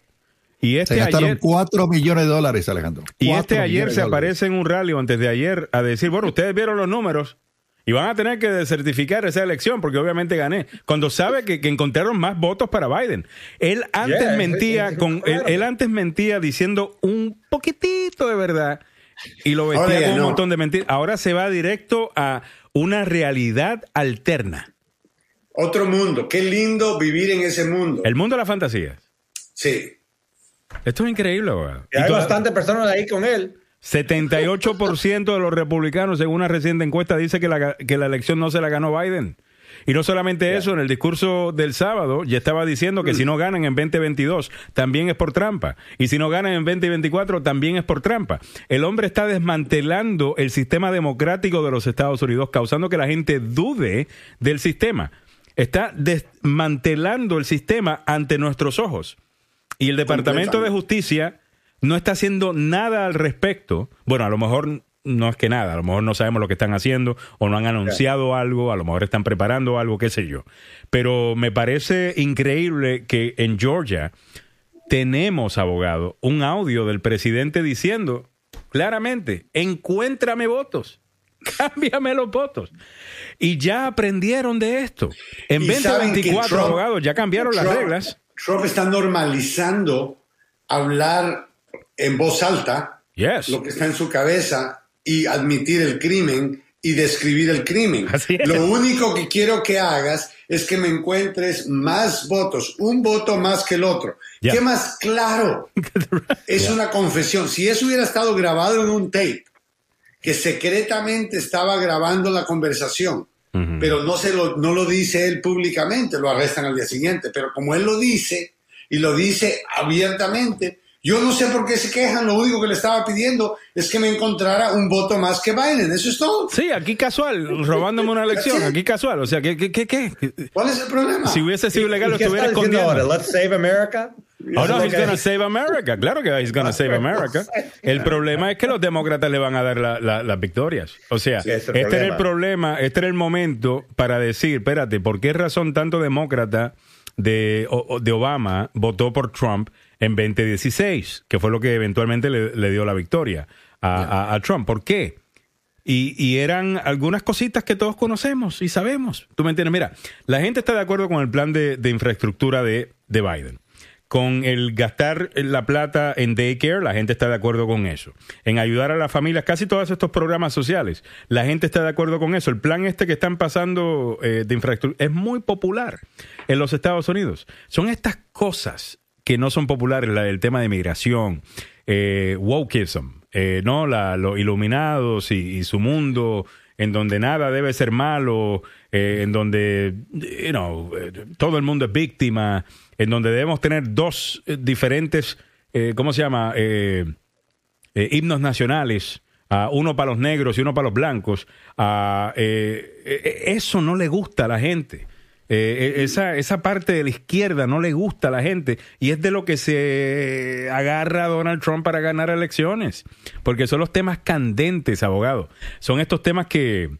Y este se gastaron ayer, cuatro millones de dólares, Alejandro. Y este ayer se aparece en un rally antes de ayer a decir, bueno, ustedes vieron los números y van a tener que descertificar esa elección porque obviamente gané. Cuando sabe que, que encontraron más votos para Biden. Él antes yeah, mentía es, es, con claro. él, él antes mentía diciendo un poquitito de verdad y lo vestía Oye, con un no. montón de mentiras. Ahora se va directo a una realidad alterna. Otro mundo. Qué lindo vivir en ese mundo. El mundo de las fantasías. Sí. Esto es increíble, güey. Y hay bastantes personas ahí con él. setenta y ocho por ciento de los republicanos, según una reciente encuesta, dice que la, que la elección no se la ganó Biden. Y no solamente yeah. eso, en el discurso del sábado ya estaba diciendo que mm. si no ganan en veinte veintidós también es por trampa. Y si no ganan en veinte veinticuatro también es por trampa. El hombre está desmantelando el sistema democrático de los Estados Unidos, causando que la gente dude del sistema. Está desmantelando el sistema ante nuestros ojos. Y el Departamento de Justicia no está haciendo nada al respecto. Bueno, a lo mejor no es que nada, a lo mejor no sabemos lo que están haciendo o no han anunciado claro. algo, a lo mejor están preparando algo, qué sé yo. Pero me parece increíble que en Georgia tenemos, abogado, un audio del presidente diciendo claramente, encuéntrame votos, cámbiame los votos. Y ya aprendieron de esto. En veinte veinticuatro, abogados, ya cambiaron Trump, las reglas. Trump está normalizando hablar en voz alta yes. lo que está en su cabeza y admitir el crimen y describir el crimen. Lo único que quiero que hagas es que me encuentres más votos, un voto más que el otro. Yeah. ¿Qué más claro? Es yeah. una confesión. Si eso hubiera estado grabado en un tape, que secretamente estaba grabando la conversación, uh-huh. pero no, se lo, no lo dice él públicamente, lo arrestan al día siguiente, pero como él lo dice... y lo dice abiertamente. Yo no sé por qué se quejan. Lo único que le estaba pidiendo es que me encontrara un voto más que Biden. Eso es todo. Sí, aquí casual, robándome una elección. Aquí casual. O sea, ¿qué, qué, qué? ¿Cuál es el problema? Si hubiese sido legal, lo estuviera escondiendo. Ahora, let's save America. Oh, no, he's gonna save America. Claro que he's gonna save America. El problema es que los demócratas le van a dar la, la, las victorias. O sea, sí, este era el problema, este era el momento para decir, espérate, ¿por qué razón tanto demócrata de, de Obama votó por Trump en veinte dieciséis, que fue lo que eventualmente le, le dio la victoria a, a, a Trump? ¿Por qué? Y, y eran algunas cositas que todos conocemos y sabemos. ¿Tú me entiendes? Mira, la gente está de acuerdo con el plan de, de infraestructura de, de Biden. Con el gastar la plata en daycare, la gente está de acuerdo con eso. En ayudar a las familias, casi todos estos programas sociales, la gente está de acuerdo con eso. El plan este que están pasando eh, de infraestructura es muy popular en los Estados Unidos. Son estas cosas que no son populares, la del tema de migración, eh, wokeism, eh, ¿no? La, los iluminados y, y su mundo, en donde nada debe ser malo, eh, en donde you know, todo el mundo es víctima, en donde debemos tener dos diferentes, eh, ¿cómo se llama?, eh, eh, himnos nacionales, uh, uno para los negros y uno para los blancos. Uh, eh, eh, eso no le gusta a la gente. Eh, esa, esa parte de la izquierda no le gusta a la gente y es de lo que se agarra Donald Trump para ganar elecciones, porque son los temas candentes, abogado. Son estos temas que,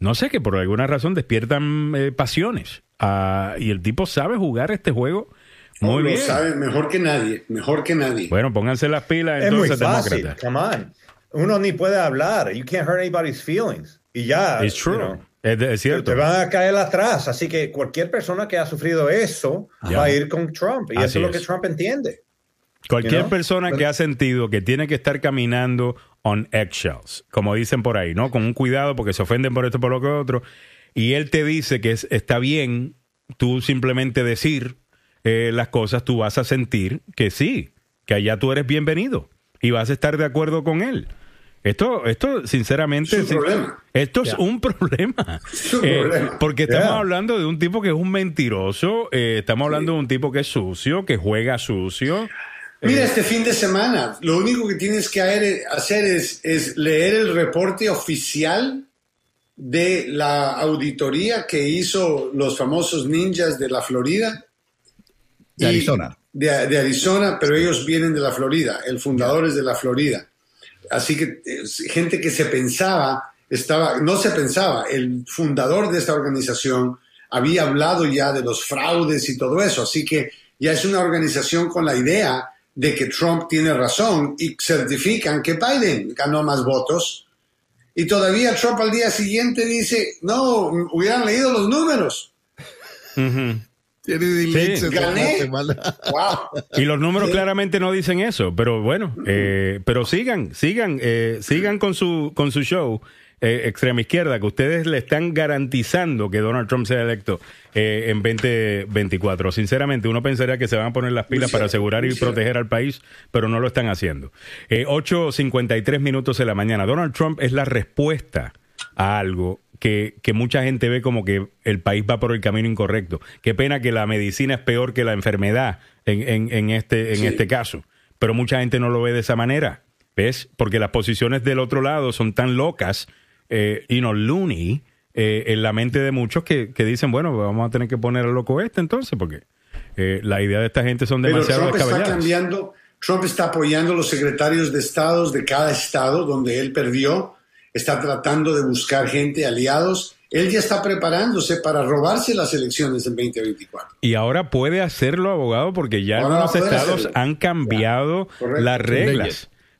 no sé, que por alguna razón despiertan eh, pasiones. Uh, y el tipo sabe jugar este juego muy oh, bien. Lo sabe mejor que nadie, mejor que nadie. Bueno, pónganse las pilas entonces, es muy fácil, demócratas. Come on. Uno ni puede hablar. You can't hurt anybody's feelings. Y ya. It's true. You know, es, es cierto. Te van a caer atrás. Así que cualquier persona que ha sufrido eso yeah. va a ir con Trump. Y así eso es lo que Trump entiende. Cualquier you know? persona But, que ha sentido que tiene que estar caminando on eggshells, como dicen por ahí, ¿no? Con un cuidado porque se ofenden por esto, por lo que otro. Y él te dice que es, está bien tú simplemente decir eh, las cosas, tú vas a sentir que sí, que allá tú eres bienvenido y vas a estar de acuerdo con él. Esto, esto sinceramente, es sin, esto yeah. es un problema. Es un eh, problema. Porque estamos yeah. hablando de un tipo que es un mentiroso, eh, estamos hablando sí. de un tipo que es sucio, que juega sucio. Mira, este fin de semana, lo único que tienes que hacer es, es leer el reporte oficial de la auditoría que hizo los famosos ninjas de la Florida. De Arizona. De, de Arizona, pero ellos vienen de la Florida. El fundador yeah. es de la Florida. Así que gente que se pensaba, estaba, no se pensaba, el fundador de esta organización había hablado ya de los fraudes y todo eso. Así que ya es una organización con la idea de que Trump tiene razón y certifican que Biden ganó más votos. Y todavía Trump al día siguiente dice, no, hubieran leído los números. Uh-huh. Sí. Gané. Wow. Y los números sí. claramente no dicen eso, pero bueno, eh, pero sigan, sigan, eh, sigan con su con su show eh, extrema izquierda, que ustedes le están garantizando que Donald Trump sea electo eh, en veinte veinticuatro. Sinceramente, uno pensaría que se van a poner las pilas sí, para asegurar sí. y proteger al país, pero no lo están haciendo. Eh, ocho cincuenta y tres minutos de la mañana. Donald Trump es la respuesta a algo Que, que mucha gente ve como que el país va por el camino incorrecto. Qué pena que la medicina es peor que la enfermedad en, en, en, este, en sí. este caso. Pero mucha gente no lo ve de esa manera, ¿ves? Porque las posiciones del otro lado son tan locas eh, y no loony eh, en la mente de muchos que, que dicen, bueno, vamos a tener que poner al loco este entonces, porque eh, la idea de esta gente son demasiado Pero Trump descabelladas. Está cambiando, Trump está apoyando a los secretarios de estados de cada estado donde él perdió. Está tratando de buscar gente, aliados. Él ya está preparándose para robarse las elecciones en veinte veinticuatro. Y ahora puede hacerlo, abogado, porque ya ahora algunos estados hacerlo. han cambiado ya, las reglas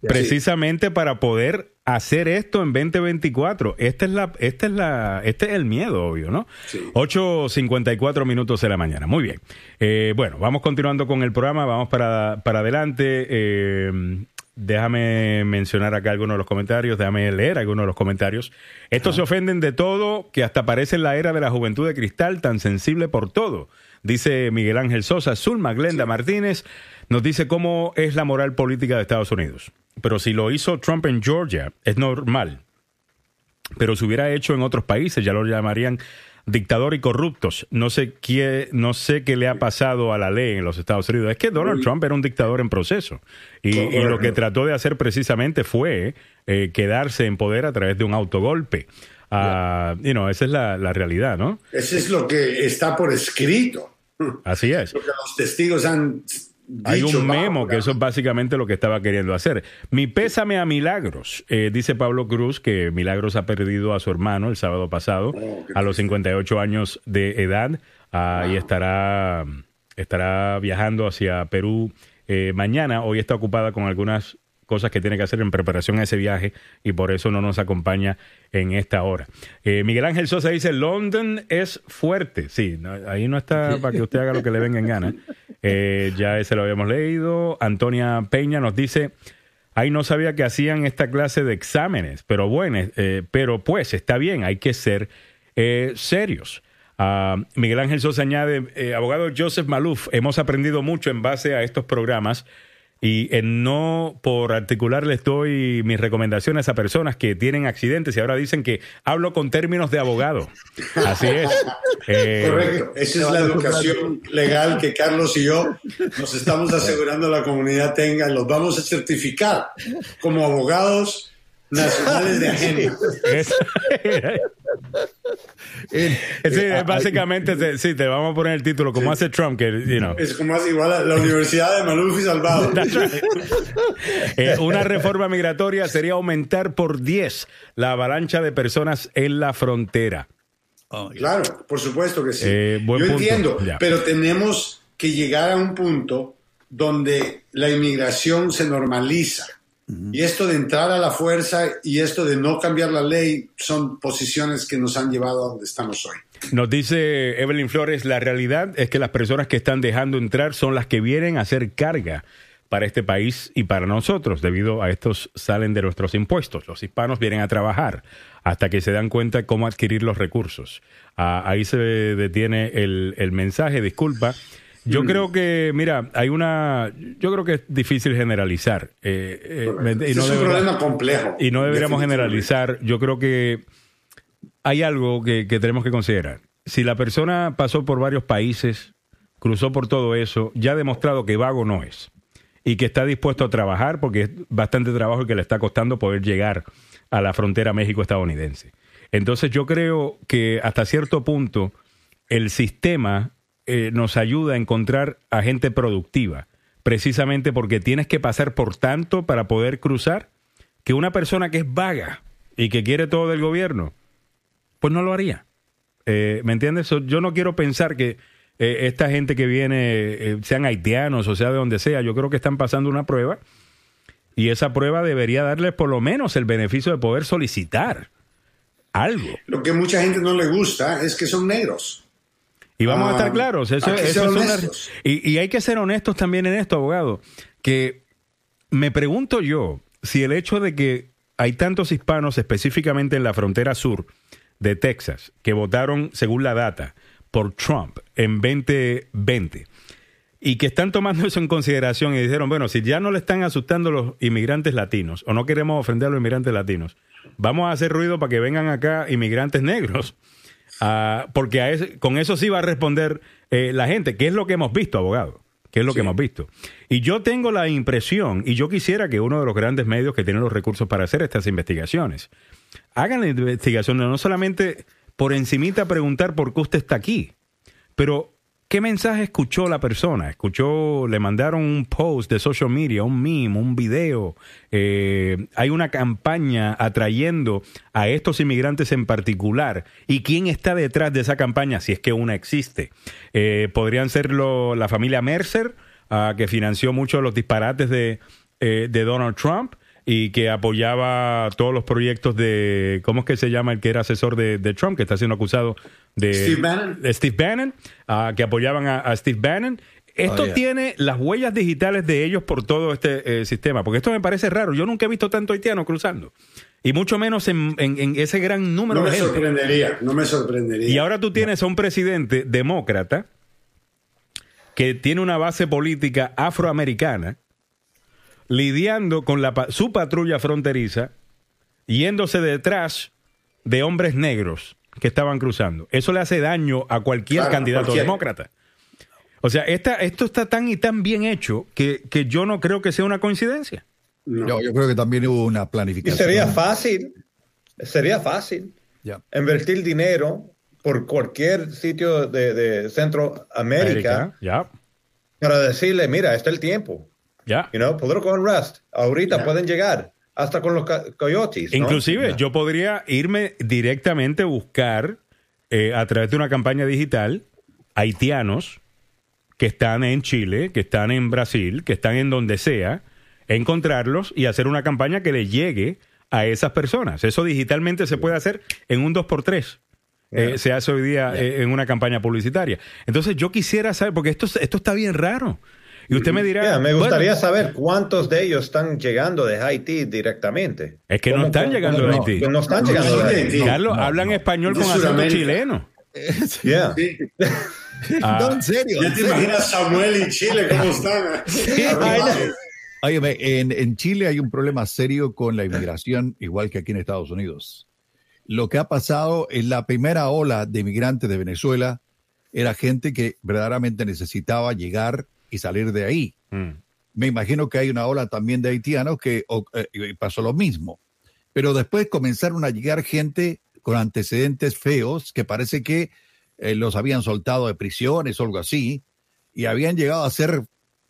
sí. precisamente sí. para poder hacer esto en veinte veinticuatro. Esta es la, esta es la, este es el miedo, obvio, ¿no? Sí. ocho cincuenta y cuatro minutos de la mañana. Muy bien. Eh, bueno, vamos continuando con el programa. Vamos para, para adelante. Eh... Déjame mencionar acá algunos de los comentarios, déjame leer algunos de los comentarios. Estos ah. se ofenden de todo, que hasta parece la era de la juventud de cristal, tan sensible por todo. Dice Miguel Ángel Sosa. Zulma Glenda sí. Martínez nos dice cómo es la moral política de Estados Unidos. Pero si lo hizo Trump en Georgia, es normal. Pero si hubiera hecho en otros países, ya lo llamarían dictador y corruptos. No sé qué, no sé qué le ha pasado a la ley en los Estados Unidos. Es que Donald Trump era un dictador en proceso. Y, y lo que trató de hacer precisamente fue eh, quedarse en poder a través de un autogolpe. Uh, you know, esa es la, la realidad, ¿no? Eso es lo que está por escrito. Así es. Lo que los testigos han dicho. Hay un memo que eso es básicamente lo que estaba queriendo hacer. Mi pésame a Milagros, eh, dice Pablo Cruz, que Milagros ha perdido a su hermano el sábado pasado, oh, a los cincuenta y ocho años de edad, ah, wow. y estará, estará viajando hacia Perú eh, mañana. Hoy está ocupada con algunas cosas que tiene que hacer en preparación a ese viaje y por eso no nos acompaña en esta hora. Eh, Miguel Ángel Sosa dice, London es fuerte. Sí, no, ahí no está para que usted haga lo que le venga en gana. Eh, ya ese lo habíamos leído. Antonia Peña nos dice, ahí no sabía que hacían esta clase de exámenes, pero bueno, eh, pero pues está bien, hay que ser eh, serios. Uh, Miguel Ángel Sosa añade, eh, abogado Joseph Maluf, hemos aprendido mucho en base a estos programas. Y en no por articular les doy mis recomendaciones a personas que tienen accidentes y ahora dicen que hablo con términos de abogado. Así es. Eh, Correcto. Esa es la educación legal que Carlos y yo nos estamos asegurando la comunidad tenga. Los vamos a certificar como abogados nacionales de agenda. Sí, básicamente sí, te vamos a poner el título como sí. hace Trump, que you know. Es como hace igual a la Universidad de Maluf y Salvado. eh, una reforma migratoria sería aumentar por diez la avalancha de personas en la frontera. Oh, yeah. Claro, por supuesto que sí. Eh, Yo punto. entiendo, yeah. pero tenemos que llegar a un punto donde la inmigración se normaliza. Y esto de entrar a la fuerza y esto de no cambiar la ley son posiciones que nos han llevado a donde estamos hoy. Nos dice Evelyn Flores, la realidad es que las personas que están dejando entrar son las que vienen a hacer carga para este país y para nosotros. Debido a estos salen de nuestros impuestos. Los hispanos vienen a trabajar hasta que se dan cuenta de cómo adquirir los recursos. Ah, ahí se detiene el, el mensaje, disculpa. Yo creo que, mira, hay una... Yo creo que es difícil generalizar. Eh, eh, y no es un problema complejo. Y no deberíamos generalizar. Yo creo que hay algo que, que tenemos que considerar. Si la persona pasó por varios países, cruzó por todo eso, ya ha demostrado que vago no es. Y que está dispuesto a trabajar, porque es bastante trabajo y que le está costando poder llegar a la frontera México-estadounidense. Entonces yo creo que hasta cierto punto el sistema... Eh, nos ayuda a encontrar a gente productiva, precisamente porque tienes que pasar por tanto para poder cruzar, que una persona que es vaga y que quiere todo del gobierno, pues no lo haría. Eh, ¿Me entiendes? Yo no quiero pensar que, eh, esta gente que viene, eh, sean haitianos o sea de donde sea, yo creo que están pasando una prueba y esa prueba debería darles por lo menos el beneficio de poder solicitar algo. Lo que mucha gente no le gusta es que son negros. Y vamos ah, a estar claros, eso, hay eso es una, y, y hay que ser honestos también en esto, abogado, que me pregunto yo si el hecho de que hay tantos hispanos específicamente en la frontera sur de Texas que votaron, según la data, por Trump en veinte veinte y que están tomando eso en consideración y dijeron, bueno, si ya no le están asustando los inmigrantes latinos o no queremos ofender a los inmigrantes latinos, vamos a hacer ruido para que vengan acá inmigrantes negros. Uh, porque a ese, con eso sí va a responder eh, la gente, que es lo que hemos visto, abogado, que es lo sí. que hemos visto. Y yo tengo la impresión, y yo quisiera que uno de los grandes medios que tienen los recursos para hacer estas investigaciones, hagan la investigación, no solamente por encimita preguntar por qué usted está aquí, pero qué mensaje escuchó la persona, escuchó, le mandaron un post de social media, un meme, un video, eh, hay una campaña atrayendo a estos inmigrantes en particular, y quién está detrás de esa campaña, si es que una existe. Eh, podrían ser lo, la familia Mercer, uh, que financió mucho los disparates de, eh, de Donald Trump, y que apoyaba todos los proyectos de, ¿cómo es que se llama el que era asesor de, de Trump, que está siendo acusado de Steve Bannon, de Steve Bannon uh, que apoyaban a, a Steve Bannon? Esto oh, yeah. tiene las huellas digitales de ellos por todo este eh, sistema, porque esto me parece raro. Yo nunca he visto tanto haitiano cruzando, y mucho menos en, en, en ese gran número no de gente. No me sorprendería, no me sorprendería. Y ahora tú tienes a un presidente demócrata que tiene una base política afroamericana, lidiando con la, su patrulla fronteriza, yéndose detrás de hombres negros que estaban cruzando. Eso le hace daño a cualquier claro, candidato cualquier. demócrata. O sea, esta, esto está tan y tan bien hecho que, que yo no creo que sea una coincidencia. No. Yo, yo creo que también hubo una planificación. Y sería fácil, sería fácil yeah. invertir dinero por cualquier sitio de, de Centroamérica yeah. para decirle, mira, está el tiempo. Ya. You know, political unrest. Ahorita yeah. pueden llegar, hasta con los coyotes. ¿No? Inclusive, yeah. yo podría irme directamente a buscar, eh, a través de una campaña digital, haitianos que están en Chile, que están en Brasil, que están en donde sea, encontrarlos y hacer una campaña que le llegue a esas personas. Eso digitalmente se puede hacer en un dos por tres. Yeah. Eh, se hace hoy día yeah. eh, en una campaña publicitaria. Entonces yo quisiera saber, porque esto, esto está bien raro. Y usted me dirá... Yeah, me gustaría bueno, saber cuántos de ellos están llegando de Haití directamente. Es que no están llegando de Haití. No, no están no, llegando no, de Haití. Carlos, no, hablan no. español de con acento chileno. Yeah. Sí. Ah. No, en serio. ¿Ya te imaginas Samuel y Chile cómo están? Sí, Óyeme, en, en Chile hay un problema serio con la inmigración, igual que aquí en Estados Unidos. Lo que ha pasado en la primera ola de inmigrantes de Venezuela era gente que verdaderamente necesitaba llegar y salir de ahí. Mm. Me imagino que hay una ola también de haitianos que o, eh, pasó lo mismo. Pero después comenzaron a llegar gente con antecedentes feos que parece que eh, los habían soltado de prisiones o algo así, y habían llegado a hacer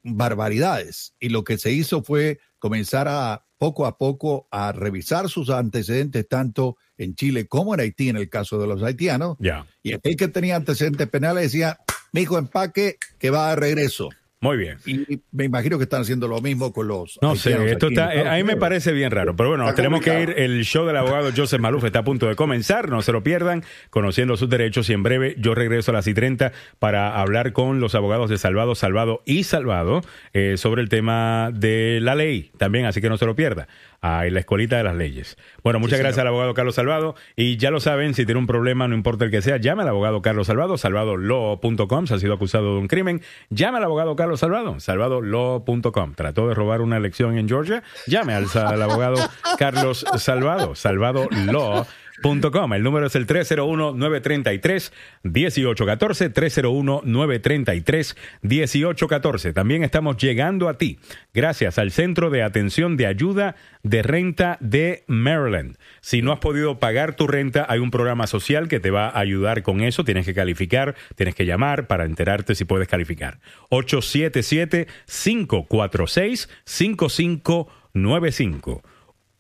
barbaridades. Y lo que se hizo fue comenzar a poco a poco a revisar sus antecedentes tanto en Chile como en Haití, en el caso de los haitianos. Yeah. Y aquel que tenía antecedentes penales decía, mijo, empaque, que va a regreso. Muy bien. Y me imagino que están haciendo lo mismo con los... No sé, esto está, eh, a mí me parece bien raro, pero bueno, está tenemos complicado. Que ir, el show del abogado Joseph Maluf está a punto de comenzar, no se lo pierdan, conociendo sus derechos, y en breve yo regreso a las y treinta para hablar con los abogados de Salvado, Salvado y Salvado eh, sobre el tema de la ley también, así que no se lo pierda. Ah, en la escuelita de las leyes. Bueno, muchas sí, gracias al abogado Carlos Salvado, y ya lo saben, si tiene un problema, no importa el que sea, llame al abogado Carlos Salvado, salvadolaw punto com, se ha sido acusado de un crimen, llame al abogado Carlos Salvado, salvadolaw punto com, trató de robar una elección en Georgia, llame al, al abogado Carlos Salvado, salvadolaw punto com. El número es el tres cero uno, nueve tres tres, uno ocho uno cuatro, tres cero uno, nueve tres tres, uno ocho uno cuatro. También estamos llegando a ti gracias al Centro de Atención de Ayuda de Renta de Maryland. Si no has podido pagar tu renta, hay un programa social que te va a ayudar con eso. Tienes que calificar, tienes que llamar para enterarte si puedes calificar. ocho siete siete, cinco cuatro seis, cinco cinco nueve cinco.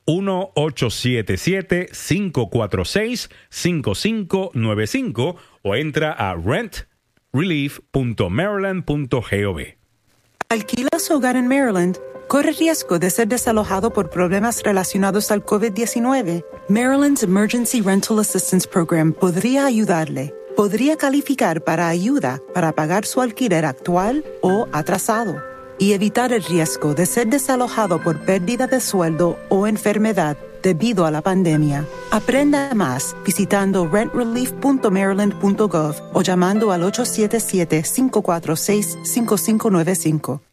uno ocho siete siete, cinco cuatro seis, cinco cinco nueve cinco, o entra a rent rentrelief punto maryland punto gov. Alquila su hogar en Maryland. Corre riesgo de ser desalojado por problemas relacionados al COVID diecinueve. Maryland's Emergency Rental Assistance Program podría ayudarle. Podría calificar para ayuda para pagar su alquiler actual o atrasado y evitar el riesgo de ser desalojado por pérdida de sueldo o enfermedad debido a la pandemia. Aprenda más visitando rentrelief punto maryland punto gov o llamando al ocho siete siete, cinco cuatro seis, cinco cinco nueve cinco.